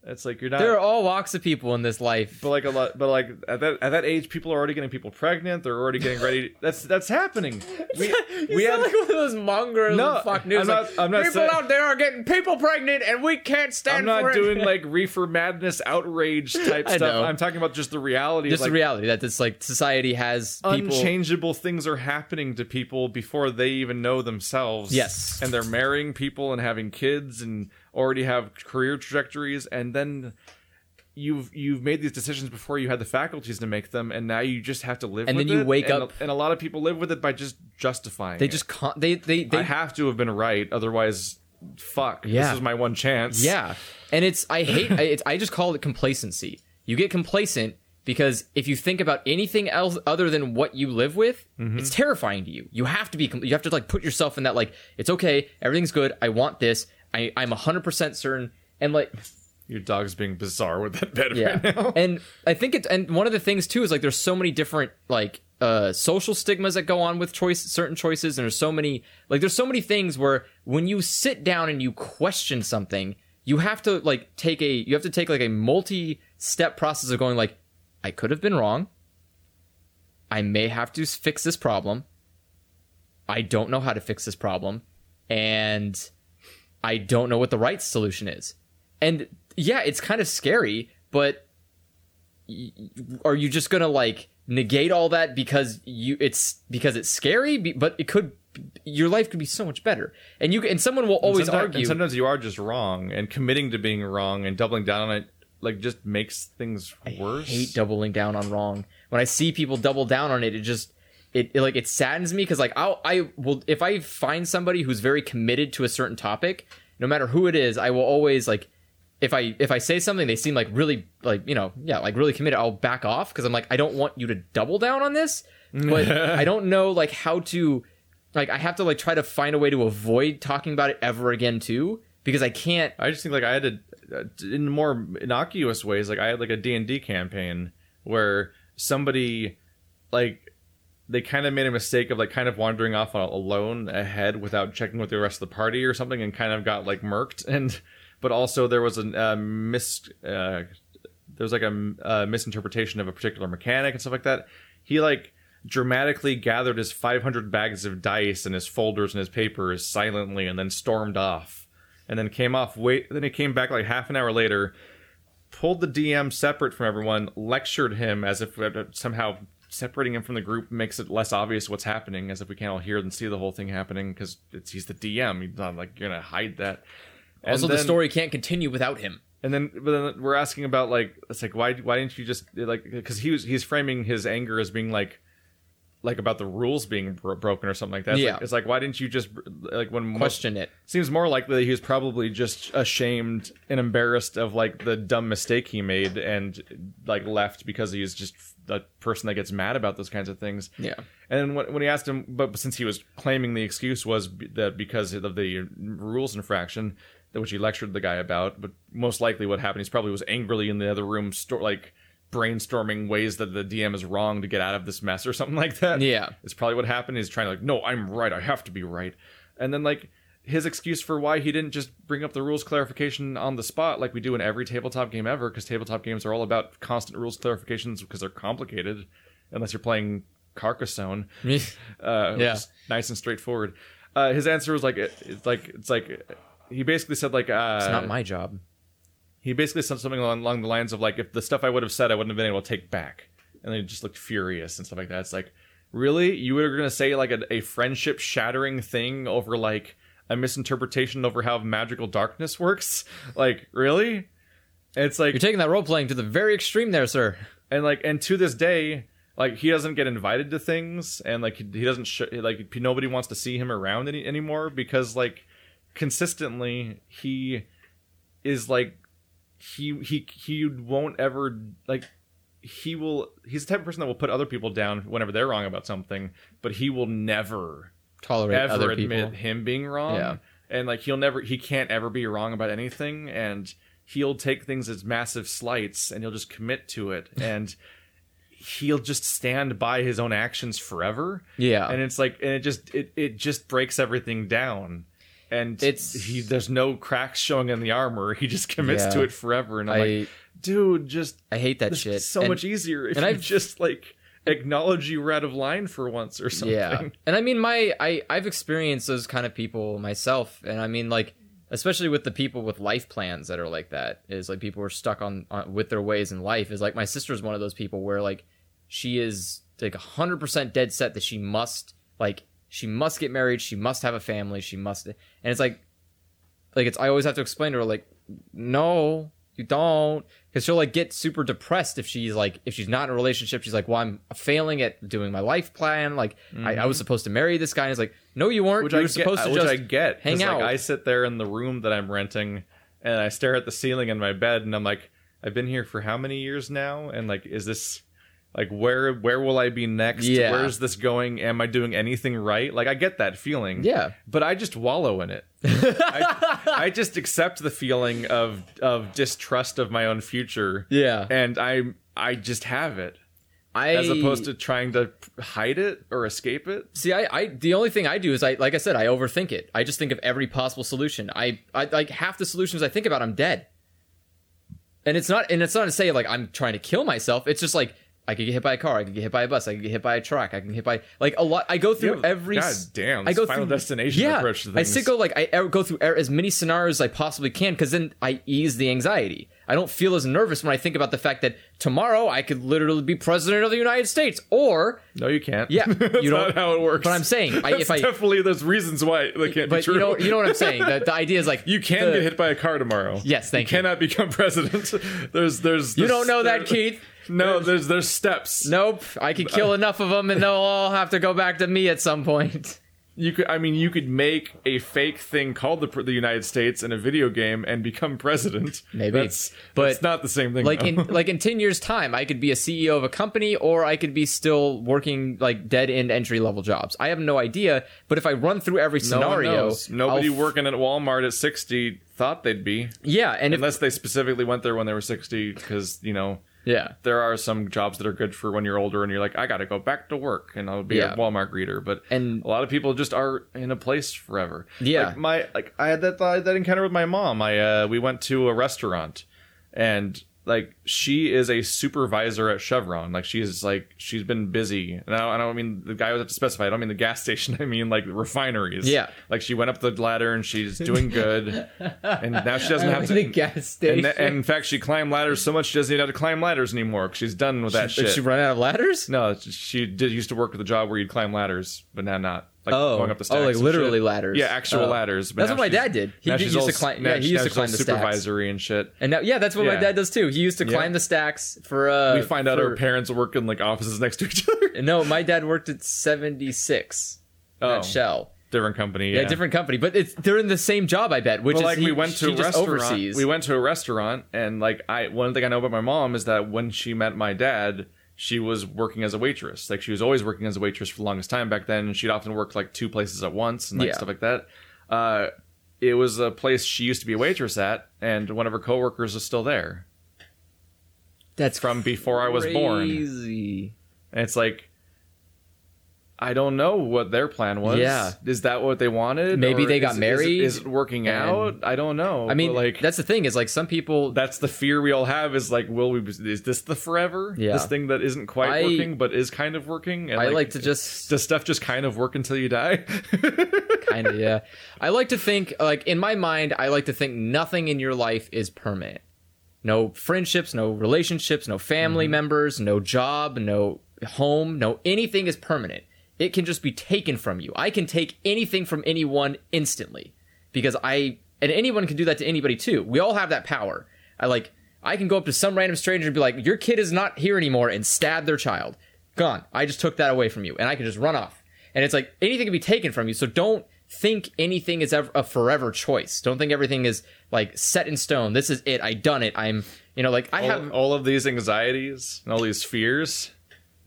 it's like you're not... There are all walks of people in this life. But like a lot, but like at that at that age, people are already getting people pregnant. They're already getting ready. To, that's that's happening. We, you we sound had, like one of those mongrels no, fuck news. I'm not, like, I'm not people saying, out there are getting people pregnant, and we can't stand. I'm not for doing it. Like reefer madness outrage type stuff. Know. I'm talking about just the reality. Just like, the reality that this like society has people. Unchangeable things are happening to people before they even know themselves. Yes, and they're marrying people and having kids and. Already have career trajectories, and then you've you've made these decisions before you had the faculties to make them, and now you just have to live and with it. And then you it, wake and, up, and a lot of people live with it by just justifying. They it. just con- they they they I have to have been right, otherwise, fuck. Yeah. This is my one chance. Yeah, and it's I hate I, it's, I just call it complacency. You get complacent because if you think about anything else other than what you live with, mm-hmm. it's terrifying to you. You have to be you have to like put yourself in that like it's okay, everything's good. I want this. I, I'm one hundred percent certain, and like... Your dog's being bizarre with that bed yeah. right now. And I think it's... And one of the things, too, is like there's so many different, like, uh, social stigmas that go on with choice, certain choices, and there's so many... Like, there's so many things where when you sit down and you question something, you have to, like, take a... You have to take, like, a multi-step process of going, like, I could have been wrong. I may have to fix this problem. I don't know how to fix this problem. And... I don't know what the right solution is. And yeah, it's kind of scary, but y- are you just going to like negate all that because you it's because it's scary, but it could your life could be so much better. And you and someone will always and argue. And sometimes you are just wrong, and committing to being wrong and doubling down on it like just makes things worse. I hate doubling down on wrong. When I see people double down on it, it just It, it like it saddens me because like I'll, I will if I find somebody who's very committed to a certain topic, no matter who it is, I will always like if I if I say something they seem like really like you know yeah like really committed, I'll back off because I'm like I don't want you to double down on this, but I don't know like how to like I have to like try to find a way to avoid talking about it ever again too because I can't. I just think like I had a in more innocuous ways like I had like a D and D campaign where somebody like. They kind of made a mistake of like kind of wandering off alone ahead without checking with the rest of the party or something, and kind of got like murked. And but also there was a uh, mis uh, there was like a uh, misinterpretation of a particular mechanic and stuff like that. He like dramatically gathered his five hundred bags of dice and his folders and his papers silently, and then stormed off. And then came off. Wait, then he came back like half an hour later, pulled the D M separate from everyone, lectured him as if somehow separating him from the group makes it less obvious what's happening, as if we can't all hear and see the whole thing happening because he's the D M. He's not like you're gonna hide that. And also, then, the story can't continue without him. And then, but then we're asking about like it's like why why didn't you just like because he was he's framing his anger as being like. Like about the rules being bro- broken or something like that. It's, yeah. like, it's like, why didn't you just like when question most, it? Seems more likely he was probably just ashamed and embarrassed of like the dumb mistake he made and like left because he was just the person that gets mad about those kinds of things. Yeah. And when, when he asked him, but since he was claiming the excuse was that because of the rules infraction, which he lectured the guy about, but most likely what happened, he probably was angrily in the other room, sto- like. brainstorming ways that the D M is wrong to get out of this mess or something like that. Yeah. It's probably what happened. He's trying to like, no, I'm right. I have to be right. And then like his excuse for why he didn't just bring up the rules clarification on the spot like we do in every tabletop game ever, because tabletop games are all about constant rules clarifications because they're complicated unless you're playing Carcassonne. uh, yeah. Nice and straightforward. Uh, his answer was like, it, it's like, it's like, he basically said like, uh, it's not my job. He basically said something along, along the lines of, like, if the stuff I would have said, I wouldn't have been able to take back. And then he just looked furious and stuff like that. It's like, really? You were going to say, like, a, a friendship-shattering thing over, like, a misinterpretation over how magical darkness works? Like, really? And it's like... You're taking that role-playing to the very extreme there, sir. And, like, and to this day, like, he doesn't get invited to things. And, like, he, he doesn't... Sh- like, nobody wants to see him around any- anymore. Because, like, consistently, he is, like... He he he won't ever like he will he's the type of person that will put other people down whenever they're wrong about something, but he will never tolerate ever other people. Admit him being wrong. Yeah. And like he'll never he can't ever be wrong about anything, and he'll take things as massive slights and he'll just commit to it and he'll just stand by his own actions forever. Yeah. And it's like and it just it, it just breaks everything down. And it's he, there's no cracks showing in the armor. He just commits yeah, to it forever. And I'm I, like, dude, just I hate that shit. It's so and, much easier if and you I've, just like acknowledge you're out of line for once or something. Yeah. And I mean, my I I've experienced those kind of people myself. And I mean, like especially with the people with life plans that are like that is like people who are stuck on, on with their ways in life. Is like my sister's one of those people where like she is like one hundred percent dead set that she must like. She must get married. She must have a family. She must. And it's like, like it's, I always have to explain to her, like, no, you don't. Because she'll like get super depressed if she's like, if she's not in a relationship, she's like, well, I'm failing at doing my life plan. Like mm-hmm. I, I was supposed to marry this guy. And it's like, no, you weren't. Which you I were get, supposed to which just I get. Hang out. Like, I sit there in the room that I'm renting and I stare at the ceiling in my bed and I'm like, I've been here for how many years now? And like, is this... Like, where where will I be next? Yeah. Where's this going? Am I doing anything right? Like, I get that feeling. Yeah. But I just wallow in it. I, I just accept the feeling of of distrust of my own future. Yeah. And I I just have it. I, as opposed to trying to hide it or escape it. See, I, I the only thing I do is, I like I said, I overthink it. I just think of every possible solution. I, I like, half the solutions I think about, I'm dead. And it's not, and it's not to say, like, I'm trying to kill myself. It's just, like... I could get hit by a car. I could get hit by a bus. I could get hit by a truck. I can get hit by like a lot. I go through yeah, every. God damn! I go Final through, Destination yeah, approach to things. I go like I go through as many scenarios as I possibly can because then I ease the anxiety. I don't feel as nervous when I think about the fact that tomorrow I could literally be president of the United States. Or no, you can't. Yeah, you that's don't. Not how it works. But I'm saying, I, if I definitely there's reasons why they can't. But be true. You know, you know what I'm saying. The, the idea is like you can the, get hit by a car tomorrow. Yes, thank you. You cannot become president. There's, there's. You don't know there, that, Keith. No, there's there's steps. Nope, I could kill enough of them, and they'll all have to go back to me at some point. You could, I mean, you could make a fake thing called the the United States in a video game and become president. Maybe, that's, but it's not the same thing. Like though. in like in ten years' time, I could be a C E O of a company, or I could be still working like dead end entry level jobs. I have no idea. But if I run through every scenario, no one knows. Nobody I'll working at Walmart at sixty thought they'd be. Yeah, and unless if, they specifically went there when they were sixty, because you know. Yeah, there are some jobs that are good for when you're older and you're like, I got to go back to work and I'll be yeah. a Walmart greeter. But and a lot of people just are in a place forever. Yeah, like my like I had that that encounter with my mom. I uh, we went to a restaurant and like, she is a supervisor at Chevron. Like, she's like, she's been busy. And I, I don't mean the guy would have to specify. I don't mean the gas station. I mean, like, refineries. Yeah. Like, she went up the ladder and she's doing good. And now she doesn't I have to. The gas station. And, and in fact, she climbed ladders so much she doesn't even have to climb ladders anymore because she's done with that she, shit. Did she run out of ladders? No, she did used to work with a job where you'd climb ladders, but now not. Like oh, going up the stacks oh, like literally shit. Ladders. Yeah, actual oh. ladders. But that's what my dad did. He did used all, to climb. Yeah, he used to climb the stacks. Supervisory and shit. And now, yeah, that's what yeah. my dad does too. He used to climb yeah. the stacks for. Uh, we find out for... our parents work in like offices next to each other. No, my dad worked at seventy-six oh. at Shell. Different company, yeah. yeah, different company, but it's they're in the same job, I bet. Which well, is like he, we went to a restaurant. We went to a restaurant, and like I one thing I know about my mom is that when she met my dad, she was working as a waitress. Like, she was always working as a waitress for the longest time back then. She'd often work, like, two places at once and, like, yeah. stuff like that. Uh, it was a place she used to be a waitress at, and one of her coworkers is still there. That's From before crazy. I was born. And it's like, I don't know what their plan was. Yeah. Is that what they wanted? Maybe they got is, married. Is, is it working out? I don't know. I mean, but like, that's the thing is like some people. That's the fear we all have is like, will we, is this the forever? Yeah. This thing that isn't quite I, working, but is kind of working. And I like, like to just. Does stuff just kind of work until you die? Kind of, yeah. I like to think like in my mind, I like to think nothing in your life is permanent. No friendships, no relationships, no family mm-hmm. members, no job, no home, no anything is permanent. It can just be taken from you. I can take anything from anyone instantly because I, and anyone can do that to anybody too. We all have that power. I like, I can go up to some random stranger and be like, your kid is not here anymore and stab their child. Gone. I just took that away from you and I can just run off. And it's like anything can be taken from you. So don't think anything is ever a forever choice. Don't think everything is like set in stone. This is it. I done it. I'm, you know, like I all, have all of these anxieties and all these fears.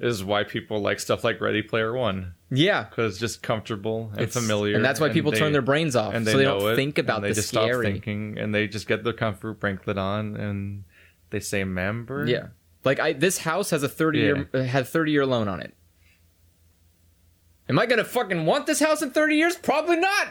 Is why people like stuff like Ready Player One. Yeah. Because it's just comfortable and it's, familiar. And that's why people they, turn their brains off. And they so they don't it, think about the scary. And they just stop thinking. And they just get their comfort bracelet on. And they say, member. Yeah. Like, I this house has a thirty-year yeah. had thirty-year loan on it. Am I going to fucking want this house in thirty years? Probably not.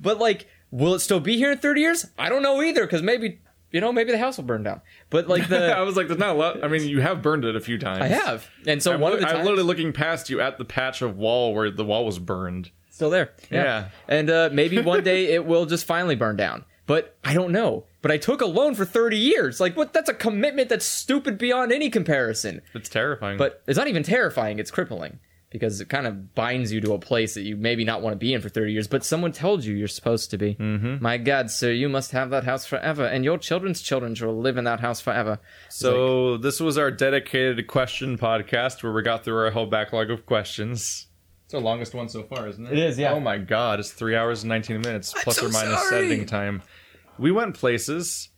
But, like, will it still be here in thirty years? I don't know either. Because maybe... You know, maybe the house will burn down. But, like, the... I was like, there's not a lot... I mean, you have burned it a few times. I have. And so I'm one li- of the times... I'm literally looking past you at the patch of wall where the wall was burned. Still there. Yeah. yeah. And uh, maybe one day it will just finally burn down. But I don't know. But I took a loan for thirty years. Like, what? That's a commitment that's stupid beyond any comparison. It's terrifying. But it's not even terrifying. It's crippling. Because it kind of binds you to a place that you maybe not want to be in for thirty years, but someone told you you're supposed to be. Mm-hmm. My God, sir, you must have that house forever, and your children's children will live in that house forever. So like, this was our dedicated question podcast where we got through our whole backlog of questions. It's our longest one so far, isn't it? It is, yeah. Oh my God, it's three hours and nineteen minutes, I'm plus so or minus sorry. Editing time. We went places.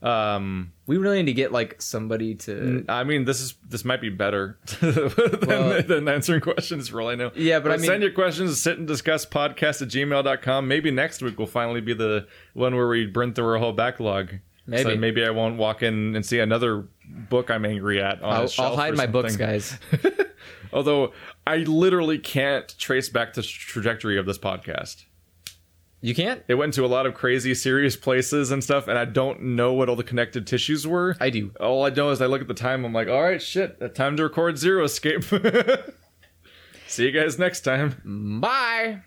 Um, we really need to get like somebody to. I mean, this is this might be better than, well, than answering questions for all I know. Yeah, but, but I mean, send your questions to sit and discuss podcast at gmail dot com. Maybe next week we'll finally be the one where we burn through our whole backlog. Maybe so maybe I won't walk in and see another book I'm angry at. On I'll, a shelf I'll hide or my something. Books, guys. Although I literally can't trace back the trajectory of this podcast. You can't? It went to a lot of crazy, serious places and stuff, and I don't know what all the connected tissues were. I do. All I know is I look at the time, I'm like, all right, shit, time to record Zero Escape. See you guys next time. Bye!